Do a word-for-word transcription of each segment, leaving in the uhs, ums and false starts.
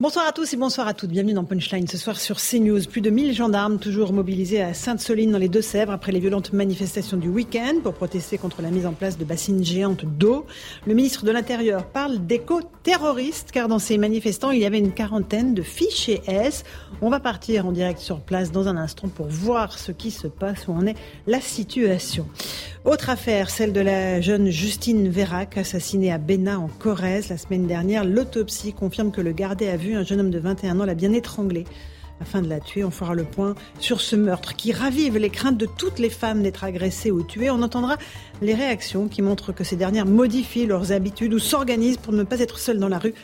Bonsoir à tous et bonsoir à toutes. Bienvenue dans Punchline. Ce soir sur CNews, plus de mille gendarmes toujours mobilisés à Sainte-Soline dans les Deux-Sèvres après les violentes manifestations du week-end pour protester contre la mise en place de bassines géantes d'eau. Le ministre de l'Intérieur parle d'éco-terroristes car dans ces manifestants, il y avait une quarantaine de fichés S. On va partir en direct sur place dans un instant pour voir ce qui se passe, où en est la situation. Autre affaire, celle de la jeune Justine Vayrac, assassinée à Béna en Corrèze la semaine dernière. L'autopsie confirme que le gardé à vue, un jeune homme de vingt et un ans, l'a bien étranglée. Afin de la tuer, on fera le point sur ce meurtre qui ravive les craintes de toutes les femmes d'être agressées ou tuées. On entendra les réactions qui montrent que ces dernières modifient leurs habitudes ou s'organisent pour ne pas être seules dans la rue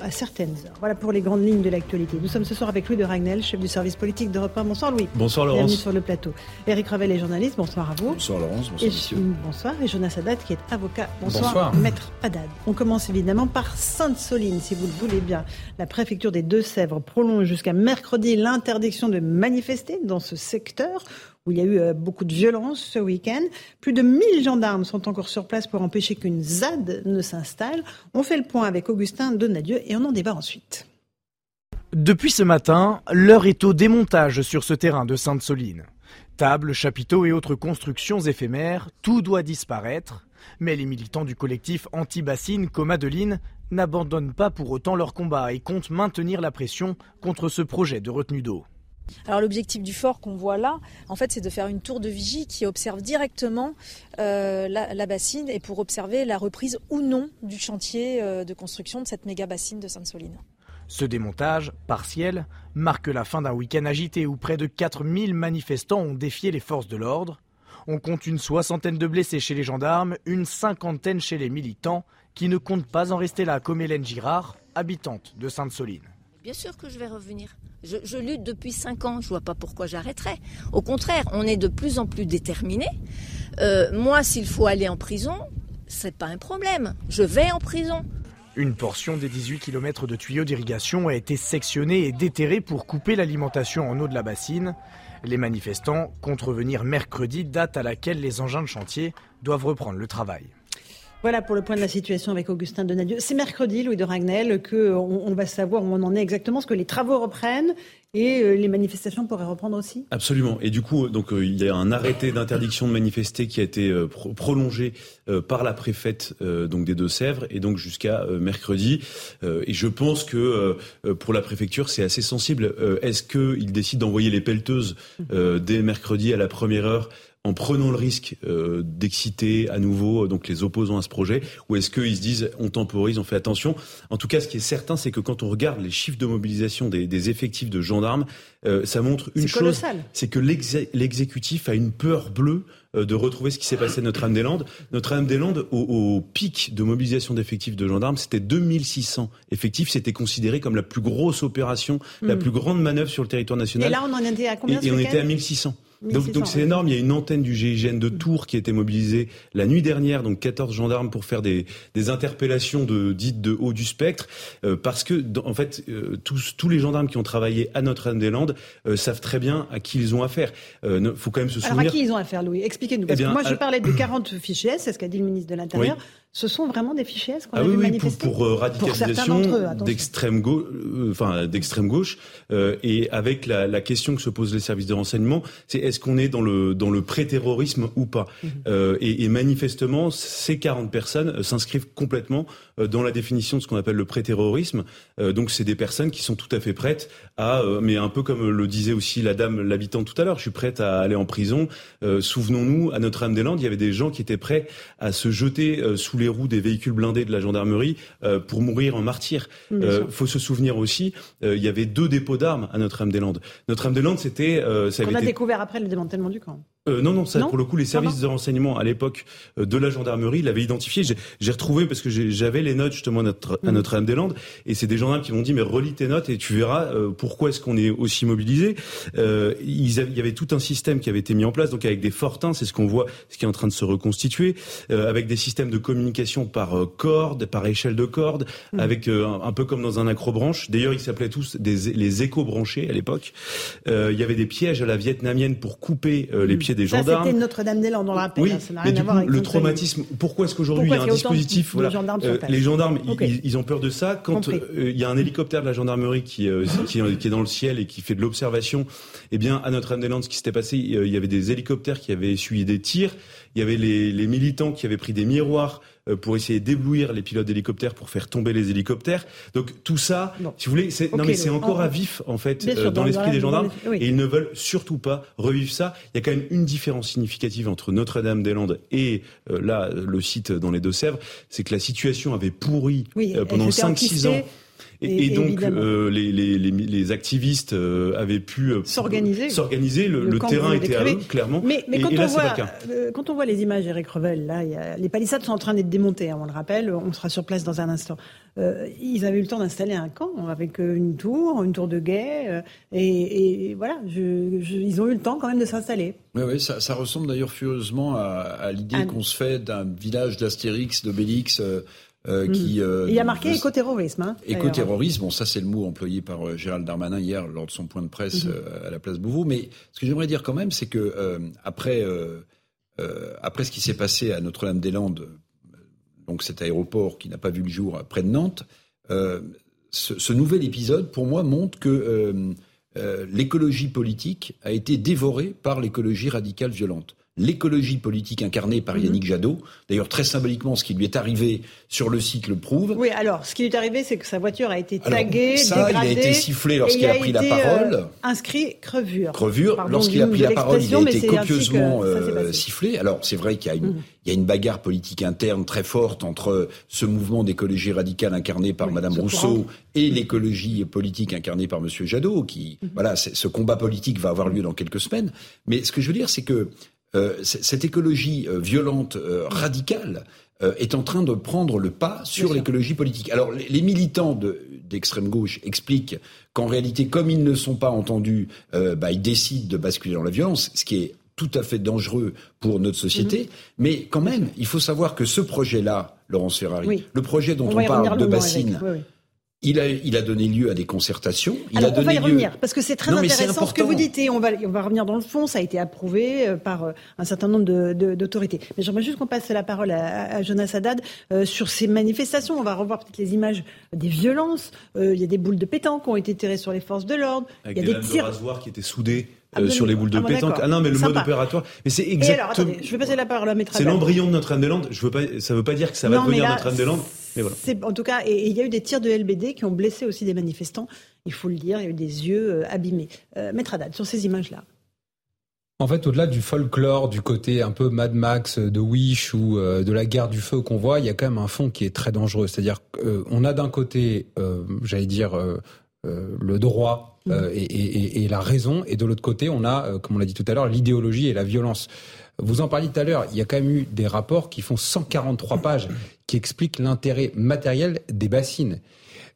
à certaines heures. Voilà pour les grandes lignes de l'actualité. Nous sommes ce soir avec Louis de Raguenel, chef du service politique d'Europe un. Bonsoir Louis. Bonsoir Laurence. Bienvenue sur le plateau. Eric Revel est journaliste. Bonsoir à vous. Bonsoir Laurence. Bonsoir et, monsieur. Bonsoir. Et Jonas Haddad qui est avocat. Bonsoir. Bonsoir. Maître Haddad. On commence évidemment par Sainte-Soline, si vous le voulez bien. La préfecture des Deux-Sèvres prolonge jusqu'à mercredi l'interdiction de manifester dans ce secteur où il y a eu beaucoup de violence ce week-end. Plus de mille gendarmes sont encore sur place pour empêcher qu'une ZAD ne s'installe. On fait le point avec Augustin Donadieu et on en débat ensuite. Depuis ce matin, l'heure est au démontage sur ce terrain de Sainte-Soline. Tables, chapiteaux et autres constructions éphémères, tout doit disparaître. Mais les militants du collectif anti-bassines comme Adeline n'abandonnent pas pour autant leur combat et comptent maintenir la pression contre ce projet de retenue d'eau. Alors l'objectif du fort qu'on voit là, en fait, c'est de faire une tour de vigie qui observe directement euh, la, la bassine et pour observer la reprise ou non du chantier euh, de construction de cette méga bassine de Sainte-Soline. Ce démontage partiel marque la fin d'un week-end agité où près de quatre mille manifestants ont défié les forces de l'ordre. On compte une soixantaine de blessés chez les gendarmes, une cinquantaine chez les militants qui ne comptent pas en rester là, comme Hélène Girard, habitante de Sainte-Soline. Bien sûr que je vais revenir. Je, je lutte depuis cinq ans, je ne vois pas pourquoi j'arrêterais. Au contraire, on est de plus en plus déterminés. Euh, moi, s'il faut aller en prison, c'est pas un problème. Je vais en prison. Une portion des dix-huit kilomètres de tuyaux d'irrigation a été sectionnée et déterrée pour couper l'alimentation en eau de la bassine. Les manifestants comptent revenir mercredi, date à laquelle les engins de chantier doivent reprendre le travail. Voilà pour le point de la situation avec Augustin Donadieu. C'est mercredi, Louis de Raguenel, qu'on va savoir où on en est exactement, parce que les travaux reprennent et les manifestations pourraient reprendre aussi. Absolument. Et du coup, donc, il y a un arrêté d'interdiction de manifester qui a été pro- prolongé par la préfète donc des Deux-Sèvres et donc jusqu'à mercredi. Et je pense que pour la préfecture, c'est assez sensible. Est-ce qu'ils décident d'envoyer les pelleteuses dès mercredi à la première heure en prenant le risque euh, d'exciter à nouveau euh, donc les opposants à ce projet, ou est-ce qu'ils se disent on temporise, on fait attention? En tout cas, ce qui est certain, c'est que quand on regarde les chiffres de mobilisation des, des effectifs de gendarmes, euh, ça montre une c'est chose, colossal. C'est que l'exé- l'exécutif a une peur bleue euh, de retrouver ce qui s'est passé à Notre-Dame-des-Landes. Notre-Dame-des-Landes, au, au pic de mobilisation d'effectifs de gendarmes, c'était deux mille six cents effectifs. C'était considéré comme la plus grosse opération, mmh. la plus grande manœuvre sur le territoire national. Et là, on en était à combien? Et, et on était à mille six cents. Donc, donc c'est énorme, il y a une antenne du G I G N de Tours qui a été mobilisée la nuit dernière, donc quatorze gendarmes pour faire des, des interpellations de, dites de haut du spectre, euh, parce que dans, en fait euh, tous, tous les gendarmes qui ont travaillé à Notre-Dame-des-Landes euh, savent très bien à qui ils ont affaire. Euh, ne, faut quand même se souvenir. Alors à qui ils ont affaire, Louis? Expliquez-nous. Parce eh bien, que moi je parlais de quarante fichiers S, c'est ce qu'a dit le ministre de l'Intérieur. Oui. Ce sont vraiment des fichiers S qu'on ah a oui, vu oui, manifester pour, pour euh, radicalisation pour eux, d'extrême gauche, euh, enfin d'extrême gauche, euh, et avec la, la question que se posent les services de renseignement, c'est est-ce qu'on est dans le dans le pré-terrorisme ou pas? Mmh. euh, et, et manifestement, ces quarante personnes s'inscrivent complètement dans la définition de ce qu'on appelle le pré-terrorisme. Euh, donc c'est des personnes qui sont tout à fait prêtes à, euh, mais un peu comme le disait aussi la dame, l'habitante tout à l'heure, je suis prête à aller en prison. Euh, souvenons-nous, à Notre-Dame-des-Landes, il y avait des gens qui étaient prêts à se jeter euh, sous les roues des véhicules blindés de la gendarmerie euh, pour mourir en martyr. Il euh, faut se souvenir aussi, euh, il y avait deux dépôts d'armes à Notre-Dame-des-Landes. Notre-Dame-des-Landes, c'était... Euh, ça avait on a été... découvert après le démantèlement du camp. Euh, non, non, ça, non pour le coup, les services Pardon de renseignement à l'époque euh, de la gendarmerie l'avaient identifié. J'ai, j'ai retrouvé, parce que j'ai, j'avais les notes justement à, notre, à Notre-Dame-des-Landes, et c'est des gendarmes qui m'ont dit, mais relis tes notes et tu verras euh, pourquoi est-ce qu'on est aussi mobilisés. Euh, ils avaient, il y avait tout un système qui avait été mis en place, donc avec des fortins, c'est ce qu'on voit, ce qui est en train de se reconstituer, euh, avec des systèmes de communication par euh, corde, par échelle de corde, mmh. avec euh, un, un peu comme dans un accrobranche. D'ailleurs, ils s'appelaient tous des, les éco-branchés à l'époque. Euh, il y avait des pièges à la vietnamienne pour couper euh, les mmh. pieds des gendarmes. Ça, c'était Notre-Dame-des-Landes, dans la paix. Oui, là, ça n'a rien mais à voir avec le traumatisme. Pourquoi est-ce qu'aujourd'hui pourquoi il y a un dispositif voilà, gendarmes euh, Les gendarmes, okay. ils, ils ont peur de ça. Quand euh, il y a un hélicoptère de la gendarmerie qui, euh, qui, qui est dans le ciel et qui fait de l'observation, eh bien, à Notre-Dame-des-Landes, ce qui s'était passé, il y avait des hélicoptères qui avaient essuyé des tirs. Il y avait les, les militants qui avaient pris des miroirs pour essayer d'éblouir les pilotes d'hélicoptères pour faire tomber les hélicoptères. Donc tout ça, bon. si vous voulez, c'est, okay, non mais c'est donc, encore en... à vif en fait euh, sûr, dans, dans l'esprit dans des gendarmes les... oui. et ils ne veulent surtout pas revivre ça. Il y a quand même une différence significative entre Notre-Dame-des-Landes et euh, là le site dans les Deux-Sèvres, c'est que la situation avait pourri oui, euh, pendant cinq six ans. Et, et donc euh, les, les, les, les activistes euh, avaient pu euh, s'organiser. s'organiser. Le, le, le terrain était à eux, clairement. Mais, mais et, quand, et on là, voit, euh, quand on voit les images, Eric Revel, là, y a, les palissades sont en train d'être démontées, hein, on le rappelle. On sera sur place dans un instant. Euh, ils avaient eu le temps d'installer un camp avec une tour, une tour de guet. Euh, et, et voilà, je, je, ils ont eu le temps quand même de s'installer. Oui, oui, ça, ça ressemble d'ailleurs furieusement à, à l'idée un... qu'on se fait d'un village d'Astérix, d'Obélix... Euh, Euh, mmh. qui, euh, il y a marqué écoterrorisme. Hein, écoterrorisme, bon, ça c'est le mot employé par euh, Gérald Darmanin hier lors de son point de presse mmh. euh, à la place Beauvau. Mais ce que j'aimerais dire quand même, c'est que euh, après, euh, euh, après ce qui s'est passé à Notre-Dame-des-Landes, donc cet aéroport qui n'a pas vu le jour près de Nantes, euh, ce, ce nouvel épisode pour moi montre que euh, euh, l'écologie politique a été dévorée par l'écologie radicale violente. L'écologie politique incarnée par Yannick Jadot. D'ailleurs, très symboliquement, ce qui lui est arrivé sur le site le prouve. Oui, alors, ce qui lui est arrivé, c'est que sa voiture a été taguée, alors, ça, dégradée. Il a été sifflé lorsqu'il a, a pris la parole. Euh, inscrit crevure. Crevure. Pardon, lorsqu'il a pris la parole, il a été copieusement euh, sifflé. Alors, c'est vrai qu'il y a une, mmh. il y a une bagarre politique interne très forte entre ce mouvement d'écologie radicale incarné par oui, Madame Rousseau et l'écologie politique incarnée par Monsieur Jadot, qui, mmh. voilà, ce combat politique va avoir lieu dans quelques semaines. Mais ce que je veux dire, c'est que, Euh, cette écologie euh, violente, euh, radicale, euh, est en train de prendre le pas sur l'écologie politique. Alors, les, les militants de, d'extrême gauche expliquent qu'en réalité, comme ils ne sont pas entendus, euh, bah, ils décident de basculer dans la violence, ce qui est tout à fait dangereux pour notre société. Mmh. Mais quand même, il faut savoir que ce projet-là, Laurence Ferrari, oui. le projet dont on, on parle de bassines... Il a, il a donné lieu à des concertations. Il Alors, a donné on va y revenir, lieu... parce que c'est très non, intéressant c'est ce que vous dites. Et on va, on va revenir dans le fond. Ça a été approuvé par un certain nombre de, de, d'autorités. Mais j'aimerais juste qu'on passe la parole à, à Jonas Haddad euh, sur ces manifestations. On va revoir peut-être les images des violences. Euh, il y a des boules de pétanque qui ont été tirées sur les forces de l'ordre. Avec il y a des, des lames tirs... de rasoir qui étaient soudées. Euh, ah, sur les boules de ah, bon, pétanque. D'accord. Ah non, mais le Sympa. mode opératoire. Mais c'est exactement. Alors, attendez, je vais passer la parole à Maître Haddad. C'est l'embryon de Notre-Dame-des-Landes. Je veux pas. Ça veut pas dire que ça va non, devenir là, Notre-Dame-des-Landes. Mais voilà. C'est en tout cas. Et il y a eu des tirs de L B D qui ont blessé aussi des manifestants. Il faut le dire. Il y a eu des yeux euh, abîmés. Euh, Maître Haddad, sur ces images-là. En fait, au-delà du folklore, du côté un peu Mad Max, de Wish ou euh, de la guerre du feu qu'on voit, il y a quand même un fond qui est très dangereux. C'est-à-dire qu'on euh, a d'un côté, euh, j'allais dire, euh, euh, le droit. Euh, et, et, et la raison, et de l'autre côté on a, euh, comme on l'a dit tout à l'heure, l'idéologie et la violence. Vous en parliez tout à l'heure, il y a quand même eu des rapports qui font cent quarante-trois pages, qui expliquent l'intérêt matériel des bassines.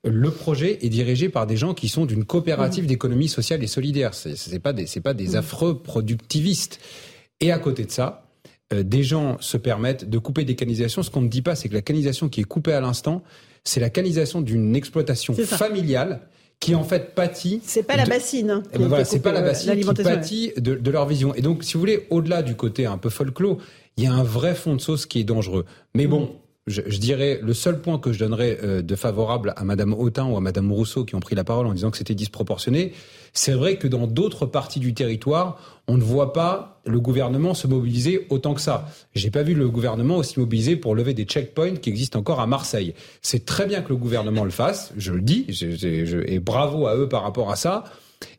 Le projet est dirigé par des gens qui sont d'une coopérative d'économie sociale et solidaire, c'est, c'est pas des, c'est pas des affreux productivistes. Et à côté de ça, euh, des gens se permettent de couper des canalisations. Ce qu'on ne dit pas, c'est que la canalisation qui est coupée à l'instant, c'est la canalisation d'une exploitation familiale qui en fait pâtit... C'est pas la bassine. Hein, eh ben voilà, c'est pas la bassine qui pâtit de, de leur vision. Et donc, si vous voulez, au-delà du côté un peu folklore, il y a un vrai fond de sauce qui est dangereux. Mais bon, mmh. je, je dirais, le seul point que je donnerais euh, de favorable à Madame Autain ou à Madame Rousseau qui ont pris la parole en disant que c'était disproportionné, c'est vrai que dans d'autres parties du territoire, on ne voit pas le gouvernement se mobiliser autant que ça. J'ai pas vu le gouvernement aussi mobilisé pour lever des checkpoints qui existent encore à Marseille. C'est très bien que le gouvernement le fasse, je le dis, je, je, je, et bravo à eux par rapport à ça.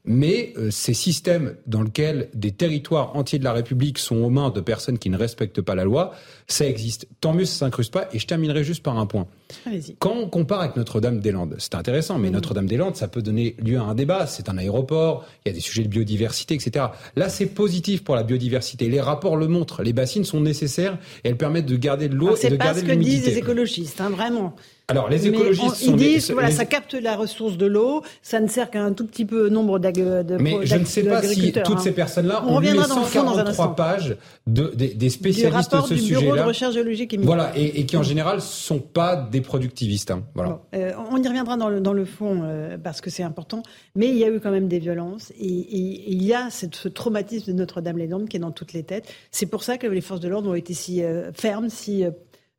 Mais euh, ces systèmes dans lesquels des territoires entiers de la République sont aux mains de personnes qui ne respectent pas la loi, ça existe. Tant mieux si ça ne s'incruste pas. Et je terminerai juste par un point. Allez-y. Quand on compare avec Notre-Dame-des-Landes, c'est intéressant, mais mmh. Notre-Dame-des-Landes, ça peut donner lieu à un débat. C'est un aéroport, il y a des sujets de biodiversité, et cetera. Là, c'est positif pour la biodiversité. Les rapports le montrent. Les bassines sont nécessaires et elles permettent de garder de l'eau Alors, et de garder de l'humidité. C'est pas ce que disent les écologistes, hein, vraiment. Alors, les écologistes on, sont... Ils disent des, que voilà, les... ça capte la ressource de l'eau, ça ne sert qu'à un tout petit peu nombre d'agriculteurs. De, mais je ne sais pas si toutes hein. ces personnes-là on ont lu les cent quarante-trois pages de, des, des spécialistes de ce sujet-là. Du rapport du Bureau de recherche géologique et minière. Voilà, et, et qui en général ne sont pas des productivistes. Hein. Voilà. Bon, euh, on y reviendra dans le, dans le fond, euh, parce que c'est important, mais il y a eu quand même des violences, et, et, et il y a cette, ce traumatisme de Notre-Dame-des-Landes qui est dans toutes les têtes. C'est pour ça que les forces de l'ordre ont été si euh, fermes, si... Euh,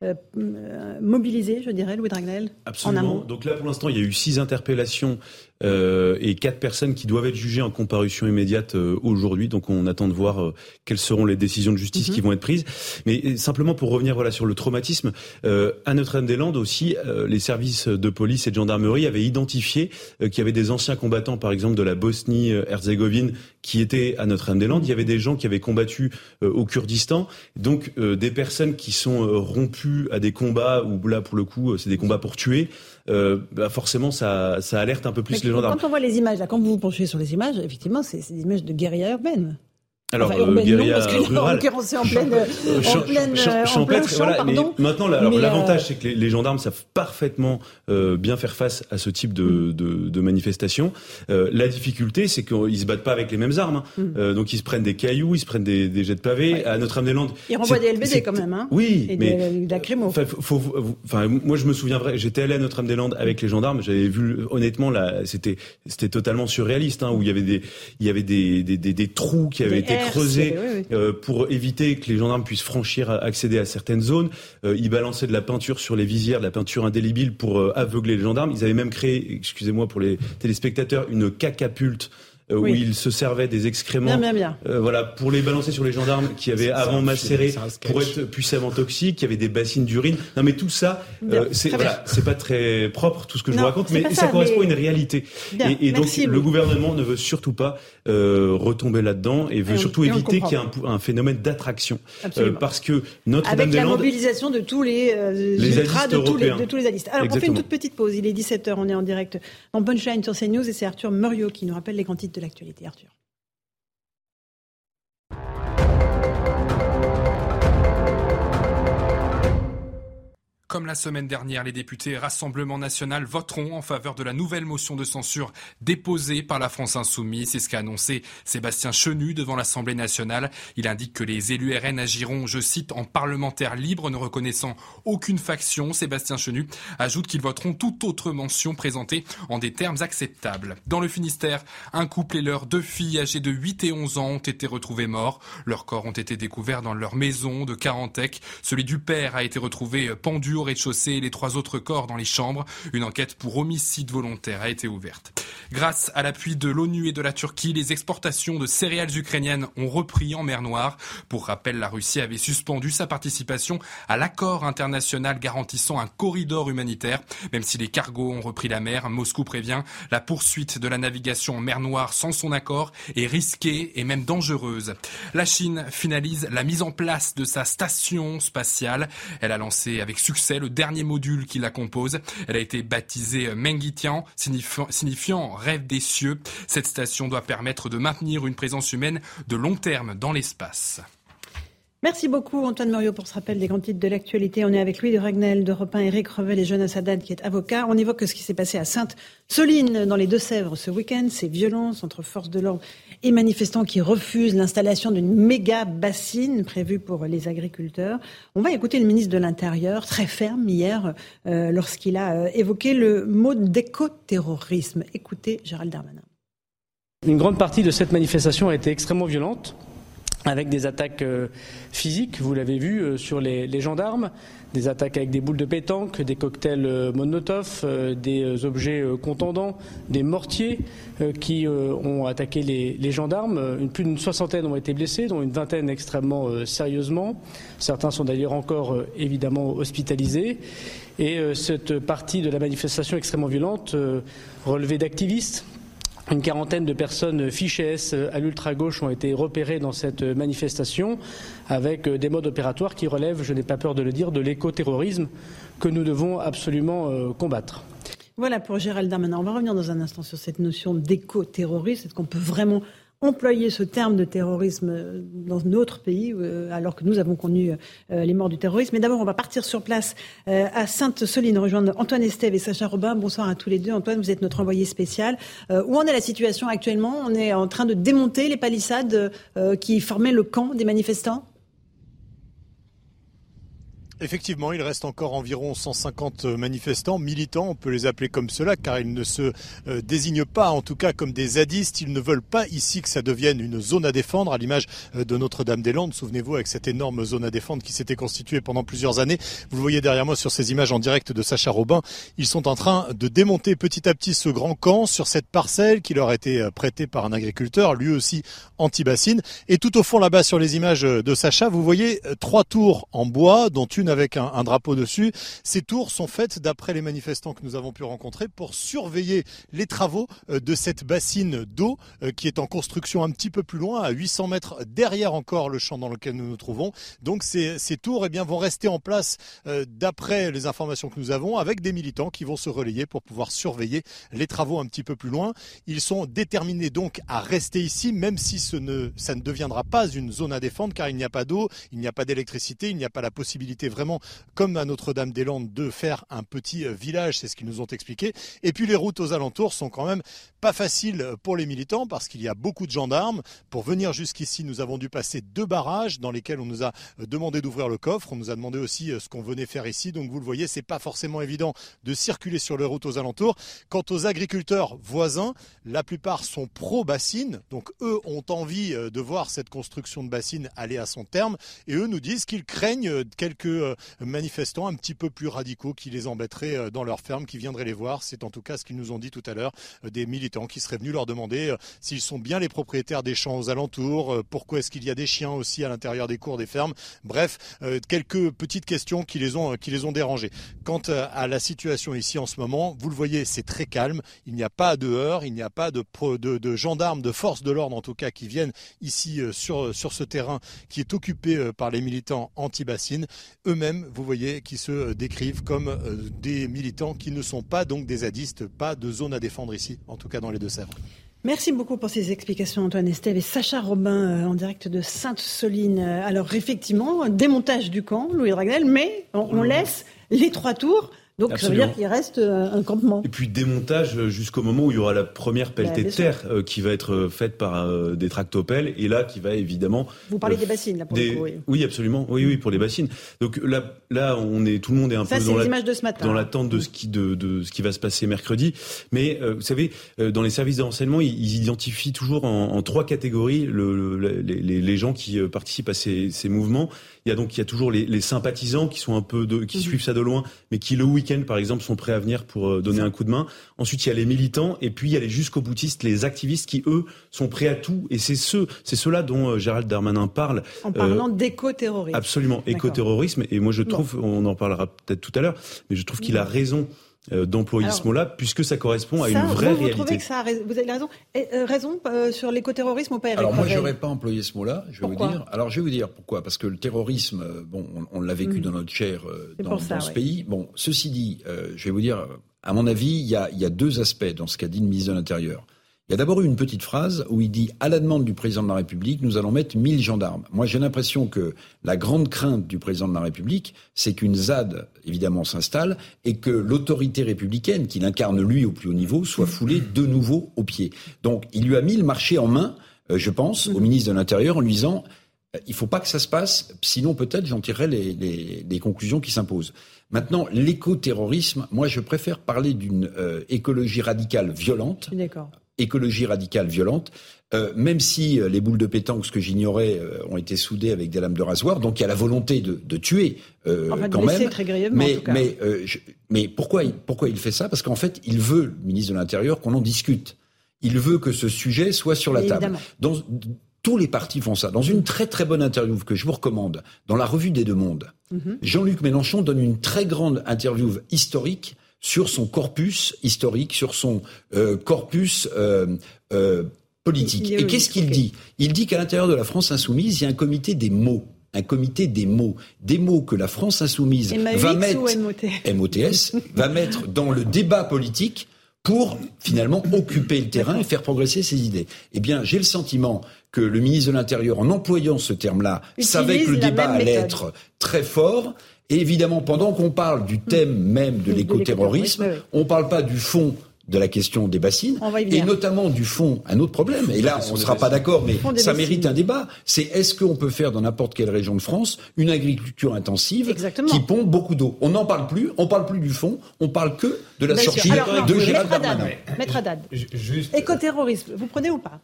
Euh, mobilisé, je dirais, Louis de Raguenel. Absolument. En amont. Donc là, pour l'instant, il y a eu six interpellations euh, et quatre personnes qui doivent être jugées en comparution immédiate euh, aujourd'hui. Donc on attend de voir euh, quelles seront les décisions de justice mm-hmm. qui vont être prises. Mais simplement pour revenir voilà sur le traumatisme, euh, à Notre-Dame-des-Landes aussi, euh, les services de police et de gendarmerie avaient identifié euh, qu'il y avait des anciens combattants, par exemple de la Bosnie-Herzégovine, qui étaient à Notre-Dame-des-Landes. Mm-hmm. Il y avait des gens qui avaient combattu euh, au Kurdistan. Donc euh, des personnes qui sont euh, rompues à des combats où là pour le coup c'est des combats pour tuer, euh, bah forcément ça, ça alerte un peu plus mais les gendarmes. Quand on voit les images, là, quand vous vous penchez sur les images, effectivement c'est, c'est des images de guérilla urbaine. Alors, enfin, urbaine, euh, non, parce que là, en l'occurrence, c'est en pleine, en pleine, en plein champ, voilà, pardon. Mais maintenant, là, alors, mais l'avantage, euh... c'est que les, les gendarmes savent parfaitement euh, bien faire face à ce type de, de, de manifestation. Euh, la difficulté, c'est qu'ils se battent pas avec les mêmes armes. Hein. Mm. Euh, donc, ils se prennent des cailloux, ils se prennent des, des jets de pavés. Ouais. À Notre-Dame-des-Landes, ils renvoient des L B D quand même. Hein, oui, et mais de, de la crémo. Enfin, faut, enfin, moi, je me souviens vrai. J'étais allé à Notre-Dame-des-Landes avec les gendarmes. J'avais vu, honnêtement, là, c'était, c'était totalement surréaliste, hein, où il y avait des, il y avait des, des, des, des trous qui avaient été creusé oui, oui. Euh, pour éviter que les gendarmes puissent franchir, accéder à certaines zones. Euh, ils balançaient de la peinture sur les visières, de la peinture indélébile pour euh, aveugler les gendarmes. Ils avaient même créé, excusez-moi pour les téléspectateurs, une cacapulte euh, oui. où ils se servaient des excréments bien, bien, bien. Euh, voilà, pour les balancer sur les gendarmes qui avaient c'est avant ça, macéré pour être puissamment toxiques, qui avaient des bassines d'urine. Non mais tout ça, euh, c'est, voilà, c'est pas très propre tout ce que non, je vous raconte, mais ça, ça correspond mais... à une réalité. Bien, et et merci, donc vous. Le gouvernement ne veut surtout pas Euh, retomber là-dedans et veut et surtout on, éviter qu'il y ait un, un phénomène d'attraction euh, parce que Notre-Dame-des-Landes avec la mobilisation de tous les euh, les ultras de tous les, de tous les alistes. Alors exactement. On fait une toute petite pause, il est dix-sept heures, on est en direct dans Punchline sur CNews et c'est Arthur Muriaux qui nous rappelle les grands titres de l'actualité. Arthur. Comme la semaine dernière, les députés Rassemblement National voteront en faveur de la nouvelle motion de censure déposée par la France Insoumise. C'est ce qu'a annoncé Sébastien Chenu devant l'Assemblée nationale. Il indique que les élus R N agiront, je cite, en parlementaire libre, ne reconnaissant aucune faction. Sébastien Chenu ajoute qu'ils voteront toute autre mention présentée en des termes acceptables. Dans le Finistère, un couple et leurs deux filles âgées de huit et onze ans ont été retrouvés morts. Leurs corps ont été découverts dans leur maison de Carantec. Celui du père a été retrouvé pendu au rez-de-chaussée et les trois autres corps dans les chambres. Une enquête pour homicide volontaire a été ouverte. Grâce à l'appui de l'ONU et de la Turquie, les exportations de céréales ukrainiennes ont repris en mer Noire. Pour rappel, la Russie avait suspendu sa participation à l'accord international garantissant un corridor humanitaire. Même si les cargos ont repris la mer, Moscou prévient la poursuite de la navigation en mer Noire sans son accord est risquée et même dangereuse. La Chine finalise la mise en place de sa station spatiale. Elle a lancé avec succès le dernier module qui la compose. Elle a été baptisée Mengitian, signifiant, signifiant rêve des cieux. Cette station doit permettre de maintenir une présence humaine de long terme dans l'espace. Merci beaucoup Antoine Muriaux pour ce rappel des grands titres de l'actualité. On est avec Louis de Raguenel, d'Europe un, Eric Revel et Jonas Haddad qui est avocat. On évoque ce qui s'est passé à Sainte-Soline dans les Deux-Sèvres ce week-end. Ces violences entre forces de l'ordre et manifestants qui refusent l'installation d'une méga bassine prévue pour les agriculteurs. On va écouter le ministre de l'Intérieur très ferme hier euh, lorsqu'il a euh, évoqué le mot d'écoterrorisme. Écoutez Gérald Darmanin. Une grande partie de cette manifestation a été extrêmement violente, avec des attaques physiques, vous l'avez vu, sur les, les gendarmes, des attaques avec des boules de pétanque, des cocktails Molotov, des objets contondants, des mortiers qui ont attaqué les, les gendarmes. Plus d'une soixantaine ont été blessés, dont une vingtaine extrêmement sérieusement. Certains sont d'ailleurs encore évidemment hospitalisés. Et cette partie de la manifestation extrêmement violente relevait d'activistes, Une quarantaine de personnes fichées S à l'ultra-gauche ont été repérées dans cette manifestation avec des modes opératoires qui relèvent, je n'ai pas peur de le dire, de l'éco-terrorisme que nous devons absolument combattre. Voilà pour Gérald Darmanin. On va revenir dans un instant sur cette notion d'éco-terrorisme. Est-ce qu'on peut vraiment employer ce terme de terrorisme dans notre pays, alors que nous avons connu les morts du terrorisme? Mais d'abord, on va partir sur place à Sainte-Soline, rejoindre Antoine Estève et Sacha Robin. Bonsoir à tous les deux. Antoine, vous êtes notre envoyé spécial. Où en est la situation actuellement? On est en train de démonter les palissades qui formaient le camp des manifestants? Effectivement, il reste encore environ cent cinquante manifestants, militants, on peut les appeler comme cela, car ils ne se désignent pas, en tout cas, comme des zadistes. Ils ne veulent pas ici que ça devienne une zone à défendre, à l'image de Notre-Dame-des-Landes. Souvenez-vous, avec cette énorme zone à défendre qui s'était constituée pendant plusieurs années. Vous le voyez derrière moi sur ces images en direct de Sacha Robin. Ils sont en train de démonter petit à petit ce grand camp sur cette parcelle qui leur a été prêtée par un agriculteur, lui aussi anti-bassine. Et tout au fond, là-bas, sur les images de Sacha, vous voyez trois tours en bois, dont une avec un, un drapeau dessus. Ces tours sont faites, d'après les manifestants que nous avons pu rencontrer, pour surveiller les travaux de cette bassine d'eau qui est en construction un petit peu plus loin, à huit cents mètres derrière encore le champ dans lequel nous nous trouvons. Donc ces, ces tours eh bien, vont rester en place, euh, d'après les informations que nous avons, avec des militants qui vont se relayer pour pouvoir surveiller les travaux un petit peu plus loin. Ils sont déterminés donc à rester ici, même si ce ne, ça ne deviendra pas une zone à défendre, car il n'y a pas d'eau, il n'y a pas d'électricité, il n'y a pas la possibilité vraiment, comme à Notre-Dame-des-Landes, de faire un petit village, c'est ce qu'ils nous ont expliqué. Et puis les routes aux alentours sont quand même pas faciles pour les militants parce qu'il y a beaucoup de gendarmes. Pour venir jusqu'ici, nous avons dû passer deux barrages dans lesquels on nous a demandé d'ouvrir le coffre. On nous a demandé aussi ce qu'on venait faire ici. Donc vous le voyez, c'est pas forcément évident de circuler sur les routes aux alentours. Quant aux agriculteurs voisins, la plupart sont pro-bassine. Donc eux ont envie de voir cette construction de bassine aller à son terme. Et eux nous disent qu'ils craignent quelques manifestants un petit peu plus radicaux qui les embêteraient dans leur ferme, qui viendraient les voir. C'est en tout cas ce qu'ils nous ont dit tout à l'heure, des militants qui seraient venus leur demander s'ils sont bien les propriétaires des champs aux alentours, pourquoi est-ce qu'il y a des chiens aussi à l'intérieur des cours des fermes. Bref, quelques petites questions qui les ont, qui les ont dérangés. Quant à la situation ici en ce moment, vous le voyez, c'est très calme. Il n'y a pas de heurts, il n'y a pas de, de, de gendarmes, de forces de l'ordre en tout cas qui viennent ici sur, sur ce terrain qui est occupé par les militants anti-bassines. Eux-mêmes, vous voyez, qui se décrivent comme euh, des militants qui ne sont pas donc des zadistes, pas de zone à défendre ici, en tout cas dans les Deux-Sèvres. Merci beaucoup pour ces explications, Antoine Estève et Sacha Robin, euh, en direct de Sainte-Soline. Alors effectivement, démontage du camp, Louis de Raguenel, mais on, on laisse les trois tours. Donc Absolument. Ça veut dire qu'il reste un campement. Et puis démontage jusqu'au moment où il y aura la première pelletée de terre qui va être faite par des tractopelles et là qui va évidemment... Vous parlez euh, des bassines là pour des... le coup. Oui. oui absolument, oui oui pour les bassines. Donc là, là on est, tout le monde est un ça, peu dans, la... de ce matin, dans hein. l'attente de ce, qui, de, de ce qui va se passer mercredi. Mais euh, vous savez, euh, dans les services de renseignement, ils, ils identifient toujours en, en trois catégories le, le, les, les gens qui participent à ces, ces mouvements. Il y a donc il y a toujours les, les sympathisants qui sont un peu de, qui mm-hmm. suivent ça de loin, mais qui le week-end par exemple sont prêts à venir pour donner un coup de main. Ensuite il y a les militants et puis il y a les jusqu'au boutistes, les activistes qui eux sont prêts à tout. Et c'est ceux c'est ceux-là dont Gérald Darmanin parle. En parlant euh, d'éco-terrorisme. Absolument, D'accord. éco-terrorisme. Et moi je trouve, bon. on en parlera peut-être tout à l'heure, mais je trouve qu'il a raison d'employer Alors, ce mot-là, puisque ça correspond à ça, une vraie vous réalité. Vous trouvez que ça a raison, vous avez raison, eh, euh, raison euh, sur l'écoterrorisme ou pas, Eric? Alors moi, je n'aurais pas employé ce mot-là, je vais pourquoi vous dire. Alors je vais vous dire pourquoi, parce que le terrorisme, bon, on, on l'a vécu mmh. dans notre chair, euh, dans, ça, dans ce ouais. pays. Bon, ceci dit, euh, je vais vous dire, à mon avis, il y a, y a deux aspects dans ce qu'a dit le ministre de l'Intérieur. Il y a d'abord eu une petite phrase où il dit « À la demande du président de la République, nous allons mettre mille gendarmes ». Moi, j'ai l'impression que la grande crainte du président de la République, c'est qu'une Z A D, évidemment, s'installe et que l'autorité républicaine, qu'il incarne lui au plus haut niveau, soit foulée de nouveau aux pieds. Donc, il lui a mis le marché en main, euh, je pense, au ministre de l'Intérieur en lui disant euh, « Il ne faut pas que ça se passe, sinon peut-être j'en tirerai les, les, les conclusions qui s'imposent ». Maintenant, l'éco-terrorisme, moi, je préfère parler d'une euh, écologie radicale violente. D'accord. Écologie radicale violente, euh, même si euh, les boules de pétanque, ce que j'ignorais, euh, ont été soudées avec des lames de rasoir, donc il y a la volonté de, de tuer euh, en fait, quand même. Très grièvement, mais, en tout cas. Mais, euh, je, mais pourquoi, il, pourquoi il fait ça? Parce qu'en fait, il veut, le ministre de l'Intérieur, qu'on en discute. Il veut que ce sujet soit sur la Mais table. Dans, tous les partis font ça. Dans une très très bonne interview que je vous recommande, dans la Revue des Deux Mondes, mm-hmm. Jean-Luc Mélenchon donne une très grande interview historique sur son corpus historique, sur son euh, corpus euh, euh, politique. Et qu'est-ce qu'il dit ? Il dit qu'à l'intérieur de la France insoumise, il y a un comité des mots. Un comité des mots, des mots que la France insoumise va mettre, M O T S, va mettre dans le débat politique pour finalement occuper le terrain et faire progresser ses idées. Eh bien, j'ai le sentiment que le ministre de l'Intérieur, en employant ce terme-là, utilise savait que le débat allait être très fort. Et évidemment, pendant qu'on parle du thème même de l'écoterrorisme, on ne parle pas du fond de la question des bassines, et notamment du fond, un autre problème, et là on ne sera pas d'accord, mais ça mérite un débat, c'est est-ce qu'on peut faire dans n'importe quelle région de France une agriculture intensive Exactement. qui pompe beaucoup d'eau. On n'en parle plus, on ne parle plus du fond, on ne parle que de la Bien sortie Alors, de Gérald Darmanin. Maître Haddad, Juste... écoterrorisme, vous prenez ou pas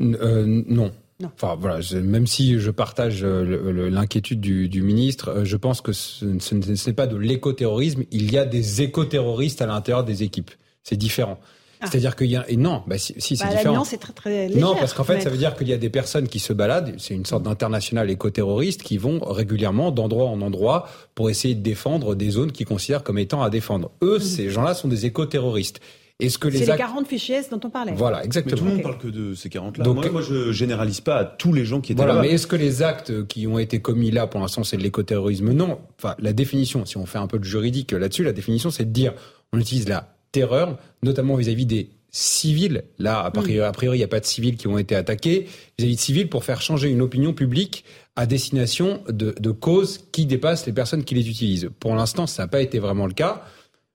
euh, Non. Non. Enfin, voilà, je, même si je partage le, le, l'inquiétude du, du ministre, je pense que ce, ce, ce n'est pas de l'écoterrorisme, il y a des écoterroristes à l'intérieur des équipes. C'est différent. Ah. C'est-à-dire qu'il y a... Et non, bah si, si bah, c'est différent. C'est très, très légère, non, parce qu'en fait, mais... ça veut dire qu'il y a des personnes qui se baladent, c'est une sorte d'international éco-terroriste, qui vont régulièrement d'endroit en endroit pour essayer de défendre des zones qu'ils considèrent comme étant à défendre. Eux, mmh. ces gens-là sont des éco-terroristes. Est-ce que les c'est ac... les quarante fichiers S dont on parlait. Voilà, exactement. Mais tout le monde okay. parle que de ces quarante-là. Donc, moi, moi, je généralise pas à tous les gens qui étaient voilà, là. Voilà, mais est-ce que les actes qui ont été commis là, pour l'instant, c'est de l'écoterrorisme ? Non. Enfin, la définition, si on fait un peu de juridique là-dessus, la définition, c'est de dire, on utilise la terreur, notamment vis-à-vis des civils. Là, a priori, il n'y a pas de civils qui ont été attaqués. Vis-à-vis de civils pour faire changer une opinion publique à destination de, de causes qui dépassent les personnes qui les utilisent. Pour l'instant, ça n'a pas été vraiment le cas.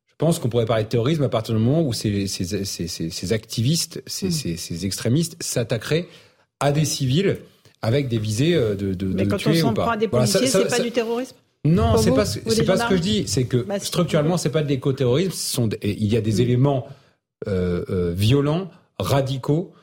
Je pense qu'on pourrait parler de terrorisme à partir du moment où ces, ces, ces, ces, ces activistes, ces, mmh. ces, ces extrémistes s'attaqueraient à des civils avec des visées de, de, de tuer ou pas. Mais quand on s'en prend à des policiers, voilà, ça, ça, c'est ça, pas ça... du terrorisme ? Non, Pour c'est vous, pas, c'est pas gendarmes. ce que je dis. C'est que bah, c'est structurellement, c'est pas de l'écoterrorisme. Ce sont des, il y a des mmh. éléments euh, euh, violents, radicaux.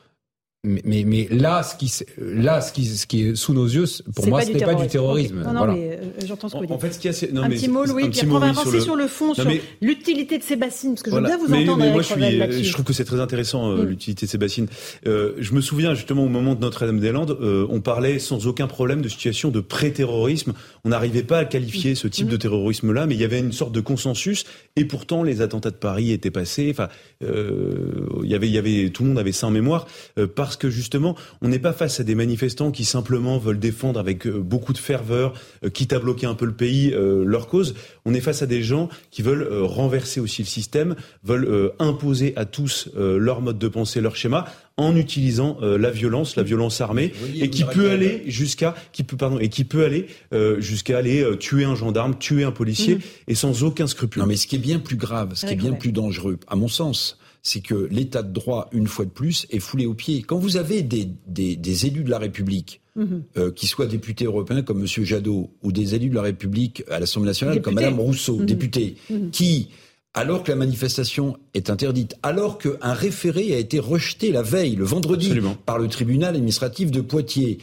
Mais, mais, mais là, ce qui, là ce, qui, ce qui est sous nos yeux, pour c'est moi, ce n'est pas du terrorisme. Non, non, voilà. mais euh, j'entends ce que vous dites. En fait, ce qu'il y a, c'est... Non, un mais, petit mot, Louis, puis on va avancer sur, sur le fond, non, mais... sur l'utilité de ces bassines, parce que je veux voilà. bien vous mais, entendre. Mais moi, je, suis, je trouve que c'est très intéressant, euh, mmh. l'utilité de ces bassines. Euh, je me souviens, justement, au moment de Notre-Dame-des-Landes, euh, on parlait sans aucun problème de situation de pré-terrorisme. On n'arrivait pas à qualifier mmh. ce type mmh. de terrorisme-là, mais il y avait une sorte de consensus, et pourtant, les attentats de Paris étaient passés. Enfin, euh, il y avait, il y avait, tout le monde avait ça en mémoire, euh, parce Parce que justement, on n'est pas face à des manifestants qui simplement veulent défendre avec beaucoup de ferveur, quitte à bloquer un peu le pays, euh, leur cause. On est face à des gens qui veulent euh, renverser aussi le système, veulent euh, imposer à tous euh, leur mode de pensée, leur schéma, en utilisant euh, la violence, la violence armée, oui, et, et qui peut aller jusqu'à, qui peut pardon, et qui peut aller euh, jusqu'à aller euh, tuer un gendarme, tuer un policier, mmh. et sans aucun scrupule. Non, mais ce qui est bien plus grave, ce qui est bien plus dangereux, à mon sens, c'est que l'état de droit, une fois de plus, est foulé aux pieds. Quand vous avez des, des, des élus de la République, mmh. euh, qui soient députés européens comme Monsieur Jadot, ou des élus de la République à l'Assemblée nationale député. comme Madame Rousseau, mmh. députée, mmh. qui, alors que la manifestation est interdite, alors qu'un référé a été rejeté la veille, le vendredi, Absolument. par le tribunal administratif de Poitiers,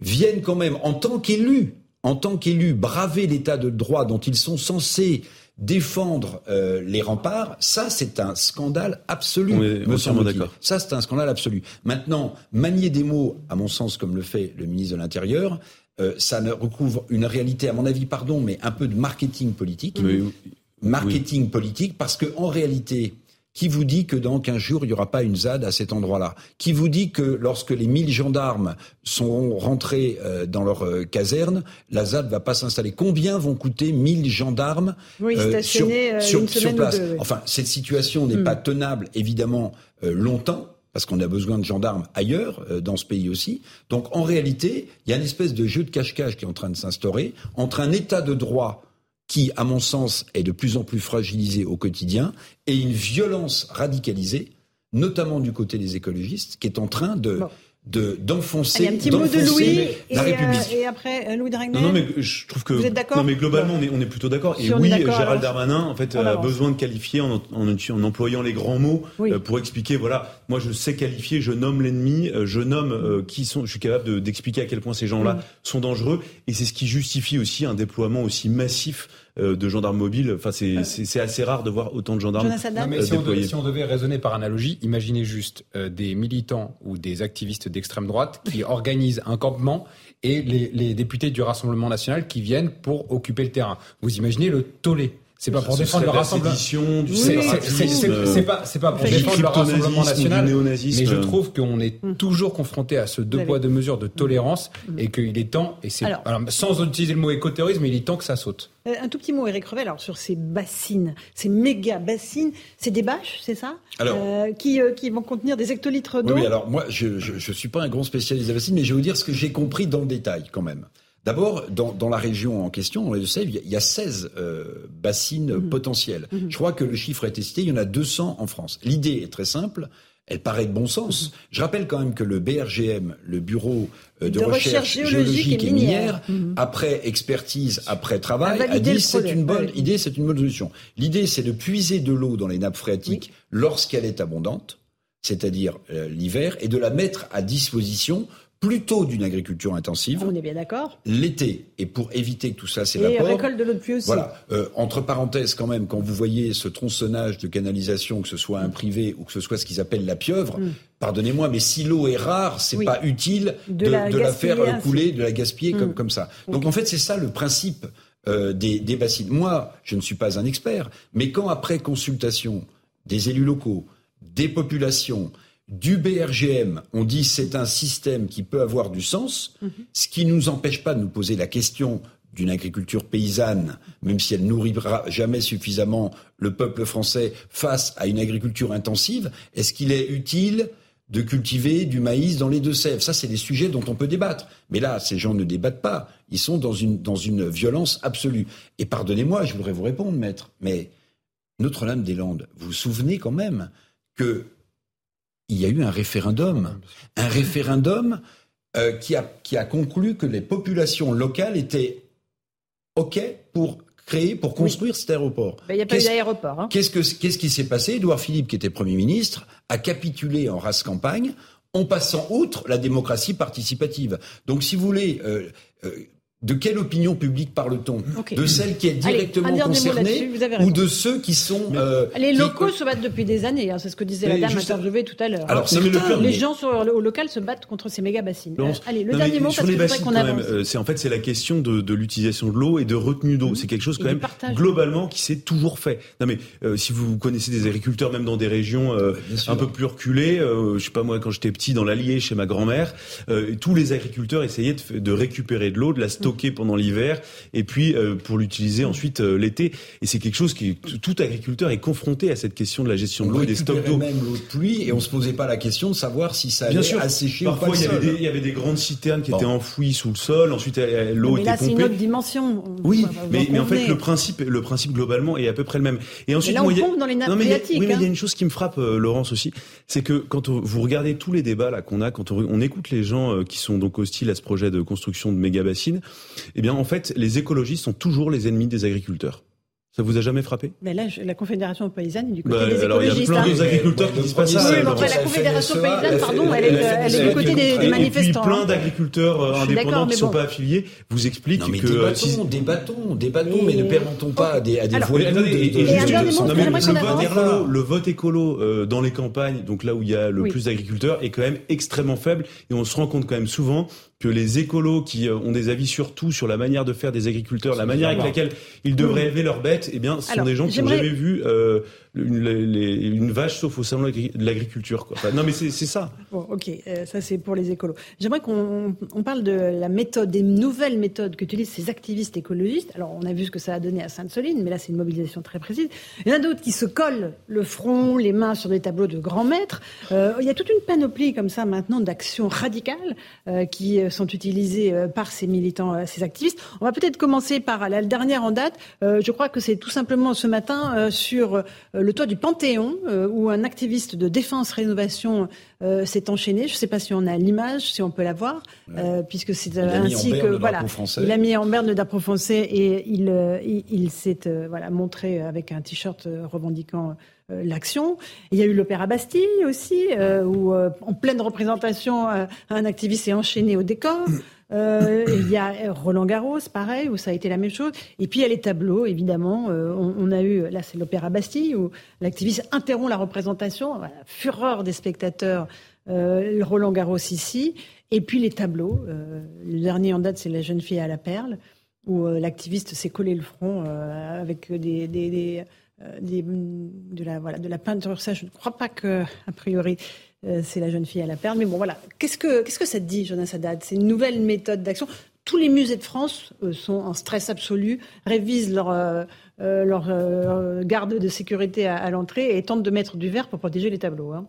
viennent quand même, en tant qu'élus, en tant qu'élus, braver l'état de droit dont ils sont censés défendre euh, les remparts, ça c'est un scandale absolu. On est entièrement d'accord. Ça c'est un scandale absolu. Maintenant, manier des mots, à mon sens, comme le fait le ministre de l'Intérieur, euh, ça ne recouvre une réalité, à mon avis, pardon, mais un peu de marketing politique. Oui. Marketing oui. politique, parce que en réalité... Qui vous dit que dans quinze jours, il n'y aura pas une Z A D à cet endroit-là ? Qui vous dit que lorsque les mille gendarmes sont rentrés euh, dans leur euh, caserne, la Z A D ne va pas s'installer ? Combien vont coûter mille gendarmes oui, euh, sur, euh, sur, sur place de... Enfin, cette situation n'est mmh. pas tenable, évidemment, euh, longtemps, parce qu'on a besoin de gendarmes ailleurs, euh, dans ce pays aussi. Donc, en réalité, il y a une espèce de jeu de cache-cache qui est en train de s'instaurer, entre un état de droit... qui, à mon sens, est de plus en plus fragilisé au quotidien, et une violence radicalisée, notamment du côté des écologistes, qui est en train de... Bon. De, d'enfoncer, Allez, un petit d'enfoncer mot de Louis la et, République. Euh, et après, Louis de Raguenel. Non, non, mais je trouve que. Vous êtes d'accord ? Non, mais globalement, on est, on est plutôt d'accord. Si et oui, d'accord, Gérald Darmanin, en fait, a besoin de qualifier en, en, en employant les grands mots oui. pour expliquer, voilà, moi je sais qualifier, je nomme l'ennemi, je nomme euh, qui sont, je suis capable de, d'expliquer à quel point ces gens-là oui. sont dangereux. Et c'est ce qui justifie aussi un déploiement aussi massif de gendarmes mobiles. Enfin, c'est, euh, c'est, c'est assez rare de voir autant de gendarmes non, mais euh, si, on devait, si on devait raisonner par analogie, imaginez juste euh, des militants ou des activistes d'extrême droite qui organisent un campement et les, les députés du Rassemblement national qui viennent pour occuper le terrain. Vous imaginez le tollé. C'est pas pour défendre le rassemblement. C'est pas, c'est pas pour défendre le rassemblement national. Mais je trouve qu'on est toujours confronté à ce deux poids deux mesures de tolérance et qu'il est temps. Et c'est alors, sans utiliser le mot écoterrorisme, il est temps que ça saute. Un tout petit mot, Eric Revel, alors sur ces bassines, ces méga bassines, c'est des bâches, c'est ça alors, euh, qui, euh, qui vont contenir des hectolitres d'eau. Oui, oui, alors moi, je ne suis pas un grand spécialiste des bassines, mais je vais vous dire ce que j'ai compris dans le détail quand même. D'abord, dans, dans la région en question, dans les Deux-Sèvres, il y a seize euh, bassines mmh. potentielles. Mmh. Je crois que le chiffre a été cité, il y en a deux cents en France. L'idée est très simple, elle paraît de bon sens. Mmh. Je rappelle quand même que le B R G M, le Bureau de, de recherche, recherche géologique, géologique et minière, et minière mmh. après expertise, après travail, a, a dit c'est une bonne oui. idée, c'est une bonne solution. L'idée, c'est de puiser de l'eau dans les nappes phréatiques oui. lorsqu'elle est abondante, c'est-à-dire euh, l'hiver, et de la mettre à disposition plutôt d'une agriculture intensive. On est bien d'accord. L'été, et pour éviter que tout ça s'évapore. Et récolte de l'eau de pluie aussi. Voilà. Euh, entre parenthèses, quand même, quand vous voyez ce tronçonnage de canalisation, que ce soit un privé ou que ce soit ce qu'ils appellent la pieuvre, mm. pardonnez-moi, mais si l'eau est rare, c'est oui. pas utile de, de, la, de la faire couler, de la gaspiller mm. comme, comme ça. Donc okay. en fait, c'est ça le principe euh, des, des bassines. Moi, je ne suis pas un expert, mais quand après consultation des élus locaux, des populations, du B R G M, on dit c'est un système qui peut avoir du sens, mmh. ce qui ne nous empêche pas de nous poser la question d'une agriculture paysanne, même si elle nourrira jamais suffisamment le peuple français face à une agriculture intensive. Est-ce qu'il est utile de cultiver du maïs dans les Deux-Sèvres? Ça, c'est des sujets dont on peut débattre. Mais là, ces gens ne débattent pas. Ils sont dans une, dans une violence absolue. Et pardonnez-moi, je voudrais vous répondre, maître, mais Notre-Dame-des-Landes, vous vous souvenez quand même que il y a eu un référendum, un référendum euh, qui, a, qui a conclu que les populations locales étaient OK pour créer, pour construire oui. cet aéroport. Il n'y a pas qu'est-ce, eu d'aéroport. Hein. Qu'est-ce, que, qu'est-ce qui s'est passé? Édouard Philippe, qui était Premier ministre, a capitulé en rase campagne en passant outre la démocratie participative. Donc, si vous voulez... Euh, euh, De quelle opinion publique parle-t-on? Okay. De celle qui est directement Allez, concernée ou de ceux qui sont... Euh, les locaux qui... se battent depuis des années, hein, c'est ce que disait mais la dame interviewée tout à l'heure. Alors, non, mais le plan, les mais... gens sur, au local se battent contre ces méga-bassines. Euh, allez, le non, dernier mot, parce que c'est qu'on avance. Même, c'est, en fait, c'est la question de, de l'utilisation de l'eau et de retenue d'eau. Mmh. C'est quelque chose quand et même globalement qui s'est toujours fait. Non mais euh, si vous connaissez des agriculteurs, même dans des régions euh, un peu plus reculées, euh, je sais pas moi, quand j'étais petit dans l'Allier chez ma grand-mère, euh, tous les agriculteurs essayaient de, de récupérer de l'eau, de la stocker pendant l'hiver et puis euh, pour l'utiliser ensuite euh, l'été. Et c'est quelque chose qui tout agriculteur est confronté à cette question de la gestion de l'eau et des stocks d'eau. On récupérait même l'eau de pluie et on se posait pas la question de savoir si ça allait assécher ou pas. Parfois il y avait des grandes citernes qui bon. étaient enfouies sous le sol, ensuite l'eau était pompée. Mais là c'est une autre dimension. Oui, mais, mais en fait le principe le principe globalement est à peu près le même. Et ensuite et là, on pompe dans les nappes phréatiques. Oui, mais il y a une chose qui me frappe euh, Laurence aussi, c'est que quand on, vous regardez tous les débats là qu'on a, quand on, on écoute les gens euh, qui sont donc hostiles à ce projet de construction de méga bassines, eh bien, en fait, les écologistes sont toujours les ennemis des agriculteurs. Ça vous a jamais frappé? Mais là, la Confédération paysanne est du côté bah, des alors, écologistes. Alors, il y a plein hein. d'agriculteurs qui disent pas ça. Oui, mais enfin, la Confédération paysanne, pardon, elle est du côté des, des manifestants. Et puis, plein d'agriculteurs indépendants qui ne sont pas affiliés vous expliquent que... Débattons, débattons, débattons, mais ne permettons pas à des voyous. Le vote écolo dans les campagnes, donc là où il y a le plus d'agriculteurs, est quand même extrêmement faible. Et on se rend compte quand même souvent... que les écolos qui ont des avis sur tout, sur la manière de faire des agriculteurs, c'est la manière avec laquelle ils devraient élever leurs bêtes, eh bien, ce Alors, sont des gens qui n'ont jamais vu euh, une, les, une vache sauf au salon de l'agriculture. Quoi. Enfin, non, mais c'est, c'est ça. Bon, ok, euh, ça c'est pour les écolos. J'aimerais qu'on on parle de la méthode, des nouvelles méthodes qu'utilisent ces activistes écologistes. Alors, on a vu ce que ça a donné à Sainte-Soline, mais là c'est une mobilisation très précise. Il y en a d'autres qui se collent le front, les mains sur des tableaux de grands maîtres. Euh, il y a toute une panoplie comme ça maintenant d'actions radicales euh, qui sont utilisés par ces militants, ces activistes. On va peut-être commencer par la dernière en date. Euh, je crois que c'est tout simplement ce matin euh, sur euh, le toit du Panthéon euh, où un activiste de défense rénovation euh, s'est enchaîné. Je ne sais pas si on a l'image, si on peut la voir, euh, puisque c'est euh, ainsi que voilà, il a mis en berne le drapeau français et il, euh, il, il s'est euh, voilà montré avec un t-shirt euh, revendiquant. Euh, l'action. Il y a eu l'Opéra Bastille aussi, euh, où euh, en pleine représentation, euh, un activiste est enchaîné au décor. Euh, il y a Roland-Garros, pareil, où ça a été la même chose. Et puis il y a les tableaux, évidemment. Euh, on, on a eu, là c'est l'Opéra Bastille, où l'activiste interrompt la représentation, voilà, fureur des spectateurs, euh, Roland-Garros ici. Et puis les tableaux. Euh, le dernier en date, c'est la jeune fille à la perle. où euh, l'activiste s'est collé le front euh, avec des... des, des... Des, de, la, voilà, de la peinture. Ça, je ne crois pas que, a priori, euh, c'est la jeune fille à la perdre. Mais bon, voilà. Qu'est-ce que, qu'est-ce que ça te dit, Jonas Haddad ? C'est une nouvelle méthode d'action. Tous les musées de France euh, sont en stress absolu, révisent leur, euh, leur euh, garde de sécurité à, à l'entrée et tentent de mettre du verre pour protéger les tableaux. Hein.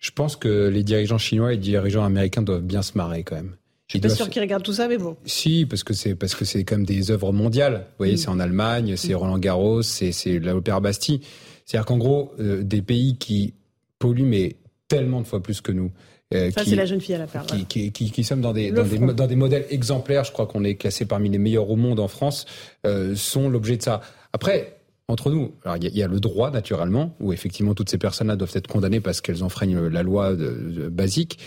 Je pense que les dirigeants chinois et les dirigeants américains doivent bien se marrer quand même. Je ne suis pas sûr qu'ils regardent tout ça, mais bon. Si, parce que c'est, parce que c'est quand même des œuvres mondiales. Vous voyez, mmh. c'est en Allemagne, c'est Roland-Garros, c'est, c'est l'Opéra Bastille. C'est-à-dire qu'en gros, euh, des pays qui polluent, mais tellement de fois plus que nous. Euh, ça, qui, c'est la jeune fille à la perte. Qui, qui, qui, qui sommes dans des, dans des, dans des modèles exemplaires. Je crois qu'on est classé parmi les meilleurs au monde en France, euh, sont l'objet de ça. Après... Entre nous, alors il y, y a le droit naturellement, où effectivement toutes ces personnes-là doivent être condamnées parce qu'elles enfreignent la loi de, de, basique.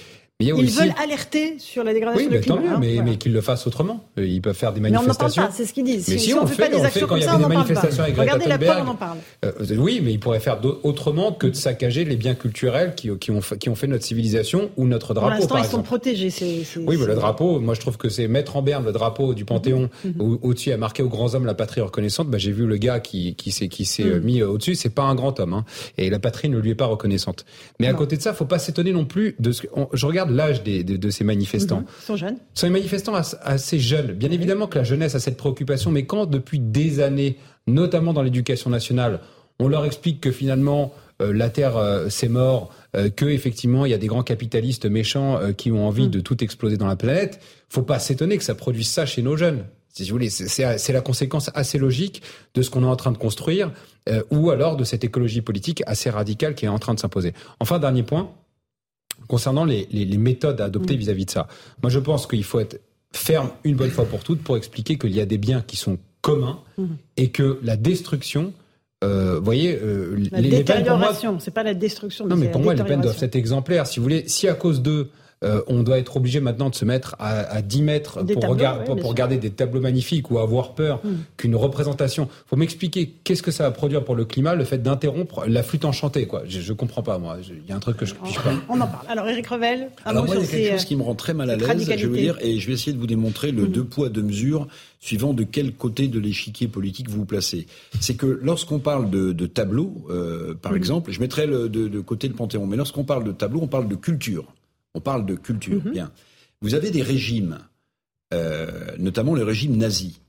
Mais il y a Ils aussi... veulent alerter sur la dégradation oui, du climat. Oui, mais tant mieux, mais, voilà. mais qu'ils le fassent autrement. Ils peuvent faire des manifestations. Mais on n'en parle pas, c'est ce qu'ils disent. Mais si, si on ne fait, fait pas des actions comme ça, on n'en parle pas. Regardez la peur, on en parle. Euh, oui, mais ils pourraient faire autrement que de saccager les biens culturels qui, qui, ont, qui ont fait notre civilisation ou notre drapeau, par exemple. Pour l'instant, ils sont protégés. C'est, c'est, oui, mais le drapeau, moi je trouve que c'est mettre en berne le drapeau du Panthéon où, au-dessus a marqué aux grands hommes la patrie reconnaissante. Bah, j'ai vu le gars qui, qui s'est, qui s'est mm. mis au-dessus, c'est pas un grand homme. Hein. Et la patrie ne lui est pas reconnaissante. Mais à côté de ça, il ne faut pas s'étonner non plus de ce que... Je regarde l'âge des, de, de ces manifestants. Mmh, ils sont jeunes. Ce sont des manifestants assez jeunes. Bien oui. évidemment que la jeunesse a cette préoccupation, mais quand depuis des années, notamment dans l'éducation nationale, on leur explique que finalement euh, la Terre euh, c'est mort, euh, que effectivement il y a des grands capitalistes méchants euh, qui ont envie mmh. de tout exploser dans la planète, faut pas s'étonner que ça produise ça chez nos jeunes. Si vous voulez, c'est, c'est, c'est la conséquence assez logique de ce qu'on est en train de construire, euh, ou alors de cette écologie politique assez radicale qui est en train de s'imposer. Enfin, dernier point. Concernant les, les, les méthodes à adopter mmh. vis-à-vis de ça, moi je pense qu'il faut être ferme une bonne fois pour toutes pour expliquer qu'il y a des biens qui sont communs mmh. et que la destruction, euh, vous voyez, euh, la les, détérioration, les peines, c'est pas la destruction. Mais non, mais pour moi les peines doivent être exemplaires. Si vous voulez, si à cause d'eux euh, on doit être obligé maintenant de se mettre à, à dix mètres des pour, tableaux, regard, ouais, pour, pour regarder des tableaux magnifiques ou avoir peur mmh. qu'une représentation, faut m'expliquer qu'est-ce que ça va produire pour le climat, le fait d'interrompre la flûte enchantée, quoi. Je, je comprends pas, moi. Il y a un truc que je ne pige pas. On en parle. Alors Eric Revel. Alors moi, il y a quelque chose qui me rend très mal à l'aise, je veux dire, et je vais essayer de vous démontrer le mmh. deux poids deux mesures suivant de quel côté de l'échiquier politique vous vous placez. C'est que lorsqu'on parle de, de tableau, euh, par mmh. exemple, je mettrais le, de, de côté le Panthéon, mais lorsqu'on parle de tableau, on parle de culture. On parle de culture, mm-hmm. bien. Vous avez des régimes, euh, notamment le régime nazi,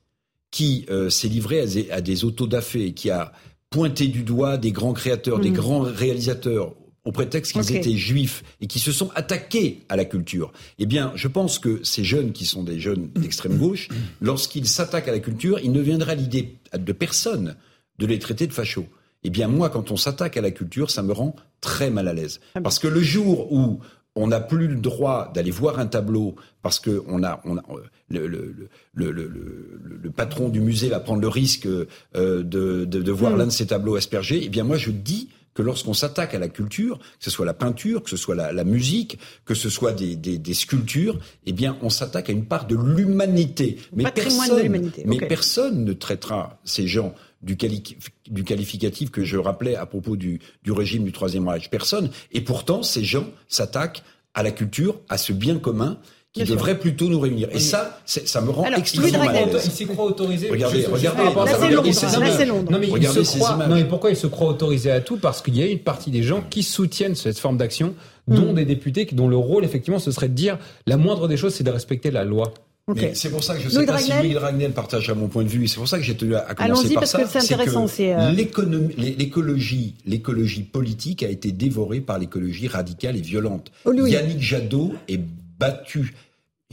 qui euh, s'est livré à des, à des autodafés, qui a pointé du doigt des grands créateurs, mm-hmm. des grands réalisateurs, au prétexte qu'ils okay. étaient juifs, et qui se sont attaqués à la culture. Eh bien, je pense que ces jeunes, qui sont des jeunes d'extrême gauche, mm-hmm. lorsqu'ils s'attaquent à la culture, il ne viendra à l'idée de personne de les traiter de fachos. Eh bien, moi, quand on s'attaque à la culture, ça me rend très mal à l'aise. Parce que le jour où... on n'a plus le droit d'aller voir un tableau parce que on a, on a le, le, le, le, le patron du musée va prendre le risque euh, de, de, de voir mmh. l'un de ces tableaux aspergés. Eh bien, moi, je dis que lorsqu'on s'attaque à la culture, que ce soit la peinture, que ce soit la, la musique, que ce soit des, des, des sculptures, eh bien, on s'attaque à une part de l'humanité. Mais patrimoine personne, de l'humanité. Mais okay. personne ne traitera ces gens du, quali- du qualificatif que je rappelais à propos du, du régime du Troisième Reich. Personne. Et pourtant, ces gens s'attaquent à la culture, à ce bien commun qui bien devrait sûr. Plutôt nous réunir. Et oui. ça, c'est, ça me rend Alors, extrêmement mal à l'aise. Il s'y croit autorisé. Regardez, regardez. Là, c'est Londres. Là, c'est, non, mais, c'est Londres. Non, mais regardez il se croit, non, mais pourquoi il se croit autorisé à tout ? Parce qu'il y a une partie des gens qui soutiennent cette forme d'action, dont mmh. des députés dont le rôle, effectivement, ce serait de dire la moindre des choses, c'est de respecter la loi. Okay. Mais c'est pour ça que je ne sais Louis pas Dragnel. si Louis de Raguenel partagera mon point de vue. C'est pour ça que j'ai tenu à, à commencer Allons-y par parce ça. Que c'est intéressant. C'est que c'est l'économie, l'écologie, l'écologie politique a été dévorée par l'écologie radicale et violente. Oh, Yannick Jadot est battu.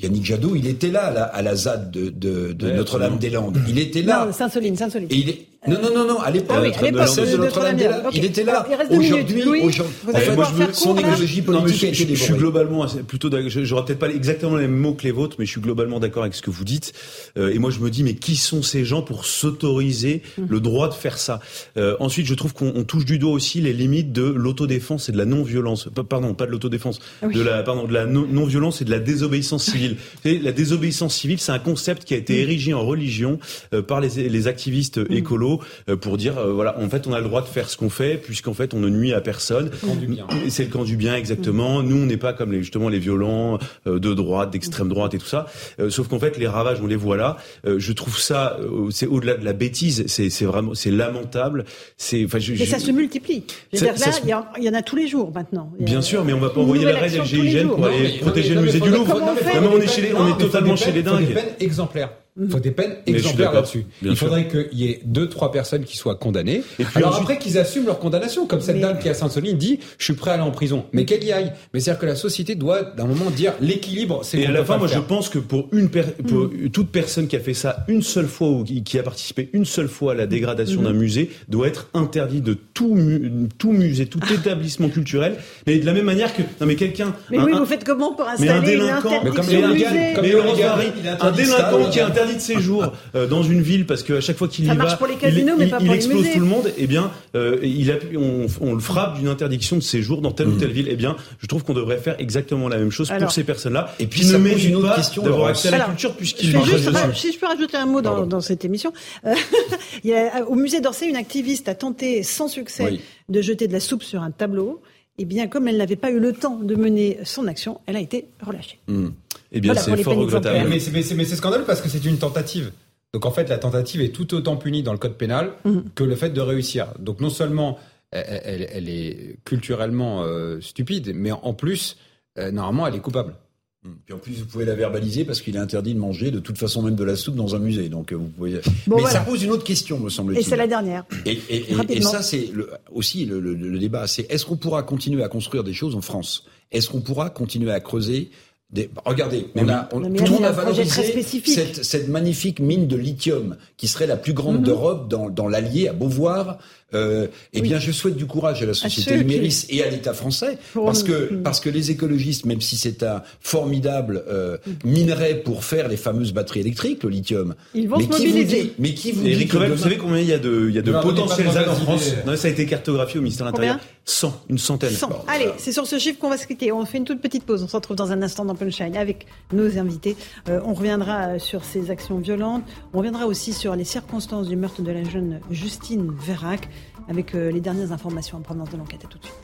Yannick Jadot, il était là, là à la ZAD de, de, de ouais, Notre-Dame-des-Landes. Il était là. Non, Sainte-Soline, Sainte-Soline. Et il est... Non, non, non, non, à l'époque, ah oui, à l'époque de, de, de Notre-Dame-des-Landes, okay. il était là. Alors, il aujourd'hui, Louis, aujourd'hui, allez, moi, je veux, son court, écologie non, politique je, a été dévorée. Je suis globalement plutôt d'accord. J'aurais peut-être pas exactement les mêmes mots que les vôtres, mais je suis globalement d'accord avec ce que vous dites. Euh, et moi, je me dis, mais qui sont ces gens pour s'autoriser mmh. le droit de faire ça ? euh, Ensuite, je trouve qu'on on touche du doigt aussi les limites de l'autodéfense et de la non-violence. Pardon, pas de l'autodéfense, oui. de la pardon, de la no, non-violence et de la désobéissance civile. La désobéissance civile, c'est un concept qui a été érigé en religion euh, par les, les activistes écolos. complot pour dire euh, voilà, en fait on a le droit de faire ce qu'on fait puisqu'en fait on ne nuit à personne. C'est le camp du bien. C'est le camp du bien, exactement. Nous on n'est pas comme les, justement les violents euh, de droite, d'extrême droite et tout ça. Euh, sauf qu'en fait les ravages on les voit là. Euh, je trouve ça, euh, c'est au-delà de la bêtise, c'est, c'est vraiment, c'est lamentable. C'est, enfin, je, je... Mais ça se multiplie. Je veux ça, dire, là, il se... y, y en a tous les jours maintenant. A... Bien sûr, mais on va pas envoyer la raid et le G I G N pour aller non, protéger non, le musée du Louvre. Non, on est chez les, on est totalement chez les dingues. Faut des peines exemplaires. Il faut des peines exemplaires là-dessus. Il faudrait qu'il y ait deux, trois personnes qui soient condamnées. Et puis alors ensuite... après qu'ils assument leur condamnation, comme cette mais... dame qui à Sainte-Soline dit, je suis prêt à aller en prison. Mais qu'elle y aille. Mais c'est-à-dire que la société doit, d'un moment, dire l'équilibre. C'est et à la fin, moi, je pense que pour une, per... mmh. pour toute personne qui a fait ça une seule fois ou qui a participé une seule fois à la dégradation mmh. d'un musée doit être interdit de tout, mu... tout musée, tout ah. établissement culturel. Mais de la même manière que, non mais quelqu'un. Mais un, oui, un... vous faites comment pour installer un délinquant, une interdiction musée. Mais comme un délinquant qui interdit de séjour euh, dans une ville parce qu'à chaque fois qu'il ça y va, casinos, il, il, il explose musées. Tout le monde. Eh bien, euh, il a, on, on le frappe d'une interdiction de séjour dans telle mmh. ou telle ville. Eh bien, je trouve qu'on devrait faire exactement la même chose alors, pour ces personnes-là. Et puis, ne méritent pas question, d'avoir accès alors, à la culture puisqu'ils mangent. Si je peux rajouter un mot dans, dans cette émission, euh, il y a, au musée d'Orsay, une activiste a tenté sans succès oui. de jeter de la soupe sur un tableau. Et bien, comme elle n'avait pas eu le temps de mener son action, elle a été relâchée. Mmh. Eh bien, voilà, c'est fort regrettable. Mais, mais, mais, c'est, mais c'est scandaleux parce que c'est une tentative. Donc en fait, la tentative est tout autant punie dans le code pénal mmh. que le fait de réussir. Donc non seulement elle, elle, elle est culturellement euh, stupide, mais en plus, euh, normalement, elle est coupable. Puis en plus, vous pouvez la verbaliser parce qu'il est interdit de manger de toute façon même de la soupe dans un musée. Donc vous pouvez. Bon, mais voilà. Ça pose une autre question, me semble-t-il. Et c'est la dernière. Et, et, et, et ça, c'est le, aussi le, le, le débat. C'est est-ce qu'on pourra continuer à construire des choses en France ? Est-ce qu'on pourra continuer à creuser des... Regardez, on a, on, tout le monde a valorisé cette, cette magnifique mine de lithium qui serait la plus grande mm-hmm. d'Europe dans, dans l'Allier à Beauvoir. Euh, eh bien, oui. je souhaite du courage à la société à Méris qui... et à l'État français, parce que parce que les écologistes, même si c'est un formidable euh, minerai pour faire les fameuses batteries électriques, le lithium, ils vont mais se qui mobiliser. Vous dit, mais qui vous et dit Eric Revel, vous savez combien il y a de il y a de non, potentiels en France. Non, ça a été cartographié au ministère de l'Intérieur. cent, une centaine. cent. Bon, allez, c'est sur ce chiffre qu'on va se quitter. On fait une toute petite pause. On se retrouve dans un instant dans Punchline avec nos invités. Euh, on reviendra sur ces actions violentes. On reviendra aussi sur les circonstances du meurtre de la jeune Justine Vayrac. Avec euh, les dernières informations en provenance de l'enquête. À tout de suite.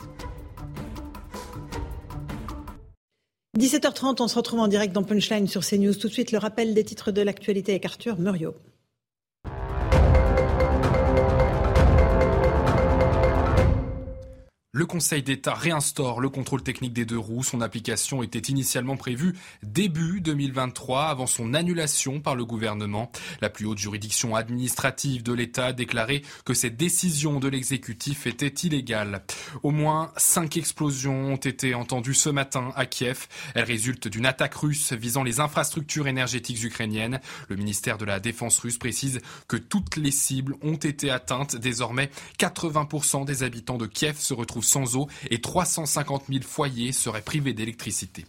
dix-sept heures trente, on se retrouve en direct dans Punchline sur CNews. Tout de suite, le rappel des titres de l'actualité avec Arthur Muriaux. Le Conseil d'État réinstaure le contrôle technique des deux roues. Son application était initialement prévue début deux mille vingt-trois, avant son annulation par le gouvernement. La plus haute juridiction administrative de l'État a déclaré que cette décision de l'exécutif était illégale. Au moins cinq explosions ont été entendues ce matin à Kiev. Elles résultent d'une attaque russe visant les infrastructures énergétiques ukrainiennes. Le ministère de la Défense russe précise que toutes les cibles ont été atteintes. Désormais, quatre-vingts pour cent des habitants de Kiev se retrouvent sans eau et trois cent cinquante mille foyers seraient privés d'électricité.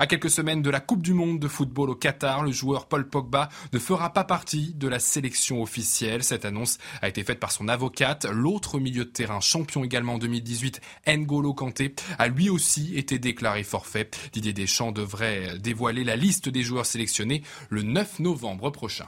À quelques semaines de la Coupe du Monde de football au Qatar, le joueur Paul Pogba ne fera pas partie de la sélection officielle. Cette annonce a été faite par son avocate. L'autre milieu de terrain, champion également en deux mille dix-huit, N'Golo Kanté, a lui aussi été déclaré forfait. Didier Deschamps devrait dévoiler la liste des joueurs sélectionnés le neuf novembre prochain.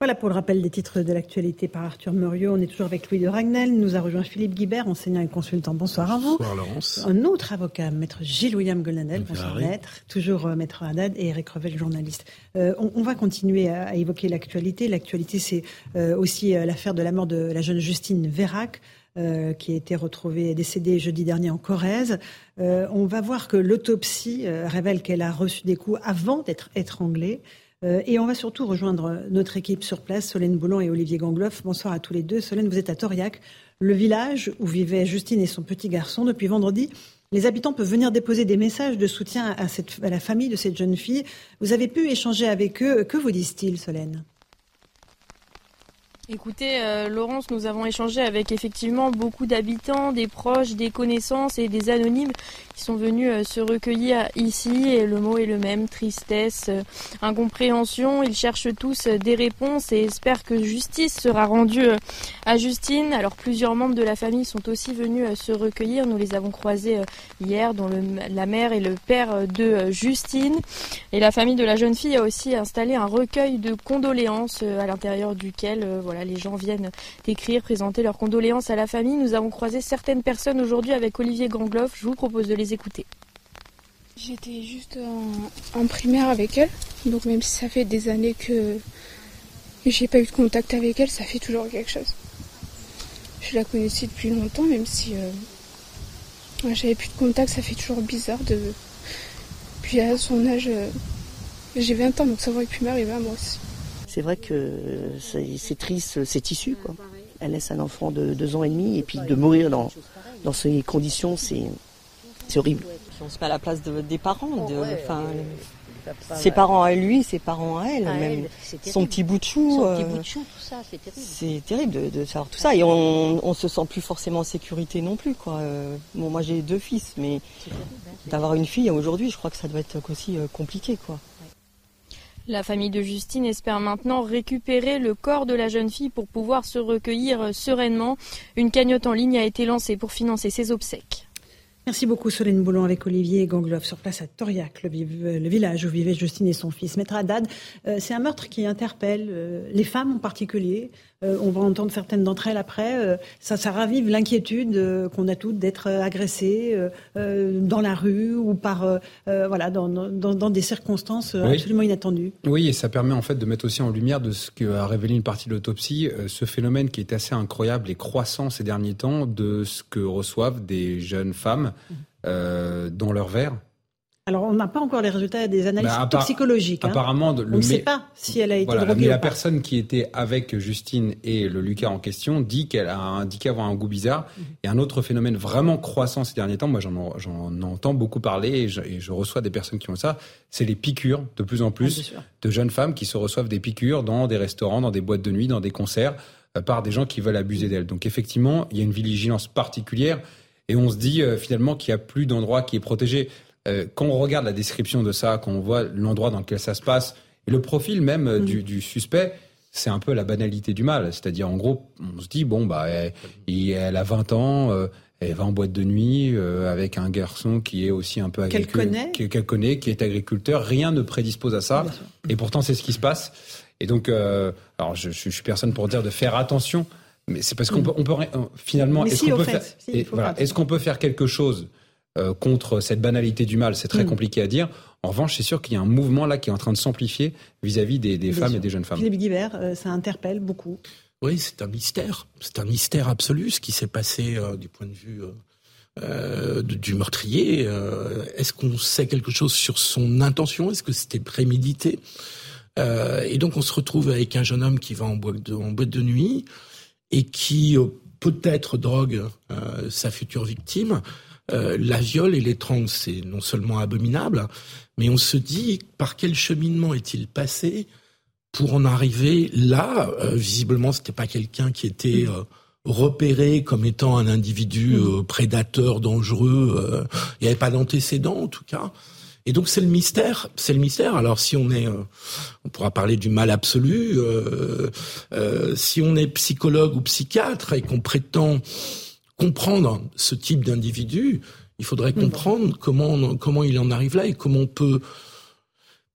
Voilà pour le rappel des titres de l'actualité par Arthur Muriaux. On est toujours avec Louis de Raguenel. Nous a rejoint Philippe Guibert, enseignant et consultant. Bonsoir à vous. Bonsoir Laurence. Un autre avocat, maître Gilles-William Golnadel. Bonsoir maître. Toujours euh, maître Haddad et Eric Revel, journaliste. Euh, on, on va continuer à, à évoquer l'actualité. L'actualité, c'est euh, aussi euh, l'affaire de la mort de la jeune Justine Vayrac, euh, qui a été retrouvée décédée jeudi dernier en Corrèze. Euh, on va voir que l'autopsie euh, révèle qu'elle a reçu des coups avant d'être étranglée. Et on va surtout rejoindre notre équipe sur place, Solène Boulan et Olivier Gangloff. Bonsoir à tous les deux. Solène, vous êtes à Toriac, le village où vivaient Justine et son petit garçon. Depuis vendredi, les habitants peuvent venir déposer des messages de soutien à, cette, à la famille de cette jeune fille. Vous avez pu échanger avec eux. Que vous disent-ils, Solène ? Écoutez, euh, Laurence, nous avons échangé avec effectivement beaucoup d'habitants, des proches, des connaissances et des anonymes qui sont venus euh, se recueillir ici. Et le mot est le même, tristesse, euh, incompréhension. Ils cherchent tous euh, des réponses et espèrent que justice sera rendue euh, à Justine. Alors plusieurs membres de la famille sont aussi venus euh, se recueillir. Nous les avons croisés euh, hier, dont le, la mère et le père euh, de euh, Justine. Et la famille de la jeune fille a aussi installé un recueil de condoléances euh, à l'intérieur duquel... Euh, voilà, Voilà, les gens viennent écrire, présenter leurs condoléances à la famille. Nous avons croisé certaines personnes aujourd'hui avec Olivier Gangloff. Je vous propose de les écouter. J'étais juste en, en primaire avec elle. Donc même si ça fait des années que j'ai pas eu de contact avec elle, ça fait toujours quelque chose. Je la connaissais depuis longtemps, même si euh, j'avais plus de contact, ça fait toujours bizarre de... Puis à son âge, euh, j'ai vingt ans, donc ça aurait pu m'arriver à moi aussi. C'est vrai que c'est triste, c'est issu, quoi. Elle laisse un enfant de deux ans et demi, et puis de mourir dans, dans ces conditions, c'est horrible. On se met à la place de, des parents, de, enfin, ses parents à lui, ses parents à elle, même son petit bout de chou. Euh, c'est terrible de, de savoir tout ça, et on ne se sent plus forcément en sécurité non plus, quoi. Bon, moi j'ai deux fils, mais d'avoir une fille aujourd'hui, je crois que ça doit être aussi compliqué, quoi. La famille de Justine espère maintenant récupérer le corps de la jeune fille pour pouvoir se recueillir sereinement. Une cagnotte en ligne a été lancée pour financer ses obsèques. Merci beaucoup Solène Boulon avec Olivier Gangloff sur place à Tauriac, le, le village où vivaient Justine et son fils. Maître Haddad, euh, c'est un meurtre qui interpelle euh, les femmes en particulier. Euh, on va entendre certaines d'entre elles après. Euh, ça, ça ravive l'inquiétude euh, qu'on a toutes d'être agressées euh, euh, dans la rue ou par, euh, euh, voilà, dans, dans, dans des circonstances euh, oui. absolument inattendues. Oui, et ça permet en fait de mettre aussi en lumière de ce qu'a révélé une partie de l'autopsie, euh, ce phénomène qui est assez incroyable et croissant ces derniers temps de ce que reçoivent des jeunes femmes Euh, dans leur verre. Alors, on n'a pas encore les résultats des analyses bah, toxicologiques. Hein. Apparemment, le on ne sait pas si elle a été voilà, droguée mais ou la pas. Personne qui était avec Justine et le Lucas en question dit qu'elle a indiqué avoir un goût bizarre. Mm-hmm. Et un autre phénomène vraiment croissant ces derniers temps, moi j'en, j'en entends beaucoup parler et je, et je reçois des personnes qui ont ça, c'est les piqûres de plus en plus ah, de jeunes femmes qui se reçoivent des piqûres dans des restaurants, dans des boîtes de nuit, dans des concerts, par des gens qui veulent abuser d'elles. Donc effectivement, il y a une vigilance particulière. Et on se dit euh, finalement qu'il n'y a plus d'endroit qui est protégé. Euh, quand on regarde la description de ça, quand on voit l'endroit dans lequel ça se passe, et le profil même euh, mmh. du, du suspect, c'est un peu la banalité du mal. C'est-à-dire en gros, on se dit, bon, bah, elle, elle a vingt ans, euh, elle va en boîte de nuit euh, avec un garçon qui est aussi un peu agriculteur, qu'elle, qu'elle connaît, qui est agriculteur, rien ne prédispose à ça. Et pourtant, c'est ce qui se passe. Et donc, euh, alors je, je suis personne pour dire de faire attention. Mais c'est parce qu'on peut, on peut finalement, est-ce, si, qu'on peut fait, faire, si, et, voilà, est-ce qu'on peut faire quelque chose euh, contre cette banalité du mal ? C'est très mm. compliqué à dire. En revanche, c'est sûr qu'il y a un mouvement là qui est en train de s'amplifier vis-à-vis des, des femmes sûr. et des jeunes femmes. Philippe Guibert, euh, ça interpelle beaucoup. Oui, c'est un mystère. C'est un mystère absolu ce qui s'est passé euh, du point de vue euh, euh, du meurtrier. Euh, est-ce qu'on sait quelque chose sur son intention ? Est-ce que c'était prémédité ? euh, Et donc on se retrouve avec un jeune homme qui va en boîte de, en boîte de nuit et qui euh, peut-être drogue euh, sa future victime, euh, la viole et l'étrangle, c'est non seulement abominable, mais on se dit par quel cheminement est-il passé pour en arriver là. euh, Visiblement, c'était pas quelqu'un qui était euh, repéré comme étant un individu euh, prédateur, dangereux. Euh, il n'y avait pas d'antécédent en tout cas. Et donc c'est le mystère, c'est le mystère. Alors si on est, euh, on pourra parler du mal absolu. Euh, euh, si on est psychologue ou psychiatre et qu'on prétend comprendre ce type d'individu, il faudrait comprendre comment comment il en arrive là et comment on peut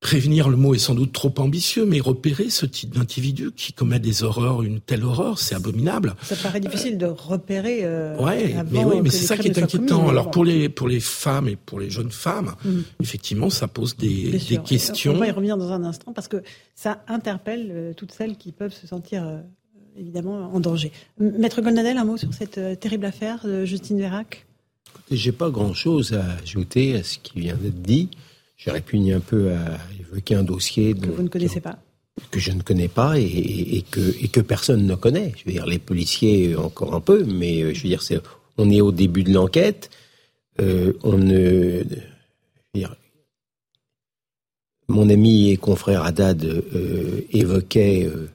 prévenir. Le mot est sans doute trop ambitieux, mais repérer ce type d'individu qui commet des horreurs, une telle horreur, c'est abominable. Ça paraît difficile euh, de repérer. Euh, ouais, avant mais oui, mais c'est ça qui est inquiétant. Communes, Alors pour les pour les femmes et pour les jeunes femmes, mmh. effectivement, ça pose des, des questions. On va y revenir dans un instant parce que ça interpelle toutes celles qui peuvent se sentir euh, évidemment en danger. Maître Goldnadel, un mot sur cette terrible affaire de Justine Vayrac. Écoutez, j'ai pas grand-chose à ajouter à ce qui vient d'être dit. Je répugne un peu à évoquer un dossier que dont, vous ne connaissez pas, que je ne connais pas et, et, et, que, et que personne ne connaît. Je veux dire, les policiers encore un peu, mais je veux dire, c'est, on est au début de l'enquête. Euh, on ne, je veux dire, mon ami et confrère Haddad euh, évoquait euh,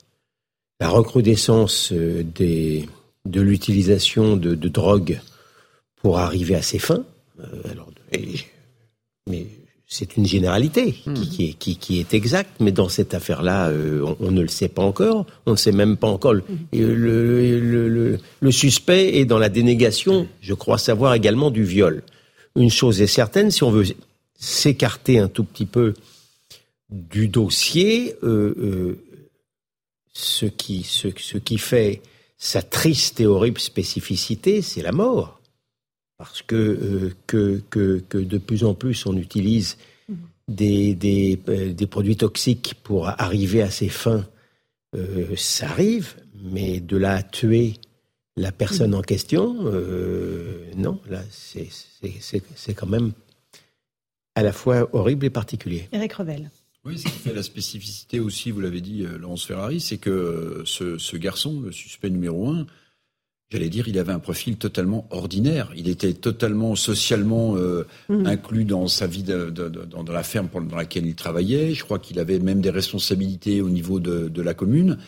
la recrudescence des, de l'utilisation de, de drogue pour arriver à ses fins. Euh, alors, et, mais c'est une généralité mmh. qui, qui, est, qui, qui est exacte, mais dans cette affaire-là, euh, on, on ne le sait pas encore. On ne sait même pas encore. Le, mmh. le, le, le, le suspect est dans la dénégation, je crois savoir également, du viol. Une chose est certaine, si on veut s'écarter un tout petit peu du dossier, euh, euh, ce qui, ce, ce qui fait sa triste et horrible spécificité, c'est la mort. Parce que, euh, que, que, que de plus en plus on utilise des, des, euh, des produits toxiques pour arriver à ses fins, euh, ça arrive, mais de là à tuer la personne en question, euh, non, là c'est, c'est, c'est, c'est quand même à la fois horrible et particulier. Eric Revel. Oui, ce qui fait la spécificité aussi, vous l'avez dit, Laurence Ferrari, c'est que ce, ce garçon, le suspect numéro un, j'allais dire, il avait un profil totalement ordinaire. Il était totalement socialement euh, mmh. inclus dans sa vie, de, de, de, dans la ferme dans laquelle il travaillait. Je crois qu'il avait même des responsabilités au niveau de, de la commune.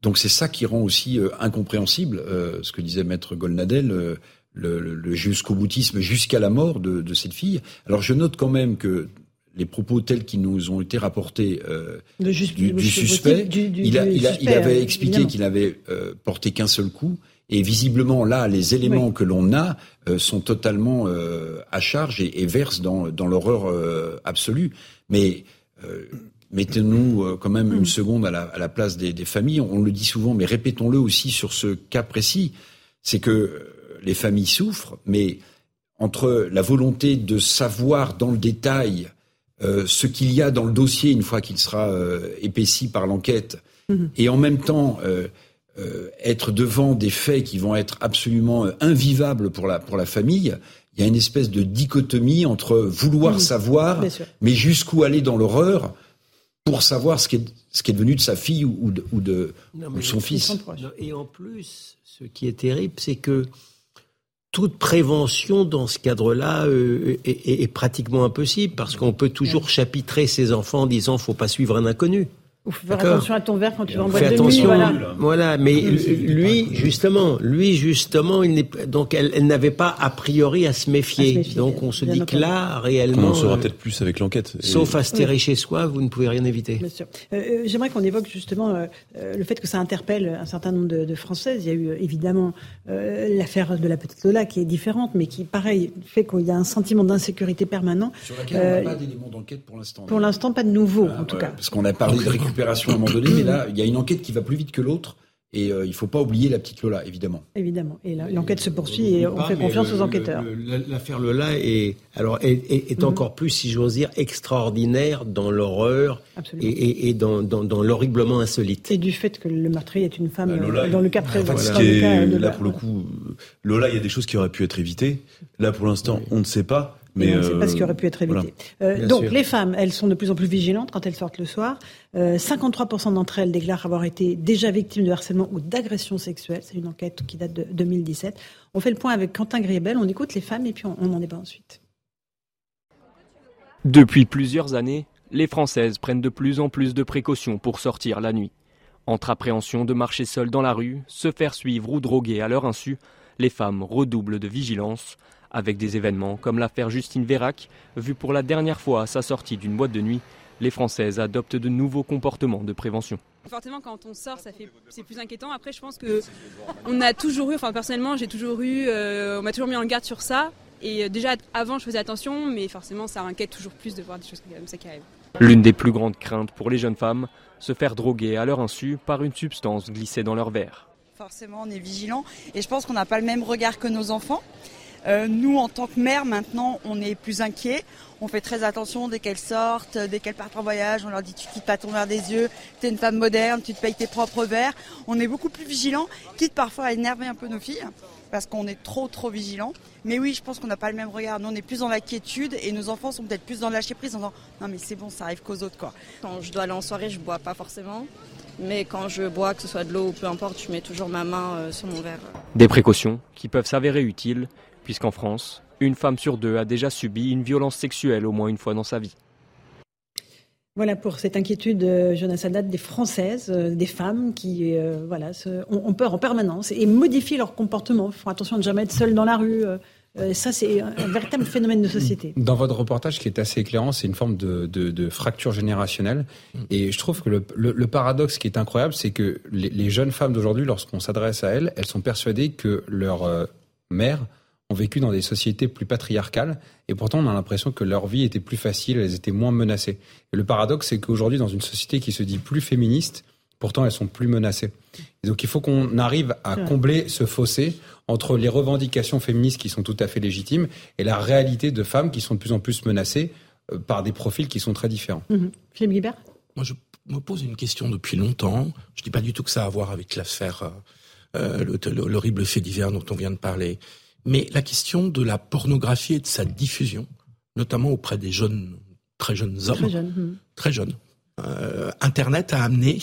Donc c'est ça qui rend aussi euh, incompréhensible, euh, ce que disait Maître Golnadel, euh, le, le, le jusqu'au boutisme, jusqu'à la mort de, de cette fille. Alors je note quand même que les propos tels qu'ils nous ont été rapportés euh, juste, du, du suspect, du, du, il, a, il, a, suspect, il avait expliqué évidemment. Qu'il n'avait euh, porté qu'un seul coup. Et visiblement, là, les éléments oui. que l'on a euh, sont totalement euh, à charge et, et versent dans, dans l'horreur euh, absolue. Mais euh, mettez-nous euh, quand même mm. une seconde à la, à la place des, des familles. On le dit souvent, mais répétons-le aussi sur ce cas précis. C'est que les familles souffrent, mais entre la volonté de savoir dans le détail Euh, ce qu'il y a dans le dossier une fois qu'il sera euh, épaissi par l'enquête, mmh. et en même temps euh, euh, être devant des faits qui vont être absolument euh, invivables pour la, pour la famille, il y a une espèce de dichotomie entre vouloir mmh. savoir, mais jusqu'où aller dans l'horreur pour savoir ce qui est, ce qui est devenu de sa fille ou, ou de, ou de non, ou son fils. Non, et en plus, ce qui est terrible, c'est que toute prévention dans ce cadre-là euh, est, est, est pratiquement impossible, parce qu'on peut toujours chapitrer ses enfants en disant « faut pas suivre un inconnu ». Ou « faut faire D'accord. attention à ton verre quand tu vas en boîte de nuit ». Voilà, voilà mais lui, justement, lui, justement, il n'est, donc elle, elle n'avait pas a priori à se méfier. À se méfier donc on se dit que là, réellement... On en saura euh, peut-être plus avec l'enquête. Et... Sauf à se terrer oui. chez soi, vous ne pouvez rien éviter. Bien sûr. Euh, j'aimerais qu'on évoque justement euh, le fait que ça interpelle un certain nombre de, de Françaises. Il y a eu évidemment euh, l'affaire de la petite Lola qui est différente, mais qui, pareil, fait qu'il y a un sentiment d'insécurité permanent. Sur laquelle euh, on n'a pas d'éléments d'enquête pour l'instant. Pour l'instant, pas de nouveau, ah, en tout ouais, cas. Parce qu'on a parlé de récupération. Opération à un moment donné, mais là, il y a une enquête qui va plus vite que l'autre, et euh, il ne faut pas oublier la petite Lola, évidemment. Évidemment, et là, l'enquête et, se poursuit, et on pas, fait confiance le, aux enquêteurs. Le, le, l'affaire Lola est, alors, est, est, est mm-hmm. encore plus, si j'ose dire, extraordinaire dans l'horreur et, et, et dans, dans, dans l'horriblement insolite. Et du fait que le meurtrier est une femme, bah, Lola, dans le cas présent. Là, pour le coup, Lola, il y a des choses qui auraient pu être évitées. Là, pour l'instant, oui. on ne sait pas. Mais on ne sait pas ce qui aurait pu être évité. Voilà. Euh, donc, sûr. Les femmes, elles sont de plus en plus vigilantes quand elles sortent le soir. Euh, cinquante-trois pour cent d'entre elles déclarent avoir été déjà victimes de harcèlement ou d'agression sexuelle. C'est une enquête qui date de deux mille dix-sept. On fait le point avec Quentin Griebel, on écoute les femmes et puis on, on en débat ensuite. Depuis plusieurs années, les Françaises prennent de plus en plus de précautions pour sortir la nuit. Entre appréhension de marcher seules dans la rue, se faire suivre ou droguer à leur insu, les femmes redoublent de vigilance. Avec des événements comme l'affaire Justine Vayrac, vue pour la dernière fois à sa sortie d'une boîte de nuit, les Françaises adoptent de nouveaux comportements de prévention. Forcément, quand on sort, ça fait, c'est plus inquiétant. Après, je pense qu'on a toujours eu, enfin personnellement, j'ai toujours eu, euh, on m'a toujours mis en garde sur ça. Et déjà, avant, je faisais attention, mais forcément, ça inquiète toujours plus de voir des choses comme ça qui arrivent. L'une des plus grandes craintes pour les jeunes femmes, se faire droguer à leur insu par une substance glissée dans leur verre. Forcément, on est vigilant et je pense qu'on n'a pas le même regard que nos enfants. Euh, nous, en tant que mères, maintenant, on est plus inquiets. On fait très attention dès qu'elles sortent, dès qu'elles partent en voyage. On leur dit « tu quittes pas ton verre des yeux, tu es une femme moderne, tu te payes tes propres verres ». On est beaucoup plus vigilants, quitte parfois à énerver un peu nos filles, parce qu'on est trop, trop vigilants. Mais oui, je pense qu'on n'a pas le même regard. Nous, on est plus dans la quiétude et nos enfants sont peut-être plus dans le lâcher-prise en disant « non mais c'est bon, ça arrive qu'aux autres ». quoi. Quand je dois aller en soirée, je bois pas forcément. Mais quand je bois, que ce soit de l'eau ou peu importe, je mets toujours ma main euh, sur mon verre. Des précautions qui peuvent s'avérer utiles. Puisqu'en France, une femme sur deux a déjà subi une violence sexuelle au moins une fois dans sa vie. Voilà pour cette inquiétude, Jonas Haddad, des Françaises, des femmes qui euh, voilà, se, ont, ont peur en permanence et modifient leur comportement. Ils font attention de ne jamais être seules dans la rue. Euh, ça, c'est un véritable phénomène de société. Dans votre reportage, ce qui est assez éclairant, c'est une forme de, de, de fracture générationnelle. Et je trouve que le, le, le paradoxe qui est incroyable, c'est que les, les jeunes femmes d'aujourd'hui, lorsqu'on s'adresse à elles, elles sont persuadées que leur euh, mère... ont vécu dans des sociétés plus patriarcales, et pourtant on a l'impression que leur vie était plus facile, elles étaient moins menacées. Et le paradoxe, c'est qu'aujourd'hui, dans une société qui se dit plus féministe, Pourtant, elles sont plus menacées. Et donc, il faut qu'on arrive à combler ce fossé entre les revendications féministes qui sont tout à fait légitimes et la réalité de femmes qui sont de plus en plus menacées par des profils qui sont très différents. Mmh. Philippe Guibert ? Moi, je me pose une question depuis longtemps. Je ne dis pas du tout que ça a à voir avec l'affaire, euh, l'horrible fait divers dont on vient de parler. Mais la question de la pornographie et de sa diffusion, notamment auprès des jeunes, très jeunes hommes, très jeunes, mmh. très jeunes. Euh, Internet a amené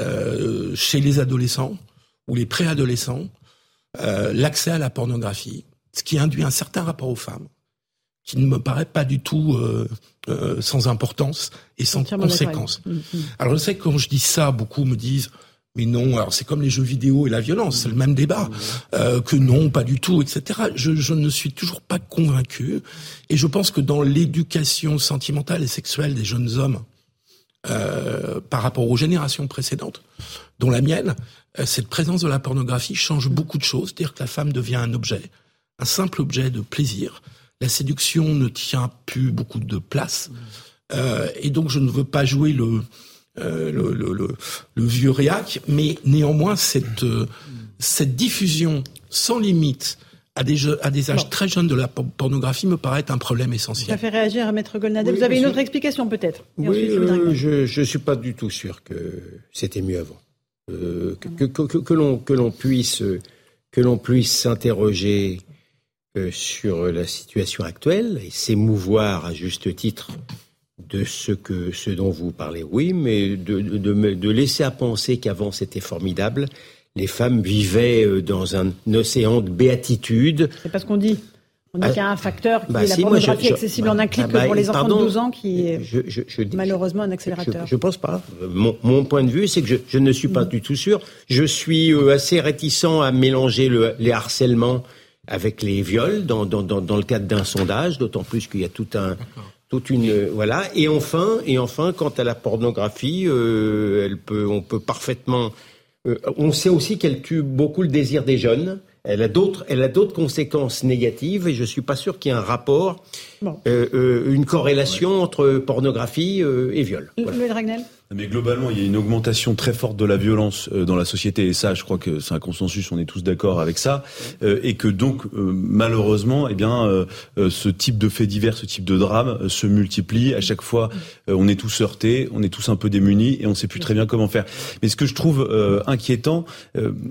euh, chez les adolescents ou les préadolescents euh, l'accès à la pornographie, ce qui induit un certain rapport aux femmes, qui ne me paraît pas du tout euh, euh, sans importance et sans conséquence. Mmh, mmh. Alors je sais que quand je dis ça, beaucoup me disent mais non, alors c'est comme les jeux vidéo et la violence, c'est le même débat, euh, que non, pas du tout, et cetera. Je, je ne suis toujours pas convaincu, et je pense que dans l'éducation sentimentale et sexuelle des jeunes hommes, euh, par rapport aux générations précédentes, dont la mienne, euh, cette présence de la pornographie change beaucoup de choses, c'est-à-dire que la femme devient un objet, un simple objet de plaisir, la séduction ne tient plus beaucoup de place, euh, et donc je ne veux pas jouer le... Euh, le, le, le, le vieux réac, mais néanmoins cette euh, cette diffusion sans limite à des jeux, à des âges bon. très jeunes de la pornographie me paraît un problème essentiel. Ça fait réagir à Maître Golnadel. Oui, vous avez une autre explication peut-être. Et oui, euh, je je suis pas du tout sûr que c'était mieux avant. Euh, que, que que que l'on que l'on puisse que l'on puisse s'interroger euh, sur la situation actuelle et s'émouvoir à juste titre de ce que ce dont vous parlez, oui, mais de, de, de laisser à penser qu'avant c'était formidable, les femmes vivaient dans un océan de béatitude. C'est pas ce qu'on dit. On dit ah, qu'il y a un facteur qui bah est si, la pornographie moi, je, accessible je, en un clic ah bah, pour les enfants pardon, de douze ans, qui est je, je, je, malheureusement un accélérateur. Je, je pense pas. Mon, mon point de vue, c'est que je, je ne suis pas mmh. du tout sûr. Je suis euh, assez réticent à mélanger le, les harcèlements avec les viols dans, dans, dans, dans le cadre d'un sondage, d'autant plus qu'il y a tout un... D'accord. Toute une euh, voilà et enfin et enfin quant à la pornographie euh, elle peut on peut parfaitement euh, on sait aussi qu'elle tue beaucoup le désir des jeunes, elle a d'autres elle a d'autres conséquences négatives et je suis pas sûr qu'il y ait un rapport bon. euh, euh, une corrélation ouais. entre pornographie euh, et viol. Voilà. Louis de Raguenel. Mais globalement, il y a une augmentation très forte de la violence dans la société, et ça, je crois que c'est un consensus, on est tous d'accord avec ça, et que donc, malheureusement, eh bien, ce type de faits divers, ce type de drame se multiplie. À chaque fois, on est tous heurtés, on est tous un peu démunis, et on ne sait plus très bien comment faire. Mais ce que je trouve inquiétant,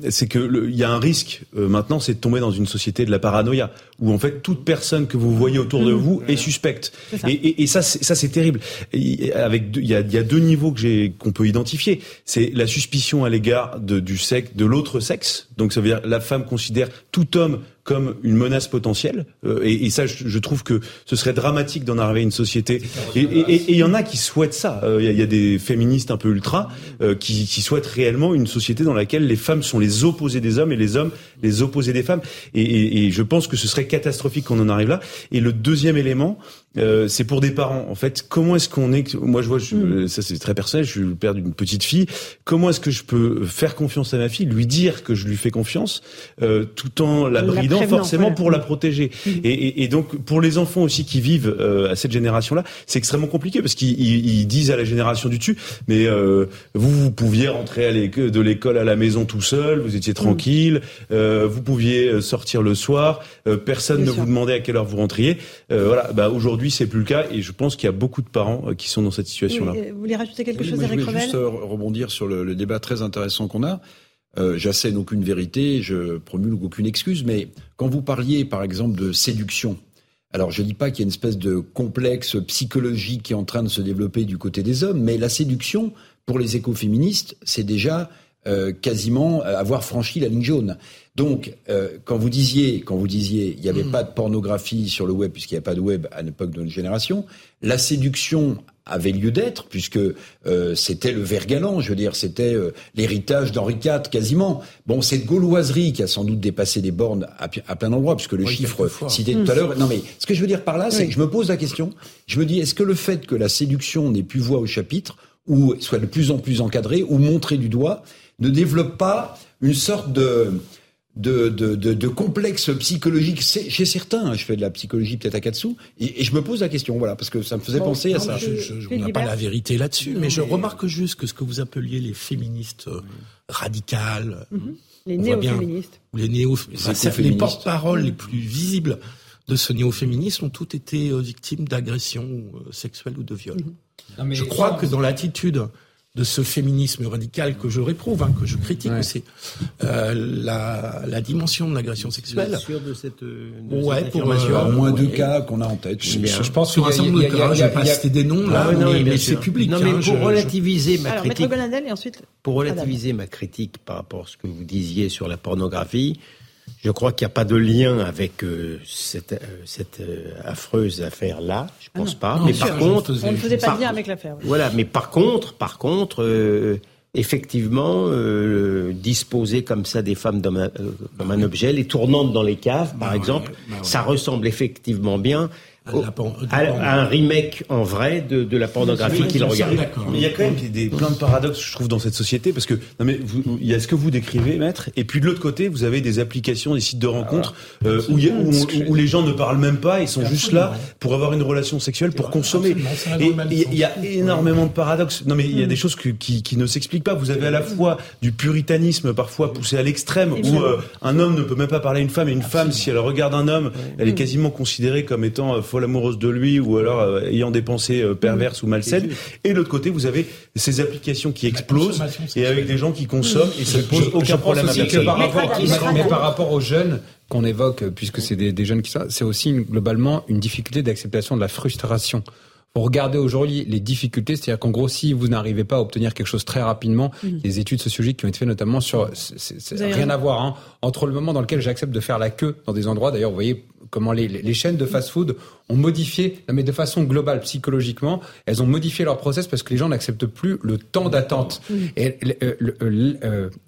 c'est que il y a un risque, maintenant, c'est de tomber dans une société de la paranoïa, où en fait, toute personne que vous voyez autour de vous est suspecte. Et, et, et ça, c'est, ça, c'est terrible. Et avec, il y a, il y a deux niveaux que j'ai qu'on peut identifier, c'est la suspicion à l'égard de, du sexe, de l'autre sexe. Donc ça veut dire la femme considère tout homme comme une menace potentielle. Euh, et, et ça, je, je trouve que ce serait dramatique d'en arriver à une société. Et il y en a qui souhaitent ça. Il euh, y, y a des féministes un peu ultra euh, qui, qui souhaitent réellement une société dans laquelle les femmes sont les opposés des hommes et les hommes les opposés des femmes. Et, et, et je pense que ce serait catastrophique qu'on en arrive là. Et le deuxième élément, euh, c'est pour des parents. En fait, comment est-ce qu'on est... Moi, je vois, je, ça c'est très personnel, je suis le père d'une petite fille. Comment est-ce que je peux faire confiance à ma fille, lui dire que je lui fais confiance, euh, tout en la bridant non, forcément voilà. pour la protéger. Mmh. Et, et, et donc, pour les enfants aussi qui vivent euh, à cette génération-là, c'est extrêmement compliqué parce qu'ils ils, ils disent à la génération du dessus, mais euh, vous, vous pouviez rentrer à l'école, de l'école à la maison tout seul, vous étiez tranquille, mmh. euh, vous pouviez sortir le soir, euh, personne Bien ne sûr. vous demandait à quelle heure vous rentriez. Euh, voilà, bah, aujourd'hui, c'est plus le cas et je pense qu'il y a beaucoup de parents euh, qui sont dans cette situation-là. Oui, vous voulez rajouter quelque oui, chose, Eric Revel ? Je voulais juste euh, rebondir sur le, le débat très intéressant qu'on a. Euh, j'assène aucune vérité, je promulgue aucune excuse, mais quand vous parliez, par exemple, de séduction, alors je ne dis pas qu'il y a une espèce de complexe psychologique qui est en train de se développer du côté des hommes, mais la séduction, pour les écoféministes, c'est déjà euh, quasiment avoir franchi la ligne jaune. Donc, euh, quand vous disiez, quand vous disiez, il n'y avait mmh. pas de pornographie sur le web, puisqu'il n'y avait pas de web à l'époque de notre génération, la séduction avait lieu d'être, puisque euh, c'était le vert galant, je veux dire, c'était euh, l'héritage d'Henri quatre, quasiment. Bon, cette gauloiserie qui a sans doute dépassé les bornes à, à plein d'endroits, puisque le oui, chiffre cité tout à l'heure... Non mais, ce que je veux dire par là, c'est oui. que je me pose la question, je me dis, est-ce que le fait que la séduction n'ait plus voix au chapitre, ou soit de plus en plus encadrée, ou montrée du doigt, ne développe pas une sorte de... de, de, de, de complexe psychologique chez certains. Je fais de la psychologie peut-être à quatre sous, et, et je me pose la question, voilà, parce que ça me faisait bon, penser non, à ça. Je, je, je, on n'a pas la vérité là-dessus, non, mais, mais je remarque juste que ce que vous appeliez les féministes oui. radicales, mm-hmm. les néo-féministes, bien, les, néo- c'est les porte-paroles oui. les plus visibles de ce néo-féminisme ont toutes été victimes d'agressions sexuelles ou de viols. Mm-hmm. Non, mais je crois ça, que dans l'attitude de ce féminisme radical que je réprouve, hein, que je critique, ouais. c'est euh, la, la dimension de l'agression sexuelle. Bien sûr de cette, de ouais, cette pour euh, au moins ouais. deux cas qu'on a en tête. Je, je, je pense sur un certain nombre de cas, je ne vais pas citer des noms là, non, mais, mais c'est public. Non, mais hein, pour je, relativiser je... ma critique, alors, Maître Gollandel et ensuite pour relativiser Adam. ma critique par rapport à ce que vous disiez sur la pornographie, je crois qu'il n'y a pas de lien avec euh, cette, euh, cette euh, affreuse affaire là. Je ne pense ah pas. Non, mais sûr, par contre, on ne faisait pas de lien avec l'affaire. Oui. Voilà. Mais par contre, par contre, euh, effectivement, euh, disposer comme ça des femmes un, euh, comme un objet, les tournantes dans les caves, par bah exemple, ouais, bah ouais. ça ressemble effectivement bien. Au, à, à un remake en vrai de, de la pornographie qu'il regarde. Mais il y a quand même des, plein de paradoxes, je trouve, dans cette société, parce que non mais vous, il y a ce que vous décrivez, maître, et puis de l'autre côté, vous avez des applications, des sites de rencontres ah, euh, où, où, où, où les gens ne parlent même pas, ils sont juste là pour avoir une relation sexuelle, pour consommer. Et il y a énormément de paradoxes. Non mais il y a des choses que, qui, qui ne s'expliquent pas. Vous avez à la fois du puritanisme parfois poussé à l'extrême, où euh, un homme ne peut même pas parler à une femme, et une femme, si elle regarde un homme, elle est quasiment considérée comme étant folle amoureuse de lui, ou alors euh, ayant des pensées euh, perverses mmh. ou malsaines. Et de l'autre côté, vous avez ces applications qui explosent et avec des gens qui consomment mmh. et ça ne pose aucun je problème à personne. Par rapport, mais, mais, mais par rapport aux jeunes qu'on évoque, puisque c'est des, des jeunes qui sont, c'est aussi une, globalement une difficulté d'acceptation de la frustration. Pour regarder aujourd'hui les difficultés, c'est-à-dire qu'en gros, si vous n'arrivez pas à obtenir quelque chose très rapidement, mmh. les études sociologiques qui ont été faites notamment sur... C'est, c'est, rien raison. à voir, hein, entre le moment dans lequel j'accepte de faire la queue dans des endroits, d'ailleurs, vous voyez comment les, les chaînes de fast-food ont modifié, mais de façon globale, psychologiquement, elles ont modifié leur process parce que les gens n'acceptent plus le temps d'attente. Mmh. Et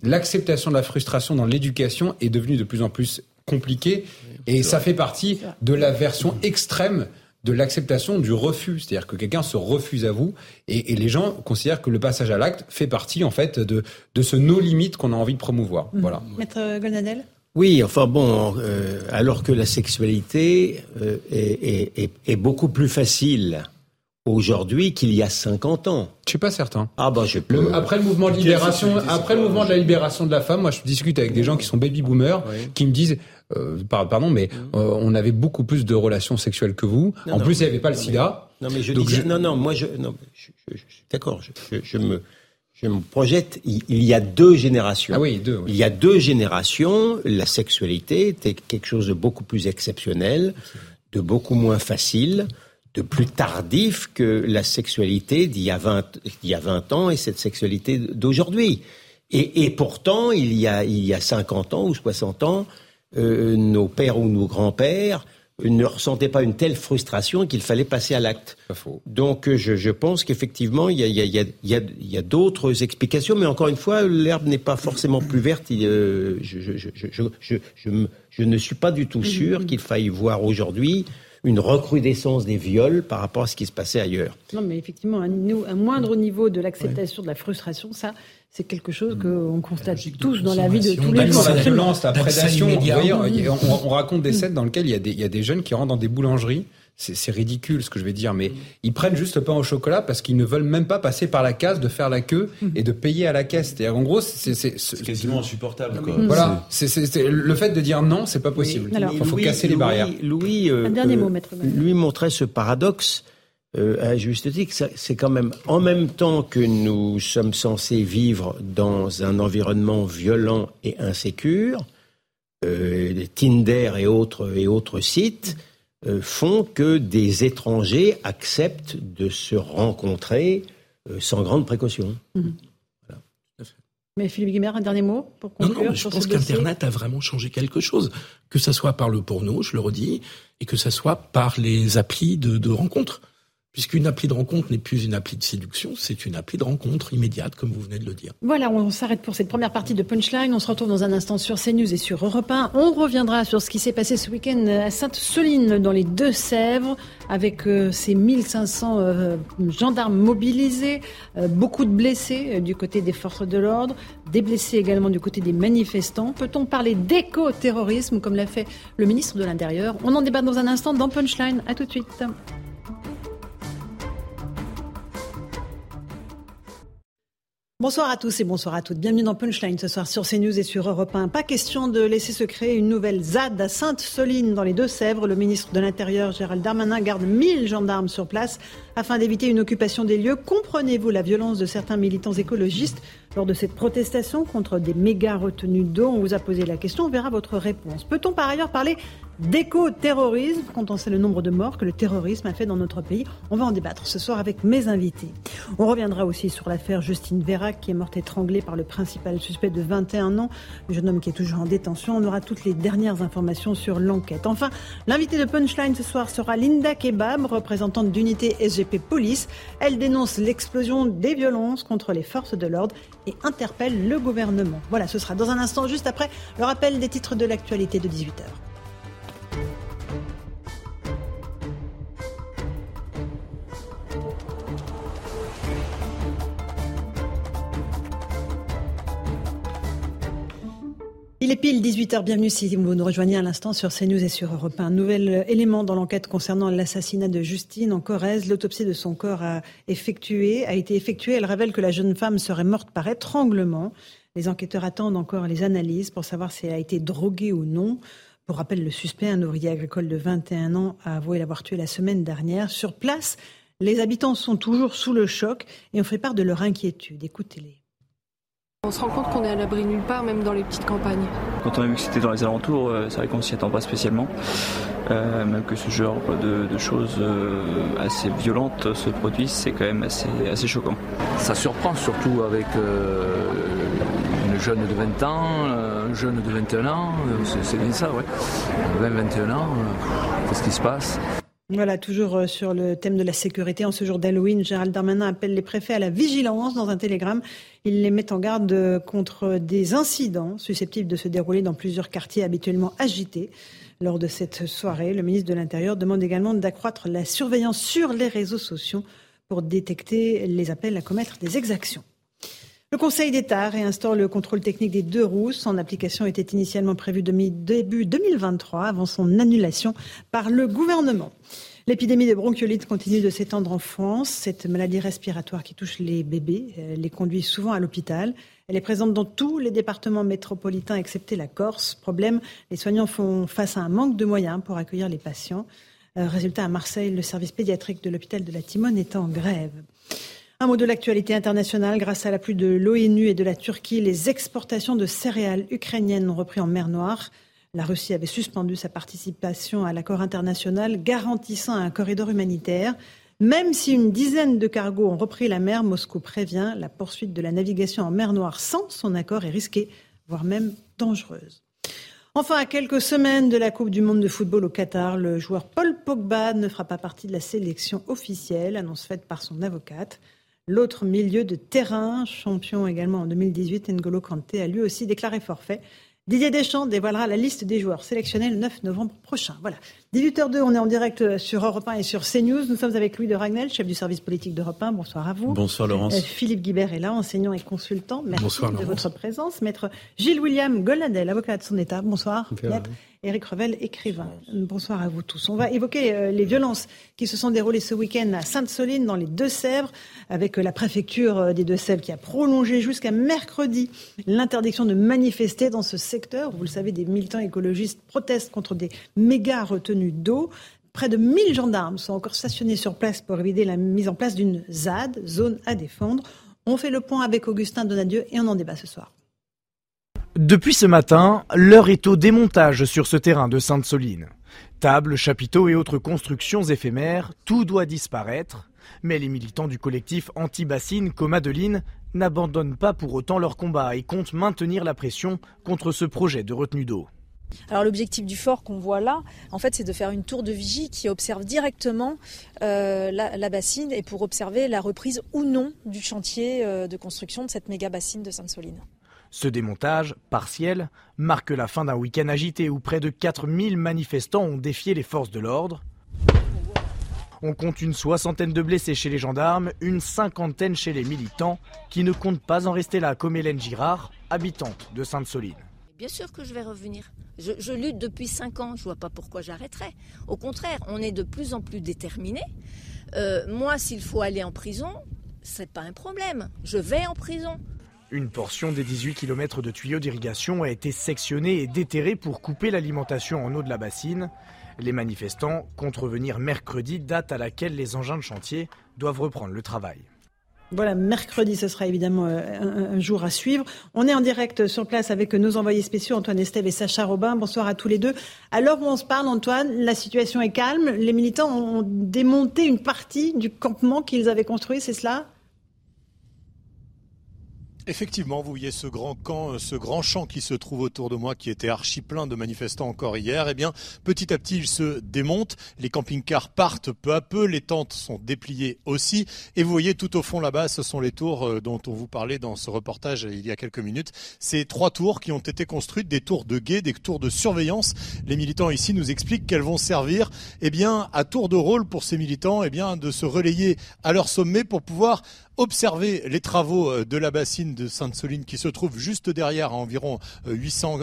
l'acceptation de la frustration dans l'éducation est devenue de plus en plus compliquée et ça fait partie de la version extrême de l'acceptation du refus, c'est-à-dire que quelqu'un se refuse à vous, et, et les gens considèrent que le passage à l'acte fait partie en fait de de ce no limit qu'on a envie de promouvoir. Mmh. Voilà. Maître Golnadel. Oui, enfin bon, euh, alors que la sexualité euh, est, est, est, est beaucoup plus facile aujourd'hui qu'il y a cinquante ans. Je suis pas certain. Ah bah je peux. Le, après le mouvement de libération, après le mouvement de la libération de la femme, moi je discute avec des gens qui sont baby boomers, oui. qui me disent euh, pardon, mais euh, on avait beaucoup plus de relations sexuelles que vous. Non, en non, plus, il n'y avait pas non, le sida. Non mais je Donc, disais, je... non non, moi je non, je, je, je, je d'accord, je, je, je me je me projette. Il y a deux générations. Ah oui, deux. Oui. Il y a deux générations. La sexualité était quelque chose de beaucoup plus exceptionnel, de beaucoup moins facile, de plus tardif que la sexualité d'il y a vingt, d'il y a vingt ans et cette sexualité d'aujourd'hui. Et, et pourtant, il y a, il y a cinquante ans ou soixante ans, euh, nos pères ou nos grands-pères ne ressentaient pas une telle frustration qu'il fallait passer à l'acte. Pas faux. Donc je, je pense qu'effectivement, il y a, il y a, il y a, il y a d'autres explications, mais encore une fois, l'herbe n'est pas forcément plus verte. Il, euh, je, je, je, je, je, je, je ne suis pas du tout sûr qu'il faille voir aujourd'hui une recrudescence des viols par rapport à ce qui se passait ailleurs. Non, mais effectivement, un, un moindre niveau de l'acceptation, ouais. de la frustration, ça, c'est quelque chose qu'on constate tous dans la vie de tous les jours. La violence, la prédation, vous voyez, on, on raconte des scènes dans lesquelles il y a des, il y a des jeunes qui rentrent dans des boulangeries. C'est, c'est ridicule ce que je vais dire, mais mmh. ils prennent juste le pain au chocolat parce qu'ils ne veulent même pas passer par la case, de faire la queue mmh. et de payer à la caisse. C'est-à-dire, en gros, c'est, c'est, c'est, c'est quasiment insupportable. Quoi. Mmh. Voilà, c'est, c'est, c'est, le fait de dire non, c'est pas possible. Mais, alors, Il faut Louis, casser les Louis, barrières. Louis, euh, Un dernier euh, mot, maître. Lui montrait ce paradoxe euh, à juste titre. C'est quand même en même temps que nous sommes censés vivre dans un environnement violent et insécure, euh, Tinder et autres et autres sites. Font que des étrangers acceptent de se rencontrer sans grande précaution. Mmh. Voilà. Mais Philippe Guibert, un dernier mot pour conclure. Non, non, je pense qu'Internet a vraiment changé quelque chose, que ça soit par le porno, je le redis, et que ça soit par les applis de, de rencontres. puisqu'une appli de rencontre n'est plus une appli de séduction, c'est une appli de rencontre immédiate, comme vous venez de le dire. Voilà, on s'arrête pour cette première partie de Punchline. On se retrouve dans un instant sur CNews et sur Europe un. On reviendra sur ce qui s'est passé ce week-end à Sainte-Soline, dans les Deux-Sèvres, avec euh, ces mille cinq cents euh, gendarmes mobilisés, euh, beaucoup de blessés euh, du côté des forces de l'ordre, des blessés également du côté des manifestants. Peut-on parler d'éco-terrorisme, comme l'a fait le ministre de l'Intérieur? On en débat dans un instant dans Punchline. À tout de suite. Bonsoir à tous et bonsoir à toutes. Bienvenue dans Punchline ce soir sur CNews et sur Europe un. Pas question de laisser se créer une nouvelle ZAD à Sainte-Soline dans les Deux-Sèvres. Le ministre de l'Intérieur, Gérald Darmanin, garde mille gendarmes sur place afin d'éviter une occupation des lieux. Comprenez-vous la violence de certains militants écologistes lors de cette protestation contre des méga retenues d'eau? On vous a posé la question, on verra votre réponse. Peut-on par ailleurs parler d'éco-terrorisme quand on sait le nombre de morts que le terrorisme a fait dans notre pays? On va en débattre ce soir avec mes invités. On reviendra aussi sur l'affaire Justine Vayrac qui est morte étranglée par le principal suspect de vingt et un ans, le jeune homme qui est toujours en détention. On aura toutes les dernières informations sur l'enquête. Enfin, l'invité de Punchline ce soir sera Linda Kebab, représentante d'unité S G P Police. Elle dénonce l'explosion des violences contre les forces de l'ordre et interpelle le gouvernement. Voilà, ce sera dans un instant, juste après le rappel des titres de l'actualité de dix-huit heures. Il est pile dix-huit heures, bienvenue si vous nous rejoignez à l'instant sur CNews et sur Europe un. Un nouvel élément dans l'enquête concernant l'assassinat de Justine en Corrèze. L'autopsie de son corps a, effectué, a été effectuée. Elle révèle que la jeune femme serait morte par étranglement. Les enquêteurs attendent encore les analyses pour savoir si elle a été droguée ou non. Pour rappel, le suspect, un ouvrier agricole de vingt et un ans, a avoué l'avoir tuée la semaine dernière. Sur place, les habitants sont toujours sous le choc et ont fait part de leur inquiétude. Écoutez-les. On se rend compte qu'on est à l'abri nulle part, même dans les petites campagnes. Quand on a vu que c'était dans les alentours, c'est vrai qu'on ne s'y attend pas spécialement. Euh, même que ce genre de, de choses assez violentes se produisent, c'est quand même assez, assez choquant. Ça surprend surtout avec euh, une jeune de vingt ans, un jeune de vingt et un ans, c'est, c'est bien ça, ouais. vingt, vingt et un ans, qu'est-ce qui se passe ? Voilà, toujours sur le thème de la sécurité. En ce jour d'Halloween, Gérald Darmanin appelle les préfets à la vigilance dans un télégramme. Il les met en garde contre des incidents susceptibles de se dérouler dans plusieurs quartiers habituellement agités. Lors de cette soirée, le ministre de l'Intérieur demande également d'accroître la surveillance sur les réseaux sociaux pour détecter les appels à commettre des exactions. Le Conseil d'État réinstaure le contrôle technique des deux roues. Son application était initialement prévue début deux mille vingt-trois, avant son annulation par le gouvernement. L'épidémie de bronchiolite continue de s'étendre en France. Cette maladie respiratoire qui touche les bébés les conduit souvent à l'hôpital. Elle est présente dans tous les départements métropolitains, excepté la Corse. Problème, les soignants font face à un manque de moyens pour accueillir les patients. Résultat, à Marseille, le service pédiatrique de l'hôpital de la Timone est en grève. Un mot de l'actualité internationale. Grâce à l'appui de l'ONU et de la Turquie, les exportations de céréales ukrainiennes ont repris en Mer Noire. La Russie avait suspendu sa participation à l'accord international garantissant un corridor humanitaire. Même si une dizaine de cargos ont repris la mer, Moscou prévient, la poursuite de la navigation en Mer Noire sans son accord est risquée, voire même dangereuse. Enfin, à quelques semaines de la Coupe du Monde de football au Qatar, le joueur Paul Pogba ne fera pas partie de la sélection officielle, annonce faite par son avocate. L'autre milieu de terrain, champion également en deux mille dix-huit, N'Golo Kanté, a lui aussi déclaré forfait. Didier Deschamps dévoilera la liste des joueurs sélectionnés le neuf novembre prochain. Voilà. dix-huit heures zéro deux, on est en direct sur Europe un et sur CNews. Nous sommes avec Louis de Raguenel, chef du service politique d'Europe un. Bonsoir à vous. Bonsoir Laurence. Philippe Guibert est là, enseignant et consultant. Merci bonsoir, de Laurence. Votre présence. Maître Gilles-William Goladel, avocat de son État. Bonsoir. Maître Eric Revel, écrivain. Bonsoir à vous tous. On va évoquer les violences qui se sont déroulées ce week-end à Sainte-Soline, dans les Deux-Sèvres, avec la préfecture des Deux-Sèvres qui a prolongé jusqu'à mercredi l'interdiction de manifester dans ce secteur. Vous le savez, des militants écologistes protestent contre des méga retenues d'eau. Près de mille gendarmes sont encore stationnés sur place pour éviter la mise en place d'une ZAD, zone à défendre. On fait le point avec Augustin Donadieu et on en débat ce soir. Depuis ce matin, l'heure est au démontage sur ce terrain de Sainte-Soline. Tables, chapiteaux et autres constructions éphémères, tout doit disparaître. Mais les militants du collectif anti-bassines comme Adeline n'abandonnent pas pour autant leur combat et comptent maintenir la pression contre ce projet de retenue d'eau. Alors l'objectif du fort qu'on voit là, en fait, c'est de faire une tour de vigie qui observe directement euh, la, la bassine et pour observer la reprise ou non du chantier euh, de construction de cette méga-bassine de Sainte-Soline. Ce démontage, partiel, marque la fin d'un week-end agité où près de quatre mille manifestants ont défié les forces de l'ordre. On compte une soixantaine de blessés chez les gendarmes, une cinquantaine chez les militants, qui ne comptent pas en rester là, comme Hélène Girard, habitante de Sainte-Soline. Bien sûr que je vais revenir. Je, je lutte depuis cinq ans, je ne vois pas pourquoi j'arrêterais. Au contraire, on est de plus en plus déterminés. Euh, moi, s'il faut aller en prison, ce n'est pas un problème. Je vais en prison. Une portion des dix-huit kilomètres de tuyaux d'irrigation a été sectionnée et déterrée pour couper l'alimentation en eau de la bassine. Les manifestants comptent revenir mercredi, date à laquelle les engins de chantier doivent reprendre le travail. Voilà, mercredi, ce sera évidemment un, un jour à suivre. On est en direct sur place avec nos envoyés spéciaux, Antoine Estève et Sacha Robin. Bonsoir à tous les deux. À l'heure où on se parle, Antoine, la situation est calme. Les militants ont démonté une partie du campement qu'ils avaient construit, c'est cela ? Effectivement, vous voyez ce grand camp, ce grand champ qui se trouve autour de moi, qui était archi plein de manifestants encore hier. Eh bien, petit à petit, il se démonte. Les camping-cars partent peu à peu. Les tentes sont dépliées aussi. Et vous voyez tout au fond là-bas, ce sont les tours dont on vous parlait dans ce reportage il y a quelques minutes. Ces trois tours qui ont été construites, des tours de guet, des tours de surveillance. Les militants ici nous expliquent qu'elles vont servir, eh bien, à tour de rôle pour ces militants, eh bien, de se relayer à leur sommet pour pouvoir observer les travaux de la bassine de Sainte-Soline qui se trouve juste derrière, à environ huit cents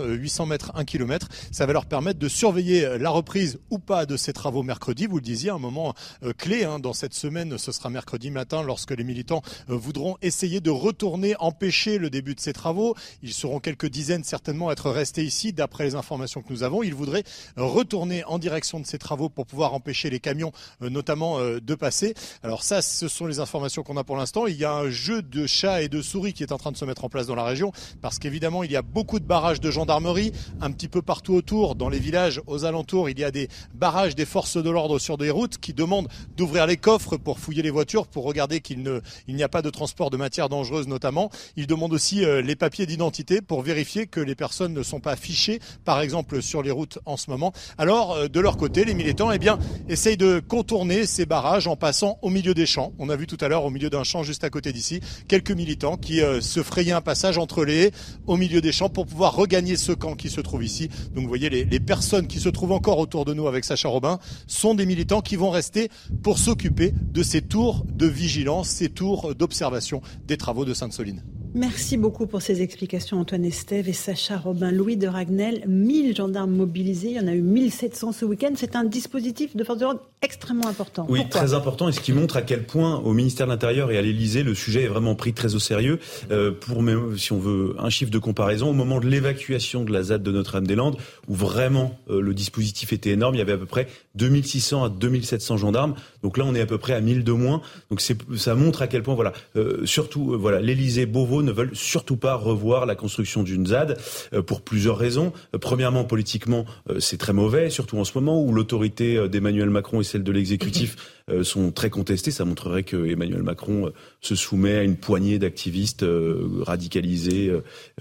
mètres, un kilomètre. Ça va leur permettre de surveiller la reprise ou pas de ces travaux mercredi. Vous le disiez, un moment clé hein, dans cette semaine, ce sera mercredi matin lorsque les militants voudront essayer de retourner, empêcher le début de ces travaux. Ils seront quelques dizaines certainement à être restés ici. D'après les informations que nous avons, ils voudraient retourner en direction de ces travaux pour pouvoir empêcher les camions notamment de passer. Alors ça, ce sont les informations qu'on a pour l'instant. Il y a un jeu de chat et de souris qui est en train de se mettre en place dans la région parce qu'évidemment, il y a beaucoup de barrages de gendarmerie un petit peu partout autour. Dans les villages aux alentours, il y a des barrages des forces de l'ordre sur des routes qui demandent d'ouvrir les coffres pour fouiller les voitures, pour regarder qu'il ne, il n'y a pas de transport de matières dangereuses notamment. Ils demandent aussi les papiers d'identité pour vérifier que les personnes ne sont pas fichées, par exemple sur les routes en ce moment. Alors, de leur côté, les militants eh bien, essayent de contourner ces barrages en passant au milieu des champs. On a vu tout à l'heure au milieu d'un champ juste à côté d'ici, quelques militants qui euh, se frayaient un passage entre les haies au milieu des champs pour pouvoir regagner ce camp qui se trouve ici. Donc vous voyez, les, les personnes qui se trouvent encore autour de nous avec Sacha Robin sont des militants qui vont rester pour s'occuper de ces tours de vigilance, ces tours d'observation des travaux de Sainte-Soline. Merci beaucoup pour ces explications, Antoine Estève et Sacha Robin. Louis de Raguenel, mille gendarmes mobilisés, il y en a eu mille sept cents ce week-end. C'est un dispositif de force de l'ordre extrêmement important. Oui, Pourquoi très important, et ce qui montre à quel point au ministère de l'Intérieur et à l'Élysée, le sujet est vraiment pris très au sérieux. Euh, pour, même, si on veut un chiffre de comparaison, au moment de l'évacuation de la ZAD de Notre-Dame-des-Landes, où vraiment euh, le dispositif était énorme, il y avait à peu près deux mille six cents à deux mille sept cents gendarmes. Donc là, on est à peu près à mille de moins. Donc c'est, ça montre à quel point, voilà, euh, surtout, euh, voilà, l'Élysée, Beauvau, ne veulent surtout pas revoir la construction d'une ZAD pour plusieurs raisons. Premièrement, politiquement, c'est très mauvais, surtout en ce moment où l'autorité d'Emmanuel Macron et celle de l'exécutif sont très contestées. Ça montrerait que Emmanuel Macron se soumet à une poignée d'activistes radicalisés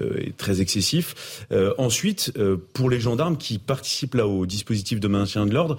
et très excessifs. Ensuite, pour les gendarmes qui participent là au dispositif de maintien de l'ordre,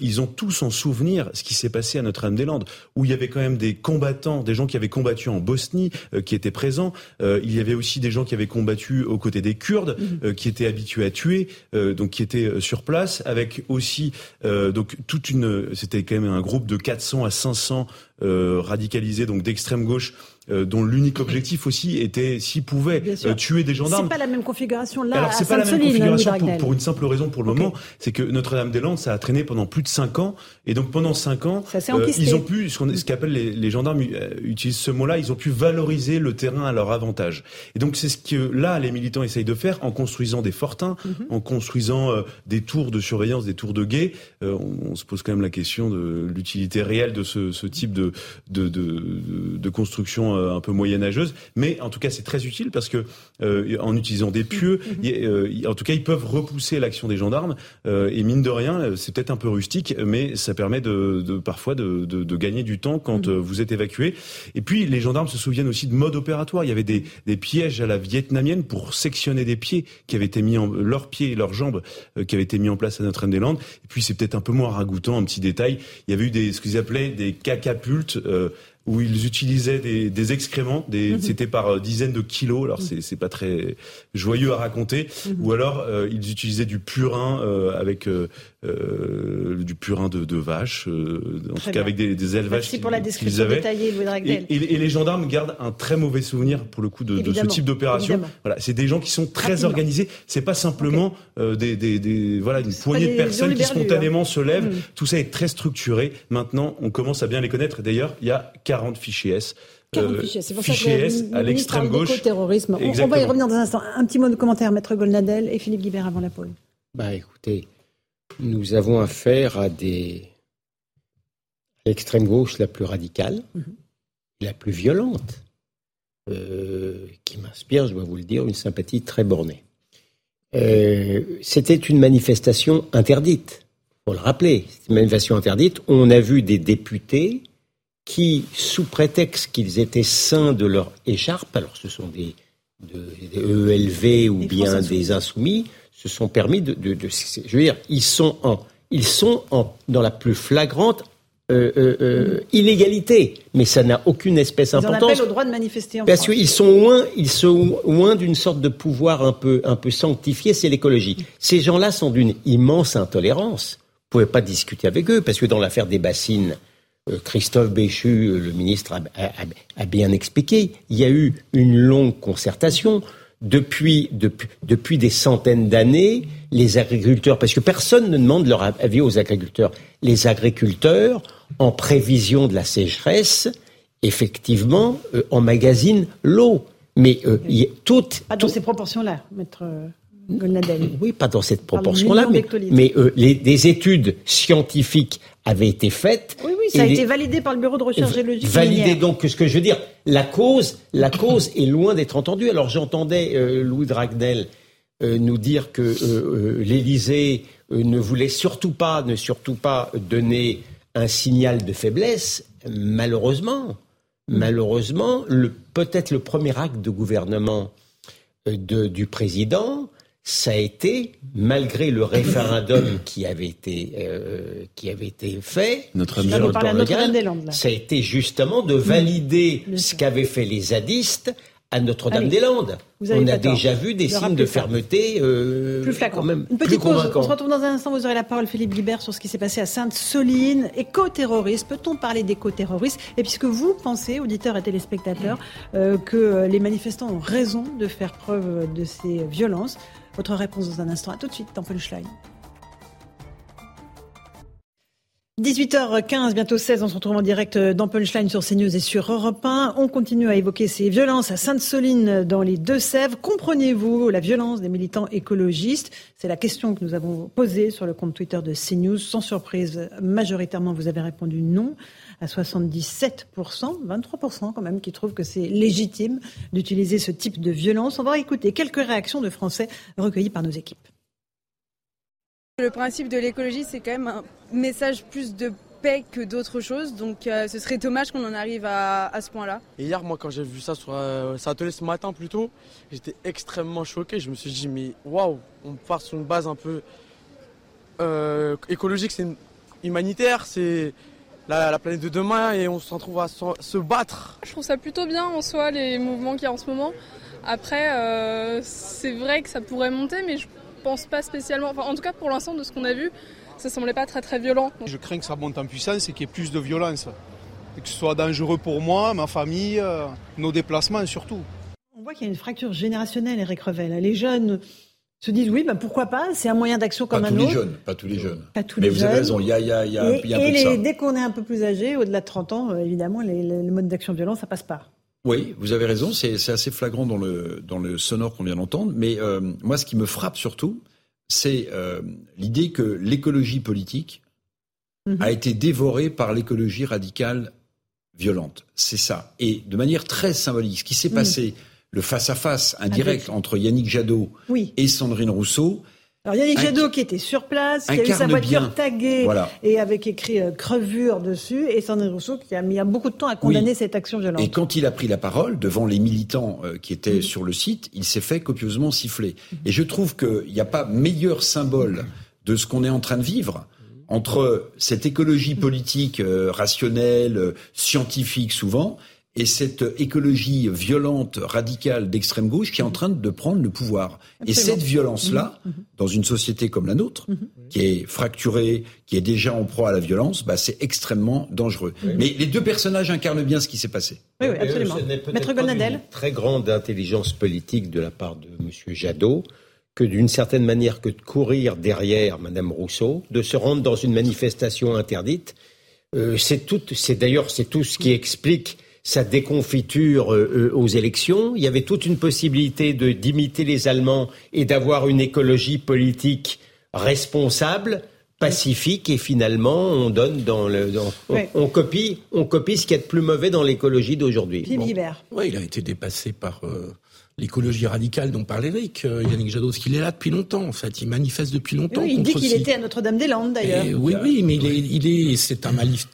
ils ont tous en souvenir ce qui s'est passé à Notre-Dame-des-Landes, où il y avait quand même des combattants, des gens qui avaient combattu en Bosnie, qui étaient présents. Euh, il y avait aussi des gens qui avaient combattu aux côtés des Kurdes, euh, qui étaient habitués à tuer, euh, donc qui étaient sur place, avec aussi euh, donc toute une. C'était quand même un groupe de quatre cents à cinq cents euh, radicalisés, donc d'extrême gauche. Euh, dont l'unique objectif aussi était, s'ils pouvaient euh, tuer des gendarmes. C'est pas la même configuration là. Alors c'est à pas la même configuration pour, pour une simple raison pour le okay. moment, c'est que Notre-Dame-des-Landes ça a traîné pendant plus de cinq ans et donc pendant cinq ans, euh, ils ont pu ce, qu'on, ce qu'appellent les, les gendarmes euh, utilisent ce mot-là, ils ont pu valoriser le terrain à leur avantage. Et donc c'est ce que là les militants essayent de faire en construisant des fortins, mm-hmm. en construisant euh, des tours de surveillance, des tours de guet. Euh, on, on se pose quand même la question de l'utilité réelle de ce, ce type de, de, de, de, de construction un peu moyenâgeuse. Mais en tout cas, c'est très utile parce que euh, en utilisant des pieux, mmh. y, euh, en tout cas, ils peuvent repousser l'action des gendarmes. Euh, et mine de rien, c'est peut-être un peu rustique, mais ça permet de, de parfois de, de, de gagner du temps quand mmh. vous êtes évacué. Et puis, les gendarmes se souviennent aussi de mode opératoire. Il y avait des, des pièges à la vietnamienne pour sectionner des pieds qui avaient été mis en, leurs pieds et leurs jambes euh, qui avaient été mis en place à Notre-Dame-des-Landes. Et puis, c'est peut-être un peu moins ragoûtant, un petit détail. Il y avait eu des, ce qu'ils appelaient des cacapultes, euh, où ils utilisaient des, des excréments, des, mmh. c'était par dizaines de kilos, alors c'est, c'est pas très joyeux à raconter, mmh. ou alors euh, ils utilisaient du purin euh, avec euh, euh, du purin de, de vache, euh, en très tout cas bien. Avec des, des élevages qu'ils, qu'ils avaient. Détaillée, Louis de Raguenel. Et, et, et les gendarmes gardent un très mauvais souvenir pour le coup de, de ce type d'opération. Voilà, c'est des gens qui sont très Rapidement. organisés. C'est pas simplement okay. euh, des, des, des voilà une c'est poignée de personnes qui spontanément hein. se lèvent. Mmh. Tout ça est très structuré. Maintenant, on commence à bien les connaître. D'ailleurs, il y a quarante fichiers S. quarante fichiers, c'est pour fichiers ça que à l'extrême gauche. Terrorisme. On, on va y revenir dans un instant. Un petit mot de commentaire, Maître Golnadel et Philippe Guibert avant la pause. Bah écoutez, nous avons affaire à des à l'extrême gauche la plus radicale, mm-hmm. la plus violente, euh, qui m'inspire, je dois vous le dire, une sympathie très bornée. Euh, c'était une manifestation interdite. Faut le rappeler, c'est une manifestation interdite. On a vu des députés qui, sous prétexte qu'ils étaient sains de leur écharpe, alors ce sont des, de, des E L V ou des bien insoumis. des insoumis, se sont permis de, de, de... Je veux dire, ils sont, en, ils sont en, dans la plus flagrante euh, euh, euh, mm-hmm. illégalité, mais ça n'a aucune espèce d'importance. Ils en appellent au droit de manifester en France. Parce qu'ils sont loin, ils sont loin d'une sorte de pouvoir un peu, un peu sanctifié, c'est l'écologie. Mm-hmm. Ces gens-là sont d'une immense intolérance. Vous ne pouvez pas discuter avec eux, parce que dans l'affaire des bassines... Christophe Béchu, le ministre, a, a, a bien expliqué. Il y a eu une longue concertation. Depuis, depuis, depuis des centaines d'années, les agriculteurs, parce que personne ne demande leur avis aux agriculteurs, les agriculteurs, en prévision de la sécheresse, effectivement, euh, emmagasinent l'eau. Mais euh, y a, toute, pas dans tout... ces proportions-là, maître Golnadel. Oui, pas dans cette proportion-là, mais, mais euh, les, des études scientifiques avaient été faites. Oui, oui, ça a les... été validé par le Bureau de recherche géologique. Validé, donc, ce que je veux dire, la cause, la cause est loin d'être entendue. Alors, j'entendais euh, Louis de Raguenel euh, nous dire que euh, euh, l'Élysée euh, ne voulait surtout pas, ne surtout pas donner un signal de faiblesse. Malheureusement, malheureusement, le, peut-être le premier acte de gouvernement euh, de, du président. Ça a été, malgré le référendum qui avait été, euh, qui avait été fait, notre sur le port Notre-Dame-des-Landes, ça a été justement de valider mmh. ce qu'avaient fait les zadistes à Notre-Dame-des-Landes. On a déjà vu des signes de fermeté euh, plus flagrants. Une petite pause, on se retrouve dans un instant, vous aurez la parole Philippe Guibert sur ce qui s'est passé à Sainte-Soline. Éco-terroriste, peut-on parler d'éco-terroriste ? Et puisque vous pensez, auditeurs et téléspectateurs, euh, que les manifestants ont raison de faire preuve de ces violences, votre réponse dans un instant. À tout de suite dans Punchline. dix-huit heures quinze, bientôt seize, on se retrouve en direct dans Punchline sur CNews et sur Europe un. On continue à évoquer ces violences à Sainte-Soline dans les Deux-Sèvres. Comprenez-vous la violence des militants écologistes ? C'est la question que nous avons posée sur le compte Twitter de CNews. Sans surprise, majoritairement, vous avez répondu non à soixante-dix-sept pour cent, vingt-trois pour cent quand même qui trouvent que c'est légitime d'utiliser ce type de violence. On va écouter quelques réactions de Français recueillies par nos équipes. Le principe de l'écologie, c'est quand même un message plus de paix que d'autres choses, donc euh, ce serait dommage qu'on en arrive à, à ce point-là. Et hier, moi, quand j'ai vu ça sur euh, ça atelier ce matin plutôt, j'étais extrêmement choqué. Je me suis dit, mais waouh, on part sur une base un peu euh, écologique, c'est humanitaire, c'est la, la planète de demain et on se retrouve à se, se battre. Je trouve ça plutôt bien en soi, les mouvements qu'il y a en ce moment. Après, euh, c'est vrai que ça pourrait monter, mais je Je pense pas spécialement, enfin, en tout cas pour l'instant de ce qu'on a vu, ça semblait pas très très violent. Je crains que ça monte en puissance et qu'il y ait plus de violence, et que ce soit dangereux pour moi, ma famille, euh, nos déplacements surtout. On voit qu'il y a une fracture générationnelle, Eric Revel. Les jeunes se disent oui, bah pourquoi pas, c'est un moyen d'action comme pas un autre. Les jeunes, pas tous les jeunes, pas tous les mais jeunes. Mais vous avez raison, il y a, y a, y a et, un peu de ça. Et dès qu'on est un peu plus âgé, au-delà de trente ans, évidemment, les, les modes d'action violents, ça passe pas. Oui, vous avez raison, c'est, c'est assez flagrant dans le, dans le sonore qu'on vient d'entendre, mais euh, moi ce qui me frappe surtout, c'est euh, l'idée que l'écologie politique mmh. a été dévorée par l'écologie radicale violente. C'est ça. Et de manière très symbolique, ce qui s'est mmh. passé, le face-à-face indirect Avec... entre Yannick Jadot oui. et Sandrine Rousseau... Alors, Yannick Jadot qui était sur place, qui a eu sa voiture bien. taguée voilà. et avec écrit euh, crevure dessus, et Sandrine Rousseau qui a mis beaucoup de temps à condamner oui. cette action violente. Et quand il a pris la parole devant les militants euh, qui étaient mmh. sur le site, il s'est fait copieusement siffler. Mmh. Et je trouve qu'il n'y a pas meilleur symbole de ce qu'on est en train de vivre entre cette écologie politique euh, rationnelle, euh, scientifique souvent, et cette écologie violente, radicale d'extrême gauche qui est en train de prendre le pouvoir. Absolument. Et cette violence-là, mmh. Mmh. dans une société comme la nôtre, mmh. qui est fracturée, qui est déjà en proie à la violence, bah c'est extrêmement dangereux. Oui. Mais les deux personnages incarnent bien ce qui s'est passé. Oui, oui, absolument. Maître Gonadel. Très grande intelligence politique de la part de M. Jadot, que d'une certaine manière que de courir derrière Mme Rousseau, de se rendre dans une manifestation interdite, euh, c'est tout. C'est d'ailleurs c'est tout ce qui explique sa déconfiture euh, aux élections. Il y avait toute une possibilité de, d'imiter les Allemands et d'avoir une écologie politique responsable, pacifique, et finalement, on donne dans le... Dans, oui. on, on, copie, on copie ce qu'il y a de plus mauvais dans l'écologie d'aujourd'hui. Philippe Guibert. Bon. Oui, il a été dépassé par... Euh... l'écologie radicale dont parle Eric, euh, Yannick Jadot, parce qu'il est là depuis longtemps, en fait. Il manifeste depuis longtemps. Oui, il contre dit qu'il si... était à Notre-Dame-des-Landes, d'ailleurs. Et, oui, oui, mais il est, il est, c'est un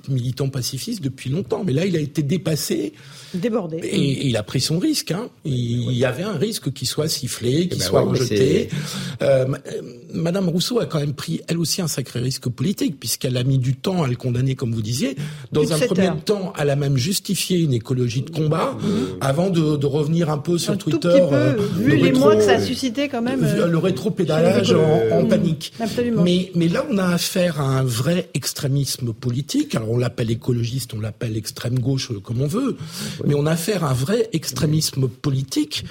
militant pacifiste depuis longtemps. Mais là, il a été dépassé. Débordé. Et, et il a pris son risque, hein. Il, il y avait un risque qu'il soit sifflé, qu'il eh ben soit ouais, rejeté. Euh, Madame Rousseau a quand même pris, elle aussi, un sacré risque politique, puisqu'elle a mis du temps à le condamner, comme vous disiez. Dans un premier heures. temps, elle a même justifié une écologie de combat, mmh. avant de, de revenir un peu sur un Twitter. Petit peu, vu le les rétro, mois que ça a suscité quand même. Le, le rétropédalage en, en panique. Absolument. Mais, mais là, on a affaire à un vrai extrémisme politique. Alors, on l'appelle écologiste, on l'appelle extrême gauche, comme on veut. Oui. Mais on a affaire à un vrai extrémisme politique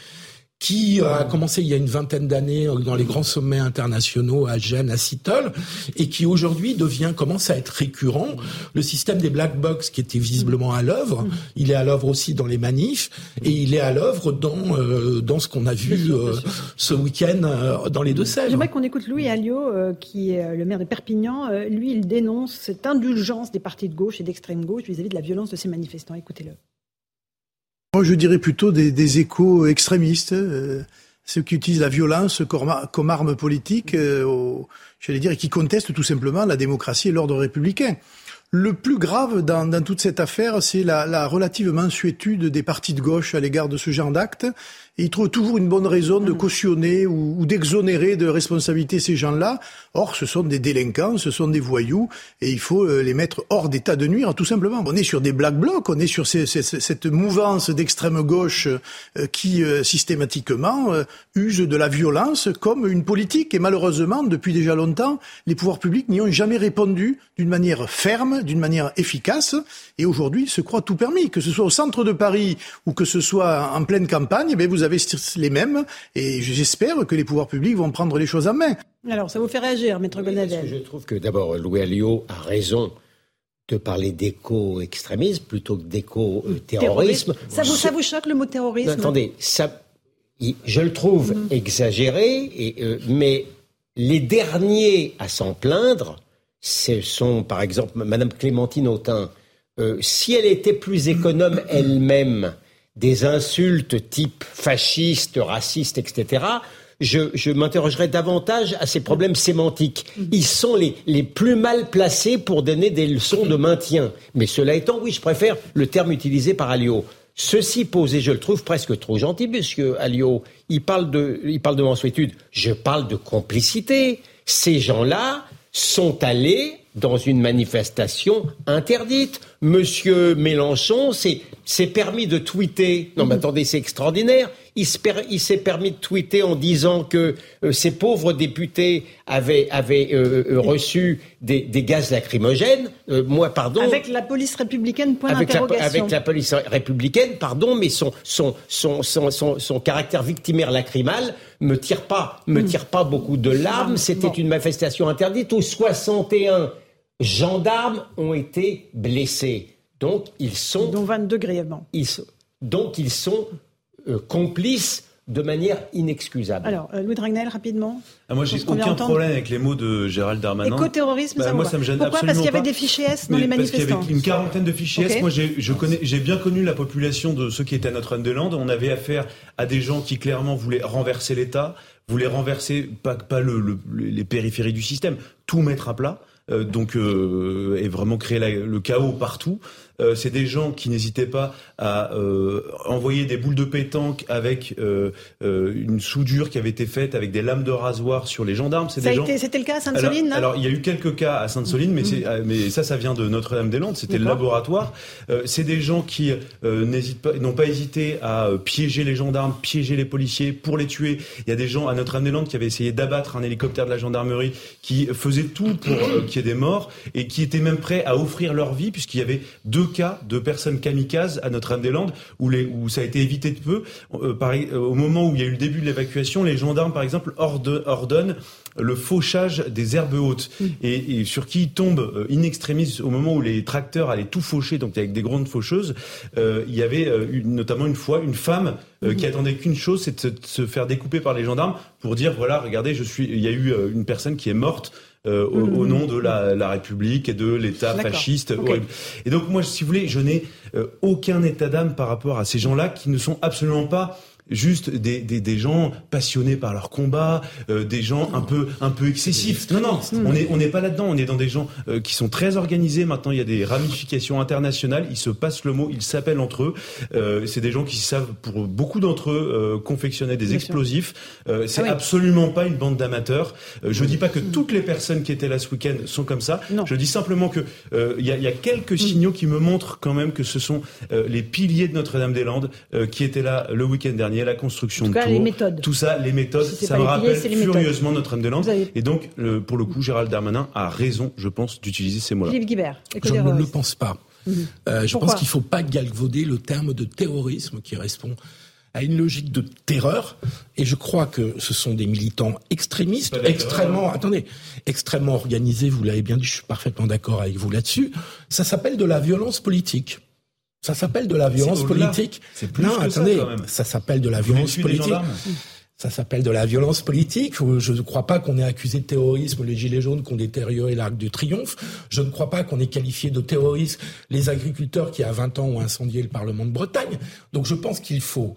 qui a commencé il y a une vingtaine d'années dans les grands sommets internationaux à Gênes, à Seattle, et qui aujourd'hui devient, commence à être récurrent. Le système des black box qui était visiblement à l'œuvre, il est à l'œuvre aussi dans les manifs, et il est à l'œuvre dans euh, dans ce qu'on a vu bien sûr, bien sûr. Euh, ce week-end euh, dans les Deux-Sèvres. J'aimerais qu'on écoute Louis Aliot, euh, qui est le maire de Perpignan. Euh, lui, il dénonce cette indulgence des partis de gauche et d'extrême gauche vis-à-vis de la violence de ces manifestants. Écoutez-le. Moi, je dirais plutôt des, des échos extrémistes, euh, ceux qui utilisent la violence comme, comme arme politique, euh, au, j'allais dire, et qui contestent tout simplement la démocratie et l'ordre républicain. Le plus grave dans, dans toute cette affaire, c'est la, la relative mansuétude des partis de gauche à l'égard de ce genre d'actes. Et ils trouvent toujours une bonne raison de cautionner ou, ou d'exonérer de responsabilité ces gens-là. Or, ce sont des délinquants, ce sont des voyous, et il faut les mettre hors d'état de nuire, tout simplement. On est sur des black blocs, on est sur ces, ces, cette mouvance d'extrême gauche qui, systématiquement, use de la violence comme une politique. Et malheureusement, depuis déjà longtemps, les pouvoirs publics n'y ont jamais répondu d'une manière ferme, d'une manière efficace. Et aujourd'hui, ils se croient tout permis. Que ce soit au centre de Paris ou que ce soit en pleine campagne, eh bien, vous avez les mêmes, et j'espère que les pouvoirs publics vont prendre les choses en main. Alors, ça vous fait réagir, Maître Gonadel? Oui, je trouve que d'abord, Louis Aliot a raison de parler d'éco-extrémisme plutôt que d'éco-terrorisme. Ça vous, ça vous choque, le mot terrorisme? Non, attendez, ça, je le trouve mmh. exagéré, et, euh, mais les derniers à s'en plaindre, ce sont par exemple Mme Clémentine Autain. Euh, si elle était plus économe elle-même des insultes type fasciste, raciste, et cetera, je, je m'interrogerai davantage à ces problèmes sémantiques. Ils sont les, les plus mal placés pour donner des leçons de maintien. Mais cela étant, oui, je préfère le terme utilisé par Aliot. Ceci posé, je le trouve presque trop gentil, monsieur Aliot. Il parle de, il parle de mansuétude. Je parle de complicité. Ces gens-là sont allés dans une manifestation interdite. Monsieur Mélenchon s'est, s'est permis de tweeter. Non, mais attendez, c'est extraordinaire. Il, se per, il s'est permis de tweeter en disant que euh, ces pauvres députés avaient, avaient euh, euh, reçu des, des gaz lacrymogènes. Euh, moi, pardon. Avec la police républicaine, point avec d'interrogation. La, avec la police républicaine, pardon, mais son, son, son, son, son, son caractère victimaire lacrymal me tire pas, me tire pas beaucoup de larmes. C'était bon. Une manifestation interdite où soixante et un gendarmes ont été blessés. Donc, ils sont... Dont vingt-deux grièvement. Ils, donc, ils sont euh, complices de manière inexcusable. Alors, euh, Louis de Raguenel, rapidement. Ah, moi, j'ai aucun problème avec les mots de Gérald Darmanin. Éco-terrorisme, bah, ça, moi, ça me gêne absolument pas. Pourquoi ? Parce qu'il y avait des fichiers S dans mais les manifestants. Parce qu'il y avait une quarantaine de fichiers okay. S. Moi, j'ai, je connais, j'ai bien connu la population de ceux qui étaient à Notre-Dame-des-Landes. On avait affaire à des gens qui, clairement, voulaient renverser l'État, voulaient renverser, pas, pas le, le, les périphéries du système, tout mettre à plat. Euh, donc euh, et vraiment créer la, le chaos partout. Euh, c'est des gens qui n'hésitaient pas à euh, envoyer des boules de pétanque avec euh, euh, une soudure qui avait été faite avec des lames de rasoir sur les gendarmes. C'est ça des gens... été, c'était le cas à Sainte-Soline. Alors, alors il y a eu quelques cas à Sainte-Soline, mais, c'est, mais ça, ça vient de Notre-Dame-des-Landes. C'était D'accord. le laboratoire. Euh, c'est des gens qui euh, n'hésitent pas, n'ont pas hésité à piéger les gendarmes, piéger les policiers pour les tuer. Il y a des gens à Notre-Dame-des-Landes qui avaient essayé d'abattre un hélicoptère de la gendarmerie, qui faisaient tout pour euh, qu'il y ait des morts et qui étaient même prêts à offrir leur vie puisqu'il y avait deux cas de personnes kamikazes à Notre-Dame-des-Landes où, les, où ça a été évité de peu. Euh, pareil, euh, au moment où il y a eu le début de l'évacuation, les gendarmes, par exemple, orde, ordonnent le fauchage des herbes hautes mmh. et, et sur qui tombe euh, in extremis au moment où les tracteurs allaient tout faucher, donc avec des grandes faucheuses. Euh, il y avait euh, une, notamment une fois une femme euh, mmh. qui attendait qu'une chose, c'est de se, de se faire découper par les gendarmes pour dire voilà, regardez, je suis, il y a eu euh, une personne qui est morte. Euh, au, au nom de la, la République et de l'État D'accord. fasciste. Okay. Et donc moi, si vous voulez, je n'ai euh, aucun état d'âme par rapport à ces gens-là qui ne sont absolument pas juste des, des, des gens passionnés par leur combat, euh, des gens un peu, un peu excessifs. Non, non, on n'est on n'est pas là-dedans. On est dans des gens euh, qui sont très organisés. Maintenant, il y a des ramifications internationales. Ils se passent le mot, ils s'appellent entre eux. Euh, c'est des gens qui savent, pour beaucoup d'entre eux, euh, confectionner des explosifs. Euh, c'est ah oui. absolument pas une bande d'amateurs. Euh, je dis pas que toutes les personnes qui étaient là ce week-end sont comme ça. Non. Je dis simplement que euh, y a, y a quelques signaux qui me montrent quand même que ce sont euh, les piliers de Notre-Dame-des-Landes euh, qui étaient là le week-end dernier. La construction cas, de Tours, méthodes. Tout ça, les méthodes, si ça me rappelle piliers, furieusement Notre-Dame-des-Landes. Avez... Et donc, le, pour le coup, Gérald Darmanin a raison, je pense, d'utiliser ces mots-là. Philippe Guibert. Je ne le pense pas. Mmh. Euh, je Pourquoi pense qu'il ne faut pas galvauder le terme de terrorisme qui répond à une logique de terreur. Et je crois que ce sont des militants extrémistes, extrêmement, attendez, extrêmement organisés, vous l'avez bien dit, je suis parfaitement d'accord avec vous là-dessus. Ça s'appelle de la violence politique. Ça s'appelle de la violence c'est politique. C'est plus non, que attendez, ça, quand même. Ça s'appelle de la Vous violence politique. Ça s'appelle de la violence politique. Je ne crois pas qu'on ait accusé de terrorisme les Gilets jaunes qui ont détérioré l'Arc de Triomphe. Je ne crois pas qu'on ait qualifié de terroristes les agriculteurs qui, à vingt ans, ont incendié le Parlement de Bretagne. Donc je pense qu'il faut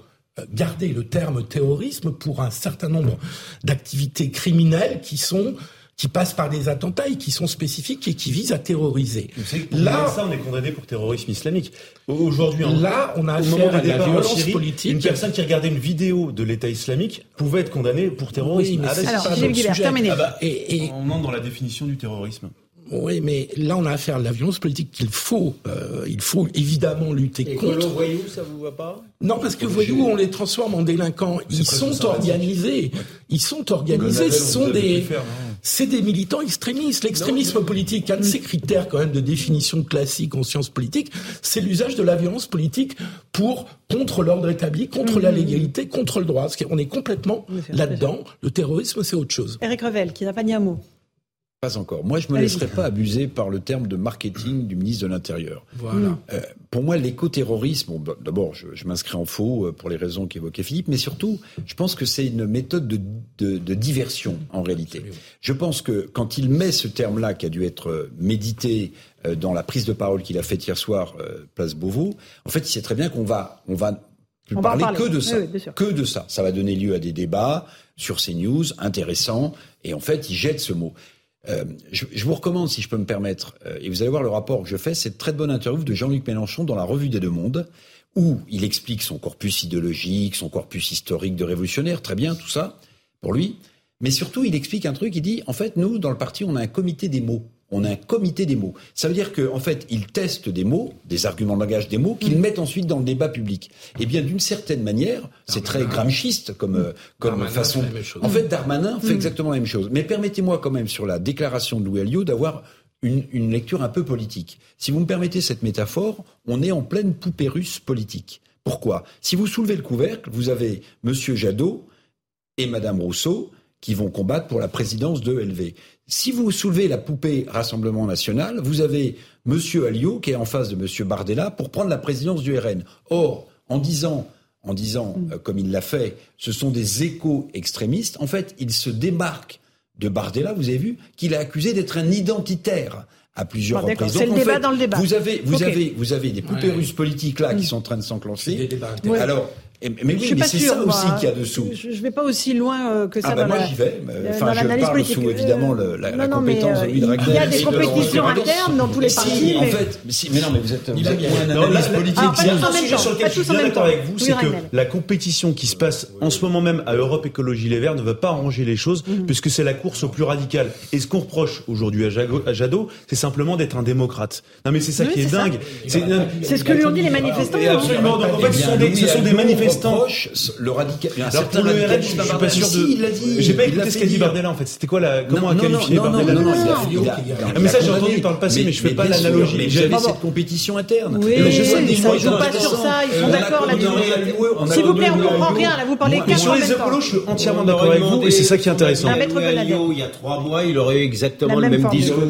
garder le terme terrorisme pour un certain nombre d'activités criminelles qui sont... qui passent par des attentats et qui sont spécifiques et qui visent à terroriser. Là, ça, on est condamné pour terrorisme islamique. Aujourd'hui, là, on a affaire à la violence Syrie, politique. Une personne qui regardait une vidéo de l'État islamique pouvait être condamnée pour terrorisme. Oui, ah, là, alors, Philippe Guibert, terminé. Ah bah, et, et... On entre dans la définition du terrorisme. Oui, mais là, on a affaire à la violence politique qu'il faut. Euh, il faut évidemment lutter et contre. Et les voyous, ça vous va pas ? Non, parce que voyous, on les transforme en délinquants. Ils sont organisés. Ils sont organisés. Ils sont des... C'est des militants extrémistes. L'extrémisme non, mais... politique, un de ses critères quand même de définition classique en sciences politiques, c'est l'usage de la violence politique pour contre l'ordre établi, contre mmh. la légalité, contre le droit. Parce qu'on est complètement Monsieur, là-dedans. Le terrorisme, c'est autre chose. Eric Revel, qui n'a pas dit un mot. Pas encore. Moi, je ne me Allez-y. laisserai pas abuser par le terme de marketing du ministre de l'Intérieur. Voilà. Euh, pour moi, l'éco-terrorisme, bon, d'abord, je, je m'inscris en faux pour les raisons qu'évoquait Philippe, mais surtout, je pense que c'est une méthode de, de, de diversion, en réalité. Absolument. Je pense que quand il met ce terme-là, qui a dû être médité euh, dans la prise de parole qu'il a faite hier soir, euh, place Beauvau, en fait, il sait très bien qu'on va... On va Je ne parlais que de ça, oui, oui, que de ça. Ça va donner lieu à des débats sur CNews, intéressants, et en fait, il jette ce mot. Euh, je, je vous recommande, si je peux me permettre, euh, et vous allez voir le rapport que je fais, cette très bonne interview de Jean-Luc Mélenchon dans la Revue des Deux Mondes, où il explique son corpus idéologique, son corpus historique de révolutionnaire, très bien, tout ça, pour lui. Mais surtout, il explique un truc, il dit, en fait, nous, dans le parti, on a un comité des mots. On a un comité des mots. Ça veut dire qu'en fait, ils testent des mots, des arguments de langage des mots, qu'ils mmh. mettent ensuite dans le débat public. Eh bien, d'une certaine manière, c'est Darmanin. très gramschiste comme, comme Darmanin façon. En fait, Darmanin mmh. fait exactement la même chose. Mais permettez-moi quand même, sur la déclaration de Louis Aliot, d'avoir une, une lecture un peu politique. Si vous me permettez cette métaphore, on est en pleine poupée russe politique. Pourquoi ? Si vous soulevez le couvercle, vous avez M. Jadot et Mme Rousseau qui vont combattre pour la présidence de L V. Si vous soulevez la poupée Rassemblement National, vous avez M. Aliot qui est en face de M. Bardella pour prendre la présidence du R N. Or, en disant en disant, euh, comme il l'a fait, ce sont des éco-extrémistes. En fait, il se démarque de Bardella, vous avez vu, qu'il a accusé d'être un identitaire à plusieurs bon, reprises. C'est le en débat fait, dans le débat. Vous avez, vous okay. avez, vous avez des poupées ouais. russes politiques là mmh. qui sont en train de s'enclencher. Ouais. Alors, mais oui, je suis mais pas c'est sûr, ça moi, aussi qu'il y a dessous. Je ne vais pas aussi loin que ça. Ah bah moi, la, j'y vais. Enfin, je parle politique. Sous évidemment euh, la, la non, compétence de Louis de Raguenel. Il y a des compétitions internes dans tous les partis. En fait, mais non, mais vous êtes. Non, l'analyse politique, c'est un sujet sur lequel je suis bien d'accord avec vous, c'est que la compétition qui se passe en ce moment même à Europe Écologie Les Verts ne va pas arranger les choses, puisque c'est la course au plus radical. Et ce qu'on reproche aujourd'hui à Jadot, c'est simplement d'être un démocrate. Non, mais c'est ça qui est dingue. C'est ce que lui ont dit les manifestants. Absolument. Donc en fait, ce sont des manifestants. Proche, le radical. Alors pour le R N, je suis pas sûr de. Si, il l'a dit. J'ai pas écouté ce qu'a dit Bardella en fait. C'était quoi la comment a qualifié Bardella? Non non non. Mais ça j'ai entendu par le passé, mais je fais pas l'analogie. J'avais cette compétition interne. Je sais des fois ils sont pas sur ça, ils sont d'accord là-dessus. S'il vous plaît, on comprend rien là. Vous parlez qu'un sur les écolos. Je suis entièrement d'accord avec vous et c'est ça qui est intéressant. Louis Aliot, il y a trois mois, il aurait eu exactement le même discours.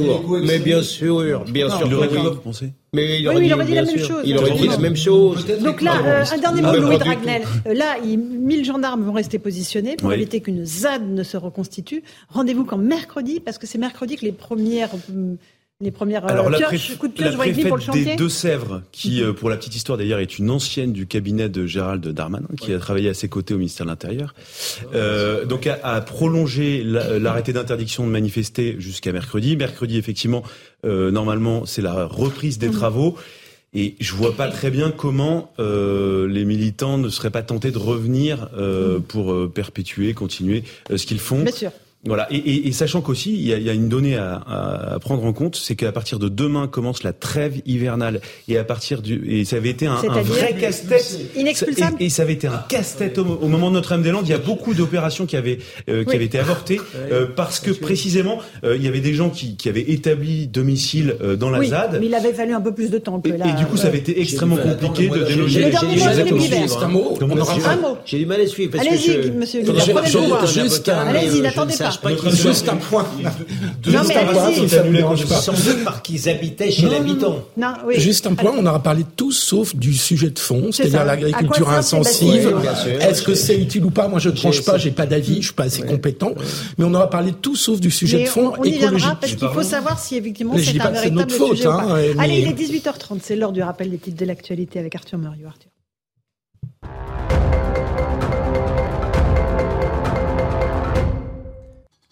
Mais bien sûr, bien sûr. Il aurait pas pensé. Mais il aurait oui, dit, il aurait dit la même sûr. chose. Il aurait dit la même chose. Donc là, euh, un dernier mot de Louis de Raguenel. Là, mille gendarmes vont rester positionnés pour oui. éviter qu'une ZAD ne se reconstitue. Rendez-vous quand mercredi, parce que c'est mercredi que les premières... Les premières Alors, la, pioche, préf... de la préfète pour le des Deux-Sèvres, qui, pour la petite histoire d'ailleurs, est une ancienne du cabinet de Gérald Darmanin, qui a travaillé à ses côtés au ministère de l'Intérieur, euh, donc a, a prolongé l'arrêté d'interdiction de manifester jusqu'à mercredi. Mercredi, effectivement, euh, normalement, c'est la reprise des travaux. Et je vois pas très bien comment euh, les militants ne seraient pas tentés de revenir euh, pour euh, perpétuer, continuer euh, ce qu'ils font. Bien sûr. Voilà. Et, et, et sachant qu'aussi, il y a, il y a une donnée à, à prendre en compte, c'est qu'à partir de demain commence la trêve hivernale. Et à partir du, et ça avait été un, un vrai casse-tête. Inexpulsable. Et, et ça avait été un casse-tête au, au moment de Notre-Dame-des-Landes. Il y a beaucoup d'opérations qui avaient, euh, qui oui. avaient été avortées, euh, parce que précisément, euh, il y avait des gens qui, qui avaient établi domicile, euh, dans la oui, ZAD. Mais il avait fallu un peu plus de temps que là. Et, et du coup, ça avait été extrêmement compliqué de déloger les gens. C'est un mot. J'ai du mal à suivre. Allez-y, monsieur Guibert. Allez-y, n'attendez pas. Pas juste un point. Deux non, mais allez-y. Par qu'ils habitaient chez non, l'habitant. Non, oui. Juste un point, on aura parlé de tout sauf du sujet de fond, c'est-à-dire l'agriculture à insensive. Oui, bien sûr, Est-ce que c'est utile ou pas? Moi, je ne tranche pas, j'ai pas d'avis, je ne suis pas assez oui. compétent. Mais on aura parlé de tout sauf du sujet mais de fond on, on écologique. On parce qu'il faut savoir si, effectivement, mais c'est un véritable faute, sujet hein, ou pas. Mais... Allez, il est dix-huit heures trente, c'est l'heure du rappel des titres de l'actualité avec Arthur Muriaux. Arthur.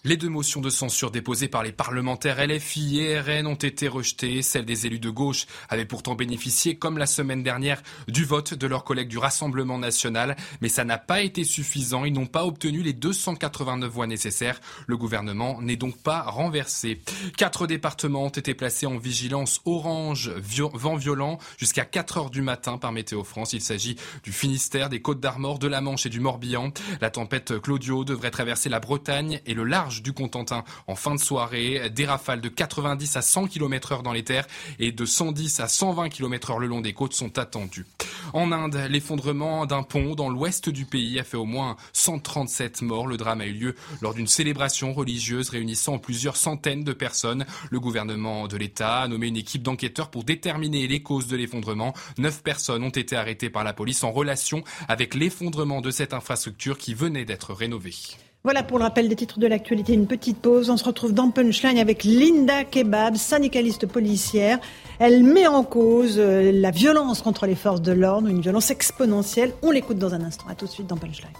Les deux motions de censure déposées par les parlementaires L F I et R N ont été rejetées. Celles des élus de gauche avaient pourtant bénéficié, comme la semaine dernière, du vote de leurs collègues du Rassemblement national. Mais ça n'a pas été suffisant. Ils n'ont pas obtenu les deux cent quatre-vingt-neuf voix nécessaires. Le gouvernement n'est donc pas renversé. Quatre départements ont été placés en vigilance orange, viol- vent violent, jusqu'à quatre heures du matin par Météo France. Il s'agit du Finistère, des Côtes-d'Armor, de la Manche et du Morbihan. La tempête Claudio devrait traverser la Bretagne et le large du Contentin en fin de soirée, des rafales de quatre-vingt-dix à cent kilomètres heure dans les terres et de cent dix à cent vingt kilomètres heure le long des côtes sont attendues. En Inde, l'effondrement d'un pont dans l'ouest du pays a fait au moins cent trente-sept morts. Le drame a eu lieu lors d'une célébration religieuse réunissant plusieurs centaines de personnes. Le gouvernement de l'État a nommé une équipe d'enquêteurs pour déterminer les causes de l'effondrement. Neuf personnes ont été arrêtées par la police en relation avec l'effondrement de cette infrastructure qui venait d'être rénovée. Voilà pour le rappel des titres de l'actualité, une petite pause. On se retrouve dans Punchline avec Linda Kebab, syndicaliste policière. Elle met en cause la violence contre les forces de l'ordre, une violence exponentielle. On l'écoute dans un instant. À tout de suite dans Punchline.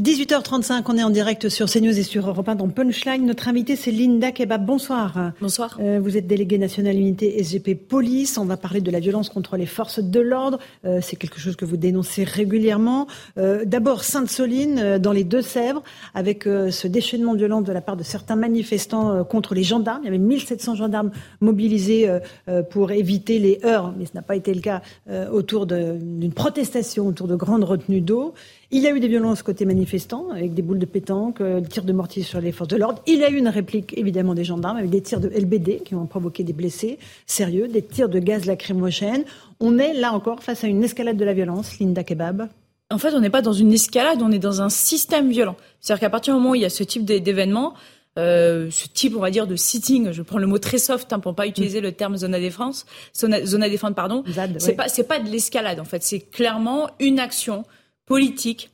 dix-huit heures trente-cinq, on est en direct sur CNews et sur Europe un dans Punchline. Notre invitée, c'est Linda Kebab. Bonsoir. Bonsoir. Euh, vous êtes déléguée nationale unité S G P Police. On va parler de la violence contre les forces de l'ordre. Euh, c'est quelque chose que vous dénoncez régulièrement. Euh, d'abord, Sainte-Soline, euh, dans les Deux-Sèvres, avec euh, ce déchaînement violent de la part de certains manifestants euh, contre les gendarmes. Il y avait mille sept cents gendarmes mobilisés euh, euh, pour éviter les heurts, mais ce n'a pas été le cas euh, autour de, d'une protestation, autour de grandes retenues d'eau. Il y a eu des violences côté manifestants, avec des boules de pétanque, euh, des tirs de mortier sur les forces de l'ordre. Il y a eu une réplique, évidemment, des gendarmes, avec des tirs de L B D qui ont provoqué des blessés sérieux, des tirs de gaz lacrymogène. On est, là encore, face à une escalade de la violence, Linda Kebab. En fait, on n'est pas dans une escalade, on est dans un système violent. C'est-à-dire qu'à partir du moment où il y a ce type d'événement, euh, ce type, on va dire, de sitting. Je prends le mot très soft hein, pour ne pas utiliser le terme zone à défense. Zone à, zone à défendre, pardon. Zad, c'est, ouais. pas, c'est pas de l'escalade, en fait. C'est clairement une action politique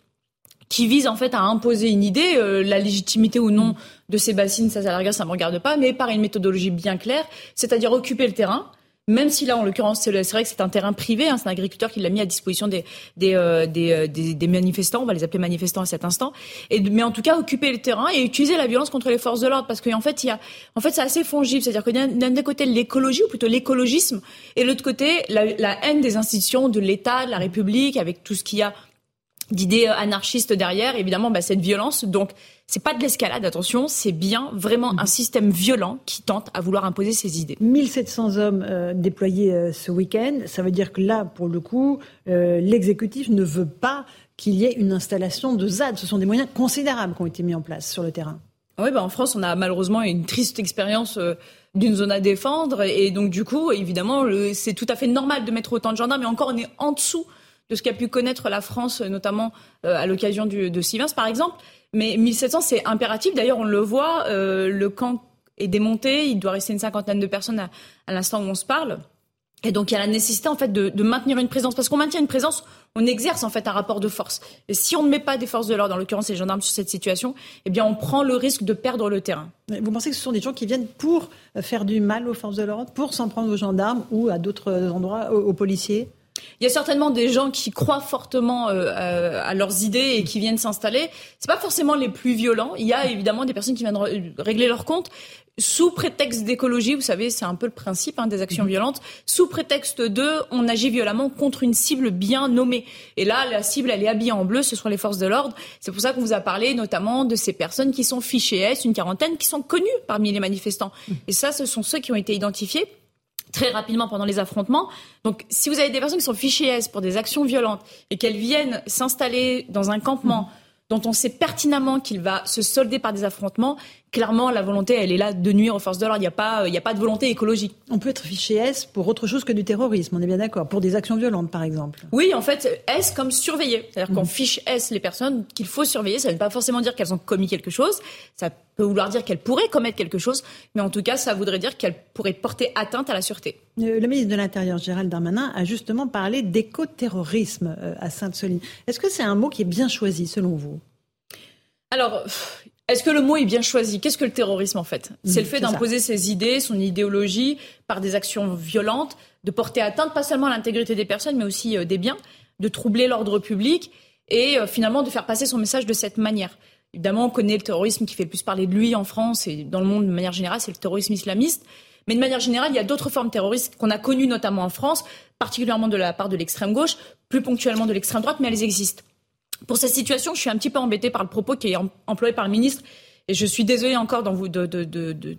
qui vise en fait à imposer une idée, euh, la légitimité ou non de ces bassines, ça, ça la regarde, ça ne me regarde pas, mais par une méthodologie bien claire, c'est-à-dire occuper le terrain, même si là, en l'occurrence, c'est, le, c'est vrai que c'est un terrain privé, hein, c'est un agriculteur qui l'a mis à disposition des, des, euh, des, des, des manifestants, on va les appeler manifestants à cet instant, et, mais en tout cas, occuper le terrain et utiliser la violence contre les forces de l'ordre, parce qu'en fait, il y a, en fait, c'est assez fongible, c'est-à-dire que d'un côté, l'écologie, ou plutôt l'écologisme, et de l'autre côté, la, la haine des institutions, de l'État, de la République, avec tout ce qu'il y a d'idées anarchistes derrière, évidemment, bah, cette violence. Donc, c'est pas de l'escalade, attention, c'est bien vraiment un système violent qui tente à vouloir imposer ses idées. mille sept cents hommes euh, déployés euh, ce week-end, ça veut dire que là, pour le coup, euh, l'exécutif ne veut pas qu'il y ait une installation de ZAD. Ce sont des moyens considérables qui ont été mis en place sur le terrain. Oui, bah, en France, on a malheureusement une triste expérience euh, d'une zone à défendre. Et donc, du coup, évidemment, le, c'est tout à fait normal de mettre autant de gendarmes. Mais encore, on est en dessous de ce qu'a pu connaître la France, notamment euh, à l'occasion du, de Sivens, par exemple. Mais mille sept cents, c'est impératif. D'ailleurs, on le voit, euh, le camp est démonté. Il doit rester une cinquantaine de personnes à, à l'instant où on se parle. Et donc, il y a la nécessité, en fait, de, de maintenir une présence. Parce qu'on maintient une présence, on exerce, en fait, un rapport de force. Et si on ne met pas des forces de l'ordre, en l'occurrence les gendarmes, sur cette situation, eh bien, on prend le risque de perdre le terrain. Vous pensez que ce sont des gens qui viennent pour faire du mal aux forces de l'ordre, pour s'en prendre aux gendarmes ou à d'autres endroits, aux, aux policiers ? Il y a certainement des gens qui croient fortement euh, euh, à leurs idées et qui viennent s'installer. C'est pas forcément les plus violents. Il y a évidemment des personnes qui viennent r- régler leur compte sous prétexte d'écologie. Vous savez, c'est un peu le principe hein, des actions violentes. Sous prétexte de, on agit violemment contre une cible bien nommée. Et là, la cible, elle est habillée en bleu. Ce sont les forces de l'ordre. C'est pour ça qu'on vous a parlé notamment de ces personnes qui sont fichées S, une quarantaine, qui sont connues parmi les manifestants. Et ça, ce sont ceux qui ont été identifiés très rapidement pendant les affrontements. Donc, si vous avez des personnes qui sont fichées S pour des actions violentes et qu'elles viennent s'installer dans un campement dont on sait pertinemment qu'il va se solder par des affrontements, clairement, la volonté, elle est là de nuire aux forces de l'ordre. Il n'y a pas, il n'y a pas de volonté écologique. On peut être fiché S pour autre chose que du terrorisme, on est bien d'accord, pour des actions violentes, par exemple. Oui, en fait, S comme surveiller. C'est-à-dire mmh. qu'on fiche S les personnes qu'il faut surveiller. Ça ne veut pas forcément dire qu'elles ont commis quelque chose. Ça peut vouloir dire qu'elles pourraient commettre quelque chose. Mais en tout cas, ça voudrait dire qu'elles pourraient porter atteinte à la sûreté. Euh, le ministre de l'Intérieur, Gérald Darmanin, a justement parlé d'écoterrorisme euh, à Sainte-Soline. Est-ce que c'est un mot qui est bien choisi, selon vous ? Alors... Pff... Est-ce que le mot est bien choisi ? Qu'est-ce que le terrorisme, en fait ? C'est le fait c'est d'imposer ça. Ses idées, son idéologie, par des actions violentes, de porter atteinte pas seulement à l'intégrité des personnes, mais aussi des biens, de troubler l'ordre public et euh, finalement de faire passer son message de cette manière. Évidemment, on connaît le terrorisme qui fait le plus parler de lui en France et dans le monde de manière générale, c'est le terrorisme islamiste. Mais de manière générale, il y a d'autres formes terroristes qu'on a connues notamment en France, particulièrement de la part de l'extrême gauche, plus ponctuellement de l'extrême droite, mais elles existent. Pour cette situation, je suis un petit peu embêtée par le propos qui est employé par le ministre et je suis désolée encore d'en, vou- de, de, de, de,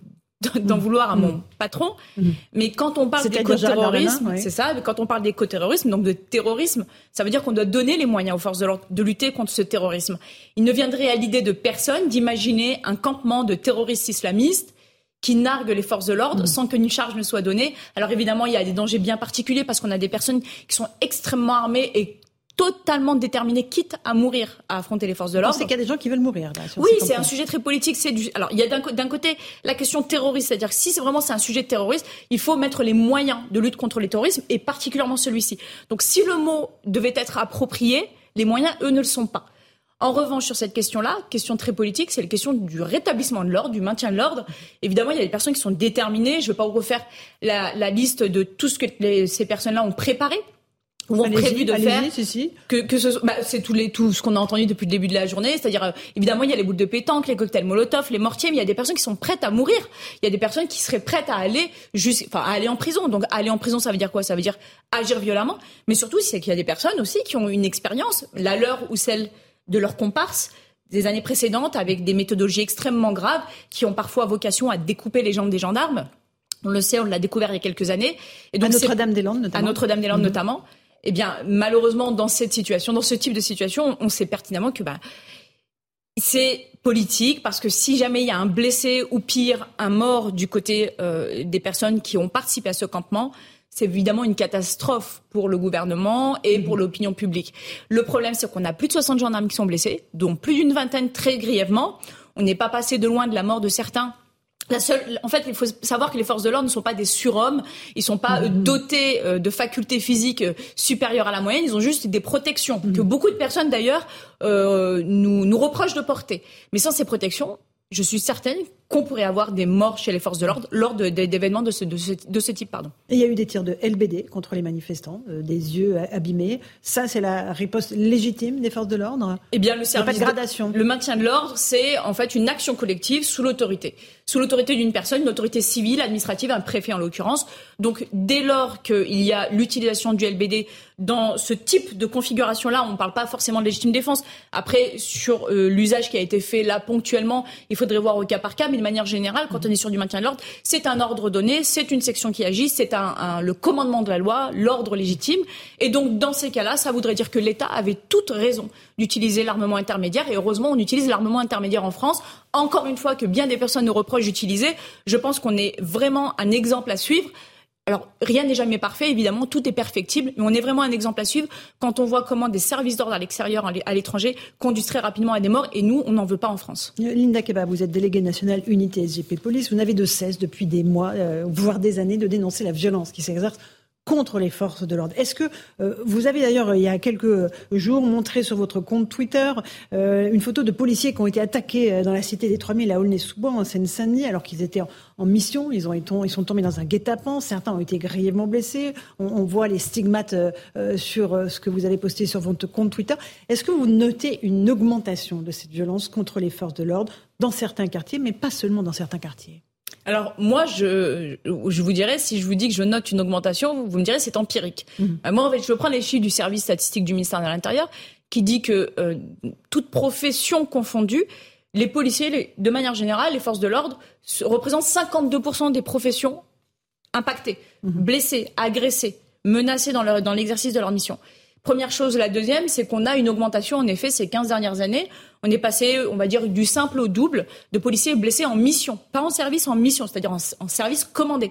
d'en vouloir à mon mmh. patron. Mmh. Mais quand on parle d'éco-terrorisme, ouais. c'est ça, quand on parle d'éco-terrorisme, donc de terrorisme, ça veut dire qu'on doit donner les moyens aux forces de l'ordre de lutter contre ce terrorisme. Il ne viendrait à l'idée de personne d'imaginer un campement de terroristes islamistes qui narguent les forces de l'ordre mmh. sans qu'une charge ne soit donnée. Alors évidemment, il y a des dangers bien particuliers parce qu'on a des personnes qui sont extrêmement armées et totalement déterminés, quitte à mourir, à affronter les forces de l'ordre. C'est qu'il y a des gens qui veulent mourir. Là, oui, c'est un sujet très politique. C'est du... Alors, il y a d'un, co- d'un côté la question terroriste, c'est-à-dire que si c'est vraiment c'est un sujet terroriste, il faut mettre les moyens de lutte contre les terrorismes, et particulièrement celui-ci. Donc, si le mot devait être approprié, les moyens, eux, ne le sont pas. En revanche, sur cette question-là, question très politique, c'est la question du rétablissement de l'ordre, du maintien de l'ordre. Évidemment, il y a des personnes qui sont déterminées. Je ne vais pas vous refaire la, la liste de tout ce que les, ces personnes-là ont préparé. Ou ont prévu de faire si, si. que que ce bah, c'est tout les tout ce qu'on a entendu depuis le début de la journée, c'est-à-dire euh, évidemment il y a les boules de pétanque, les cocktails Molotov, les mortiers, mais il y a des personnes qui sont prêtes à mourir, il y a des personnes qui seraient prêtes à aller jusqu'... enfin à aller en prison. Donc aller en prison, ça veut dire quoi ? Ça veut dire agir violemment, mais surtout c'est qu'il y a des personnes aussi qui ont une expérience, la leur ou celle de leur comparse des années précédentes avec des méthodologies extrêmement graves qui ont parfois vocation à découper les jambes des gendarmes. On le sait, on l'a découvert il y a quelques années et donc à Notre-Dame-des-Landes notamment. À Notre-Dame-des-Landes mmh. notamment. Eh bien, malheureusement, dans cette situation, dans ce type de situation, on sait pertinemment que bah, c'est politique, parce que si jamais il y a un blessé ou pire, un mort du côté euh, des personnes qui ont participé à ce campement, c'est évidemment une catastrophe pour le gouvernement et pour l'opinion publique. Le problème, c'est qu'on a plus de soixante gendarmes qui sont blessés, dont plus d'une vingtaine très grièvement. On n'est pas passé de loin de la mort de certains. La seule, en fait, il faut savoir que les forces de l'ordre ne sont pas des surhommes, ils ne sont pas mmh. dotés de facultés physiques supérieures à la moyenne, ils ont juste des protections mmh. que beaucoup de personnes d'ailleurs euh, nous, nous reprochent de porter. Mais sans ces protections, je suis certaine qu'on pourrait avoir des morts chez les forces de l'ordre lors de, de, d'événements de ce, de ce, de ce type. Pardon. Et il y a eu des tirs de L B D contre les manifestants, euh, des yeux abîmés. Ça, c'est la riposte légitime des forces de l'ordre. Eh bien, le service, il n'y a pas de gradation. De, le maintien de l'ordre, c'est en fait une action collective sous l'autorité. Sous l'autorité d'une personne, une autorité civile, administrative, un préfet en l'occurrence. Donc, dès lors qu'il y a l'utilisation du L B D dans ce type de configuration-là, on ne parle pas forcément de légitime défense. Après, sur euh, l'usage qui a été fait là ponctuellement, il faudrait voir au cas par cas. Mais de manière générale, quand on est sur du maintien de l'ordre, c'est un ordre donné, c'est une section qui agit, c'est un, un, le commandement de la loi, l'ordre légitime. Et donc, dans ces cas-là, ça voudrait dire que l'État avait toute raison d'utiliser l'armement intermédiaire. Et heureusement, on utilise l'armement intermédiaire en France. Encore une fois, que bien des personnes nous reprochent d'utiliser, je pense qu'on est vraiment un exemple à suivre. Alors, rien n'est jamais parfait, évidemment, tout est perfectible, mais on est vraiment un exemple à suivre quand on voit comment des services d'ordre à l'extérieur, à l'étranger, conduisent très rapidement à des morts, et nous, on n'en veut pas en France. Linda Kebab, vous êtes déléguée nationale Unité S G P Police, vous n'avez de cesse depuis des mois, euh, voire des années, de dénoncer la violence qui s'exerce contre les forces de l'ordre. Est-ce que euh, vous avez d'ailleurs, il y a quelques jours, montré sur votre compte Twitter euh, une photo de policiers qui ont été attaqués dans la cité des trois mille à Aulnay-sous-Bois, en Seine-Saint-Denis, alors qu'ils étaient en, en mission, ils, ont été, ils sont tombés dans un guet-apens, certains ont été grièvement blessés, on, on voit les stigmates euh, sur euh, ce que vous avez posté sur votre compte Twitter. Est-ce que vous notez une augmentation de cette violence contre les forces de l'ordre dans certains quartiers, mais pas seulement dans certains quartiers ? Alors moi, je, je vous dirais, si je vous dis que je note une augmentation, vous me direz c'est empirique. Mmh. Euh, moi, en fait, je prends les chiffres du service statistique du ministère de l'Intérieur qui dit que euh, toute profession confondue, les policiers, les, de manière générale, les forces de l'ordre représentent cinquante-deux pour cent des professions impactées, mmh. blessées, agressées, menacées dans, leur, dans l'exercice de leur mission. Première chose. La deuxième, c'est qu'on a une augmentation, en effet, ces quinze dernières années. On est passé, on va dire, du simple au double de policiers blessés en mission. Pas en service, en mission, c'est-à-dire en, en service commandé.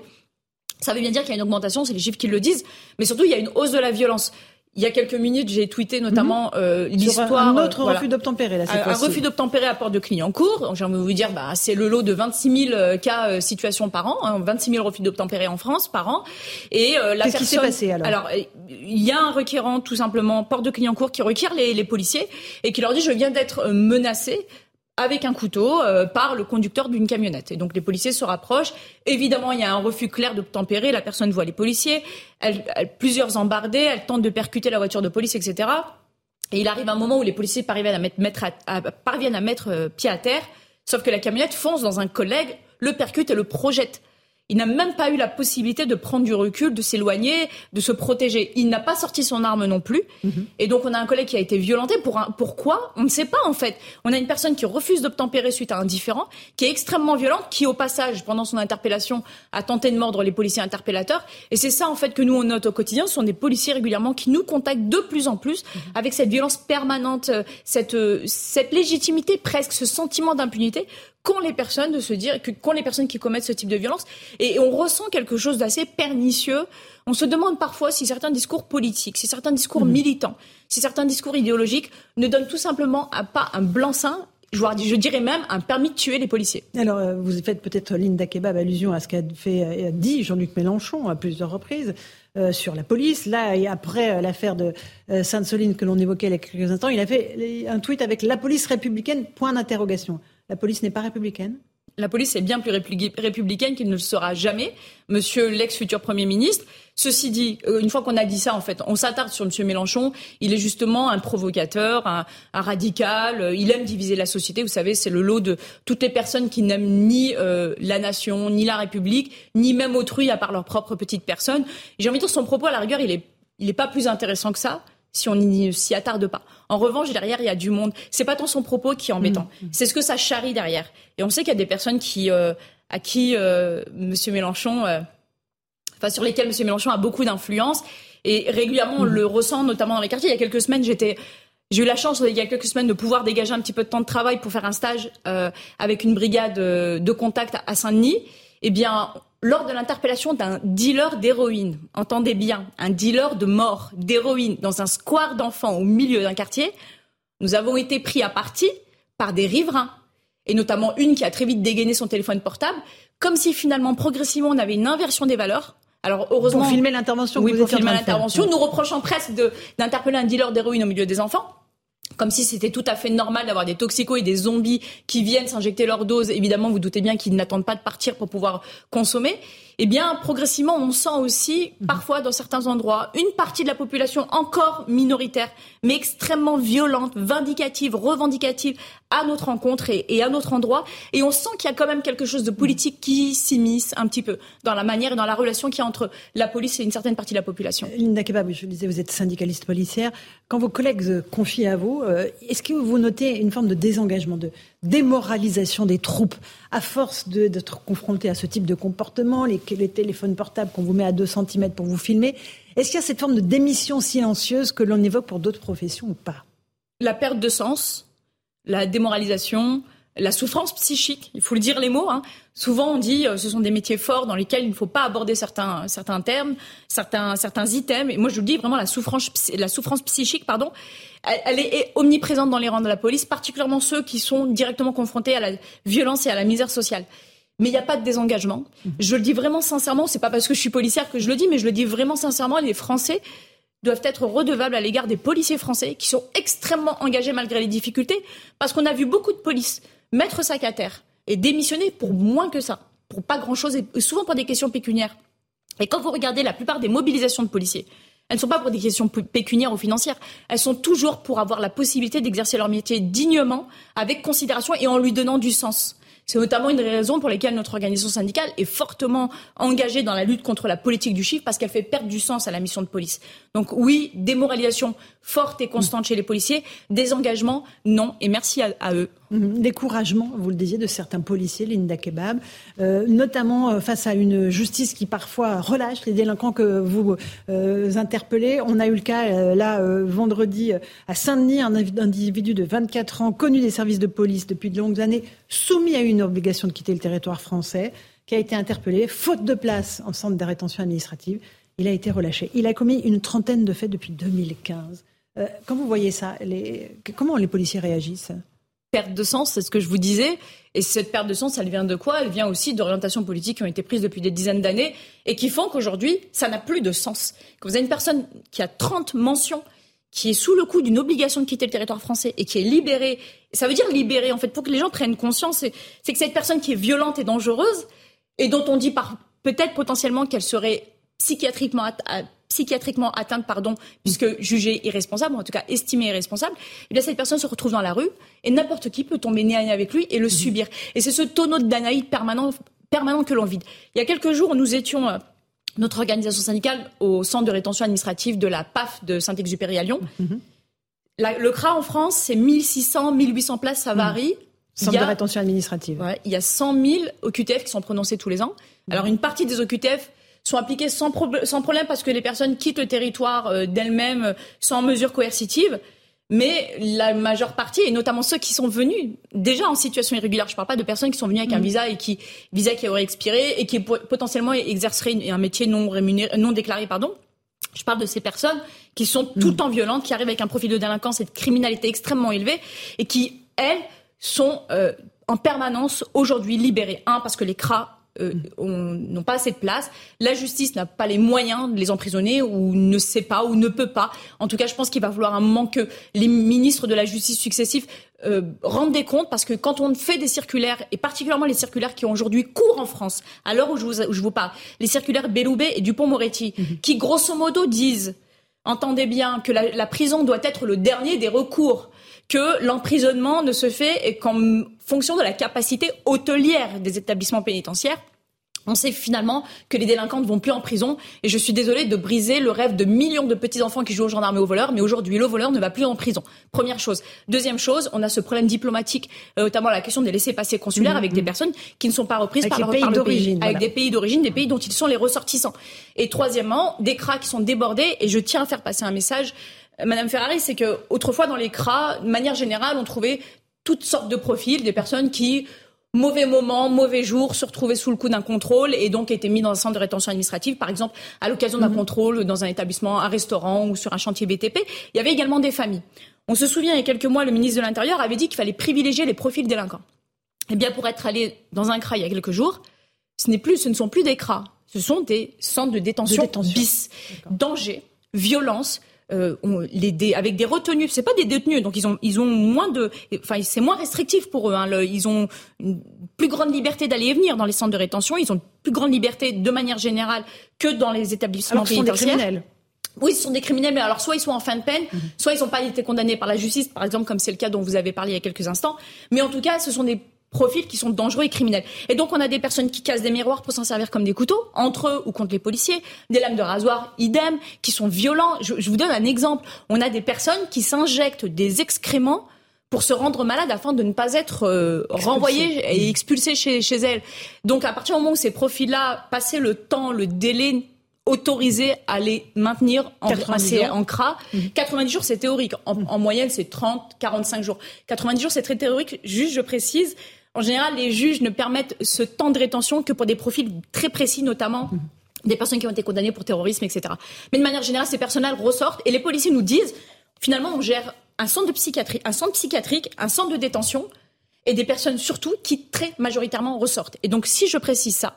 Ça veut bien dire qu'il y a une augmentation, c'est les chiffres qui le disent. Mais surtout, il y a une hausse de la violence. Il y a quelques minutes, j'ai tweeté notamment euh, l'histoire... Un autre euh, voilà. refus d'obtempérer, là, cette fois-ci. Un refus d'obtempérer à Porte de Clignancourt. J'ai envie de vous dire, bah, c'est le lot de vingt-six mille euh, cas euh, situations par an, hein, vingt-six mille refus d'obtempérer en France par an. Et euh, la Qu'est-ce personne... qui s'est passé, alors ? Alors, il y a un requérant, tout simplement, Porte de Clignancourt, qui requiert les, les policiers et qui leur dit « Je viens d'être menacé ». Avec un couteau euh, par le conducteur d'une camionnette. Et donc les policiers se rapprochent. Évidemment, il y a un refus clair d'obtempérer. La personne voit les policiers. Elle, elle, plusieurs embardées. Elle tente de percuter la voiture de police, et cetera. Et il arrive un moment où les policiers parviennent à mettre, mettre à, à, parviennent à mettre euh, pied à terre. Sauf que la camionnette fonce dans un collègue, le percute et le projette. Il n'a même pas eu la possibilité de prendre du recul, de s'éloigner, de se protéger. Il n'a pas sorti son arme non plus. Mmh. Et donc, on a un collègue qui a été violenté. Pour un... Pourquoi ? On ne sait pas, en fait. On a une personne qui refuse d'obtempérer suite à un différend, qui est extrêmement violente, qui, au passage, pendant son interpellation, a tenté de mordre les policiers interpellateurs. Et c'est ça, en fait, que nous, on note au quotidien. Ce sont des policiers régulièrement qui nous contactent de plus en plus mmh. avec cette violence permanente, cette, cette légitimité presque, ce sentiment d'impunité qu'ont les personnes de se dire, qu'ont les personnes qui commettent ce type de violence. Et on ressent quelque chose d'assez pernicieux. On se demande parfois si certains discours politiques, si certains discours mmh. militants, si certains discours idéologiques ne donnent tout simplement à pas un blanc-seing, je dirais même un permis de tuer les policiers. Alors, vous faites peut-être, Linda Kebab, allusion à ce qu'a fait, dit Jean-Luc Mélenchon à plusieurs reprises euh, sur la police. Là, et après l'affaire de euh, Sainte-Soline que l'on évoquait il y a quelques instants, il a fait un tweet avec « La police républicaine, point d'interrogation ». La police n'est pas républicaine ? La police est bien plus républicaine qu'elle ne le sera jamais, monsieur l'ex-futur Premier ministre. Ceci dit, une fois qu'on a dit ça, en fait, on s'attarde sur monsieur Mélenchon. Il est justement un provocateur, un, un radical. Il aime diviser la société. Vous savez, c'est le lot de toutes les personnes qui n'aiment ni euh, la nation, ni la République, ni même autrui à part leur propre petite personne. J'ai envie de dire, son propos, à la rigueur, il est, il est pas plus intéressant que ça. Si on ne s'y attarde pas. En revanche, derrière, il y a du monde. C'est pas tant son propos qui est embêtant. Mmh. C'est ce que ça charrie derrière. Et on sait qu'il y a des personnes qui, euh, à qui euh, monsieur Mélenchon, euh, enfin sur lesquelles monsieur Mélenchon a beaucoup d'influence. Et régulièrement, on mmh. le ressent, notamment dans les quartiers. Il y a quelques semaines, j'étais... J'ai eu la chance, il y a quelques semaines, de pouvoir dégager un petit peu de temps de travail pour faire un stage euh, avec une brigade euh, de contact à Saint-Denis. Eh bien... Lors de l'interpellation d'un dealer d'héroïne, entendez bien, un dealer de mort, d'héroïne, dans un square d'enfants au milieu d'un quartier, nous avons été pris à partie par des riverains. et notamment une qui a très vite dégainé son téléphone portable, comme si finalement, progressivement, on avait une inversion des valeurs. Alors, heureusement. Pour filmer l'intervention. Oui, pour filmer l'intervention. Nous reprochons presque de, d'interpeller un dealer d'héroïne au milieu des enfants. Comme si c'était tout à fait normal d'avoir des toxicos et des zombies qui viennent s'injecter leur dose. Évidemment, vous, vous doutez bien qu'ils n'attendent pas de partir pour pouvoir consommer. Eh bien, progressivement, on sent aussi, parfois, dans certains endroits, une partie de la population encore minoritaire, mais extrêmement violente, vindicative, revendicative, à notre rencontre et, et à notre endroit. Et on sent qu'il y a quand même quelque chose de politique qui s'immisce un petit peu dans la manière et dans la relation qu'il y a entre la police et une certaine partie de la population. Linda Kebab, je le disais, vous êtes syndicaliste policière. Quand vos collègues confient à vous, euh, est-ce que vous notez une forme de désengagement, de démoralisation des troupes, à force de, d'être confronté à ce type de comportement, les, les téléphones portables qu'on vous met à deux centimètres pour vous filmer? Est-ce qu'il y a cette forme de démission silencieuse que l'on évoque pour d'autres professions ou pas? La perte de sens, la démoralisation, la souffrance psychique, il faut le dire les mots, hein. Souvent on dit euh, ce sont des métiers forts dans lesquels il ne faut pas aborder certains, certains termes, certains, certains items. Et moi je vous le dis, vraiment la souffrance, la souffrance psychique, pardon, elle, elle est omniprésente dans les rangs de la police, particulièrement ceux qui sont directement confrontés à la violence et à la misère sociale. Mais il n'y a pas de désengagement. Je le dis vraiment sincèrement, c'est pas parce que je suis policière que je le dis, mais je le dis vraiment sincèrement, les Français doivent être redevables à l'égard des policiers français qui sont extrêmement engagés malgré les difficultés, parce qu'on a vu beaucoup de police mettre sac à terre et démissionner pour moins que ça, pour pas grand-chose, et souvent pour des questions pécuniaires. Et quand vous regardez la plupart des mobilisations de policiers, elles ne sont pas pour des questions pécuniaires ou financières, elles sont toujours pour avoir la possibilité d'exercer leur métier dignement, avec considération et en lui donnant du sens. C'est notamment une des raisons pour lesquelles notre organisation syndicale est fortement engagée dans la lutte contre la politique du chiffre, parce qu'elle fait perdre du sens à la mission de police. Donc oui, démoralisation forte et constante chez les policiers, désengagement, non, et merci à, à eux. Découragement, vous le disiez, de certains policiers, Linda Kebab, euh, notamment face à une justice qui parfois relâche les délinquants que vous euh, interpellez. On a eu le cas, euh, là, euh, vendredi, à Saint-Denis, un individu de vingt-quatre ans, connu des services de police depuis de longues années, soumis à une obligation de quitter le territoire français, qui a été interpellé, faute de place en centre de rétention administrative. Il a été relâché. Il a commis une trentaine de faits depuis deux mille quinze. Euh, quand vous voyez ça, les... comment les policiers réagissent ? Perte de sens, c'est ce que je vous disais. Et cette perte de sens, elle vient de quoi ? Elle vient aussi d'orientations politiques qui ont été prises depuis des dizaines d'années et qui font qu'aujourd'hui, ça n'a plus de sens. Quand vous avez une personne qui a trente mentions, qui est sous le coup d'une obligation de quitter le territoire français et qui est libérée, ça veut dire libérée, en fait, pour que les gens prennent conscience, c'est, c'est que cette personne qui est violente et dangereuse et dont on dit par, peut-être potentiellement qu'elle serait psychiatriquement atteinte, psychiatriquement atteinte, pardon, puisque jugée irresponsable, ou en tout cas estimée irresponsable, eh bien cette personne se retrouve dans la rue et n'importe qui peut tomber nez à nez avec lui et le mmh. subir. Et c'est ce tonneau de Danaïde permanent, permanent que l'on vide. Il y a quelques jours, nous étions, euh, notre organisation syndicale, au centre de rétention administrative de la P A F de Saint-Exupéry à Lyon. Mmh. La, le C R A en France, c'est mille six cents, mille huit cents places, ça varie. Mmh. Centre de rétention administrative. Ouais, il y a cent mille O Q T F qui sont prononcés tous les ans. Mmh. Alors une partie des O Q T F sont appliquées sans, pro- sans problème parce que les personnes quittent le territoire euh, d'elles-mêmes euh, sans mesure coercitive. Mais la majeure partie, et notamment ceux qui sont venus déjà en situation irrégulière, je ne parle pas de personnes qui sont venues avec mmh. un visa et qui, visa qui aurait expiré et qui pour, potentiellement exercerait une, un métier non rémunéré, non déclaré, pardon. Je parle de ces personnes qui sont tout le temps violentes, qui arrivent avec un profil de délinquance et de criminalité extrêmement élevé et qui, elles, sont euh, en permanence aujourd'hui libérées. Un, parce que les C R A Euh, on, n'ont pas assez de place. La justice n'a pas les moyens de les emprisonner ou ne sait pas ou ne peut pas. En tout cas, je pense qu'il va falloir un moment que les ministres de la justice successifs euh, rendent des comptes, parce que quand on fait des circulaires, et particulièrement les circulaires qui ont aujourd'hui cours en France, à l'heure où je vous, où je vous parle, les circulaires Belloubet et Dupond-Moretti, mmh. qui grosso modo disent, entendez bien, que la, la prison doit être le dernier des recours, que l'emprisonnement ne se fait qu'en fonction de la capacité hôtelière des établissements pénitentiaires. On sait finalement que les délinquants ne vont plus en prison. Et je suis désolée de briser le rêve de millions de petits-enfants qui jouent aux gendarmes et aux voleurs. Mais aujourd'hui, le voleur ne va plus en prison. Première chose. Deuxième chose, on a ce problème diplomatique, notamment la question des laissez-passer consulaires avec des personnes qui ne sont pas reprises par, leur, par le pays. Avec voilà. des pays d'origine, des pays dont ils sont les ressortissants. Et troisièmement, des C R A qui sont débordés. Et je tiens à faire passer un message, Madame Ferrari, c'est que autrefois dans les C R A, de manière générale, on trouvait toutes sortes de profils, des personnes qui, mauvais moment, mauvais jour, se retrouvaient sous le coup d'un contrôle et donc étaient mis dans un centre de rétention administrative, par exemple à l'occasion d'un mmh. contrôle dans un établissement, un restaurant ou sur un chantier B T P. Il y avait également des familles. On se souvient, il y a quelques mois, le ministre de l'Intérieur avait dit qu'il fallait privilégier les profils délinquants. eh bien, pour être allé dans un C R A il y a quelques jours, ce n'est plus, ce ne sont plus des C R A, ce sont des centres de détention, de détention. bis. D'accord. Danger, violence, euh, on, les dé, avec des retenues. C'est pas des détenus, donc ils ont, ils ont moins de, enfin c'est moins restrictif pour eux. Hein, le, ils ont une plus grande liberté d'aller et venir dans les centres de rétention. Ils ont une plus grande liberté de manière générale que dans les établissements pénitentiaires. Oui, ce sont des criminels, mais alors soit ils sont en fin de peine, mmh. soit ils n'ont pas été condamnés par la justice, par exemple, comme c'est le cas dont vous avez parlé il y a quelques instants. Mais en tout cas, ce sont des profils qui sont dangereux et criminels. Et donc, on a des personnes qui cassent des miroirs pour s'en servir comme des couteaux, entre eux ou contre les policiers, des lames de rasoir, idem, qui sont violents. Je, je vous donne un exemple. On a des personnes qui s'injectent des excréments pour se rendre malade afin de ne pas être euh, renvoyé et expulsé chez, chez elles. Donc, à partir du moment où ces profils-là passaient le temps, le délai autorisés à les maintenir en, en C R A. Mmh. quatre-vingt-dix jours, c'est théorique. En, mmh. en moyenne, c'est trente, quarante-cinq jours. quatre-vingt-dix jours, c'est très théorique. Juste, je précise, en général, les juges ne permettent ce temps de rétention que pour des profils très précis, notamment mmh. des personnes qui ont été condamnées pour terrorisme, et cetera. Mais de manière générale, ces personnes ressortent et les policiers nous disent, finalement, on gère un centre de psychiatrie, un centre psychiatrique, un centre de détention et des personnes surtout qui très majoritairement ressortent. Et donc, si je précise ça,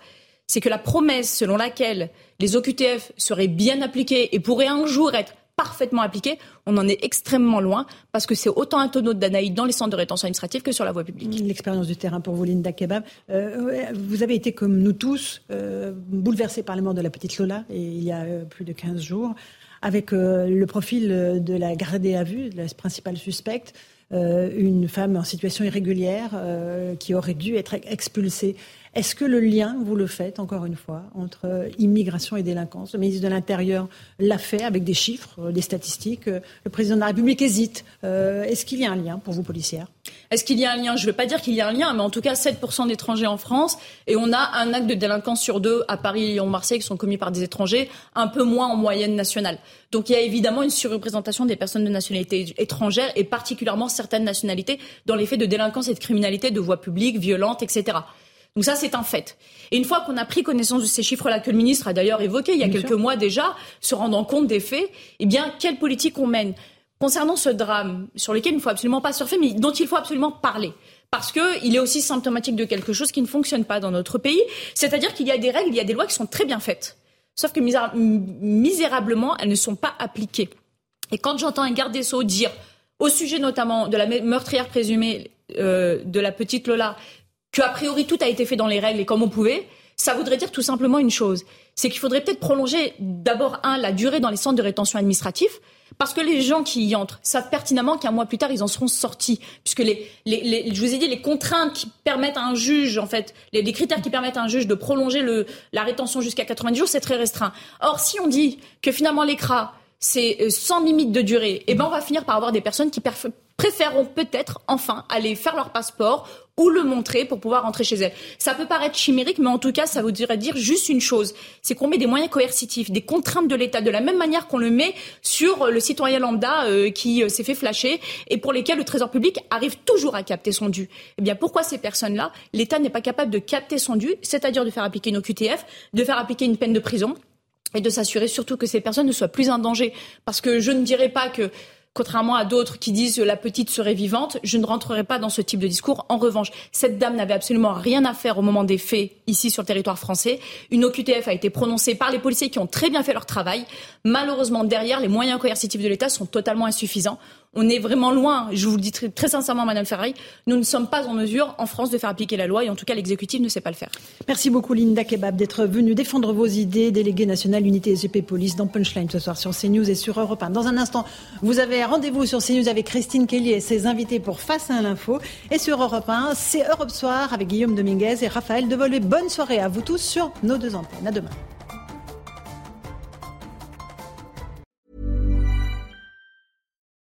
c'est que la promesse selon laquelle les O Q T F seraient bien appliqués et pourraient un jour être parfaitement appliqués, on en est extrêmement loin parce que c'est autant un tonneau de Danaï dans les centres de rétention administrative que sur la voie publique. L'expérience du terrain pour vous, Linda Kebab. Euh, vous avez été, comme nous tous, euh, bouleversés par la mort de la petite Lola et il y a euh, plus de quinze jours, avec euh, le profil de la gardée à vue, la principale suspecte, euh, une femme en situation irrégulière euh, qui aurait dû être expulsée. Est-ce que le lien, vous le faites encore une fois, entre immigration et délinquance? Le ministre de l'Intérieur l'a fait avec des chiffres, des statistiques. Le président de la République hésite. Euh, est-ce qu'il y a un lien pour vous, policières? Est-ce qu'il y a un lien? Je ne veux pas dire qu'il y a un lien, mais en tout cas, sept pour cent d'étrangers en France. Et on a un acte de délinquance sur deux à Paris et en Marseille qui sont commis par des étrangers, un peu moins en moyenne nationale. Donc il y a évidemment une surreprésentation des personnes de nationalité étrangère et particulièrement certaines nationalités dans les faits de délinquance et de criminalité de voie publique, violente, et cetera. Donc ça, c'est un fait. Et une fois qu'on a pris connaissance de ces chiffres-là, que le ministre a d'ailleurs évoqué il y a bien quelques sûr. mois déjà, se rendant compte des faits, eh bien, quelle politique on mène concernant ce drame sur lequel il ne faut absolument pas surfer, mais dont il faut absolument parler. Parce qu'il est aussi symptomatique de quelque chose qui ne fonctionne pas dans notre pays. C'est-à-dire qu'il y a des règles, il y a des lois qui sont très bien faites. Sauf que misé- misérablement, elles ne sont pas appliquées. Et quand j'entends un garde des Sceaux dire, au sujet notamment de la meurtrière présumée euh, de la petite Lola, que a priori tout a été fait dans les règles et comme on pouvait, ça voudrait dire tout simplement une chose, c'est qu'il faudrait peut-être prolonger d'abord, un, la durée dans les centres de rétention administratifs, parce que les gens qui y entrent savent pertinemment qu'un mois plus tard, ils en seront sortis, puisque les, les, les je vous ai dit, les contraintes qui permettent à un juge, en fait, les, les critères qui permettent à un juge de prolonger le, la rétention jusqu'à quatre-vingt-dix jours, c'est très restreint. Or, si on dit que finalement les C R A, c'est sans limite de durée, eh ben on va finir par avoir des personnes qui perf- préféreront peut-être enfin aller faire leur passeport ou le montrer pour pouvoir rentrer chez elles. Ça peut paraître chimérique, mais en tout cas, ça voudrait dire juste une chose, c'est qu'on met des moyens coercitifs, des contraintes de l'État, de la même manière qu'on le met sur le citoyen lambda euh, qui euh, s'est fait flasher et pour lesquels le Trésor public arrive toujours à capter son dû. Eh bien, pourquoi ces personnes-là, l'État n'est pas capable de capter son dû, c'est-à-dire de faire appliquer une O Q T F, de faire appliquer une peine de prison et de s'assurer surtout que ces personnes ne soient plus un danger. Parce que je ne dirais pas que, contrairement à d'autres qui disent « la petite serait vivante », je ne rentrerai pas dans ce type de discours. En revanche, cette dame n'avait absolument rien à faire au moment des faits ici sur le territoire français. Une O Q T F a été prononcée par les policiers qui ont très bien fait leur travail. Malheureusement, derrière, les moyens coercitifs de l'État sont totalement insuffisants. On est vraiment loin, je vous le dis très, très sincèrement, Madame Ferrari, nous ne sommes pas en mesure, en France, de faire appliquer la loi. Et en tout cas, l'exécutif ne sait pas le faire. Merci beaucoup, Linda Kebab, d'être venue défendre vos idées. Déléguée nationale, unité S G P Police, dans Punchline ce soir sur CNews et sur Europe un. Dans un instant, vous avez rendez-vous sur CNews avec Christine Kelly et ses invités pour Face à l'info. Et sur Europe un, c'est Europe Soir avec Guillaume Dominguez et Raphaël Devolvé. Bonne soirée à vous tous sur nos deux antennes. À demain.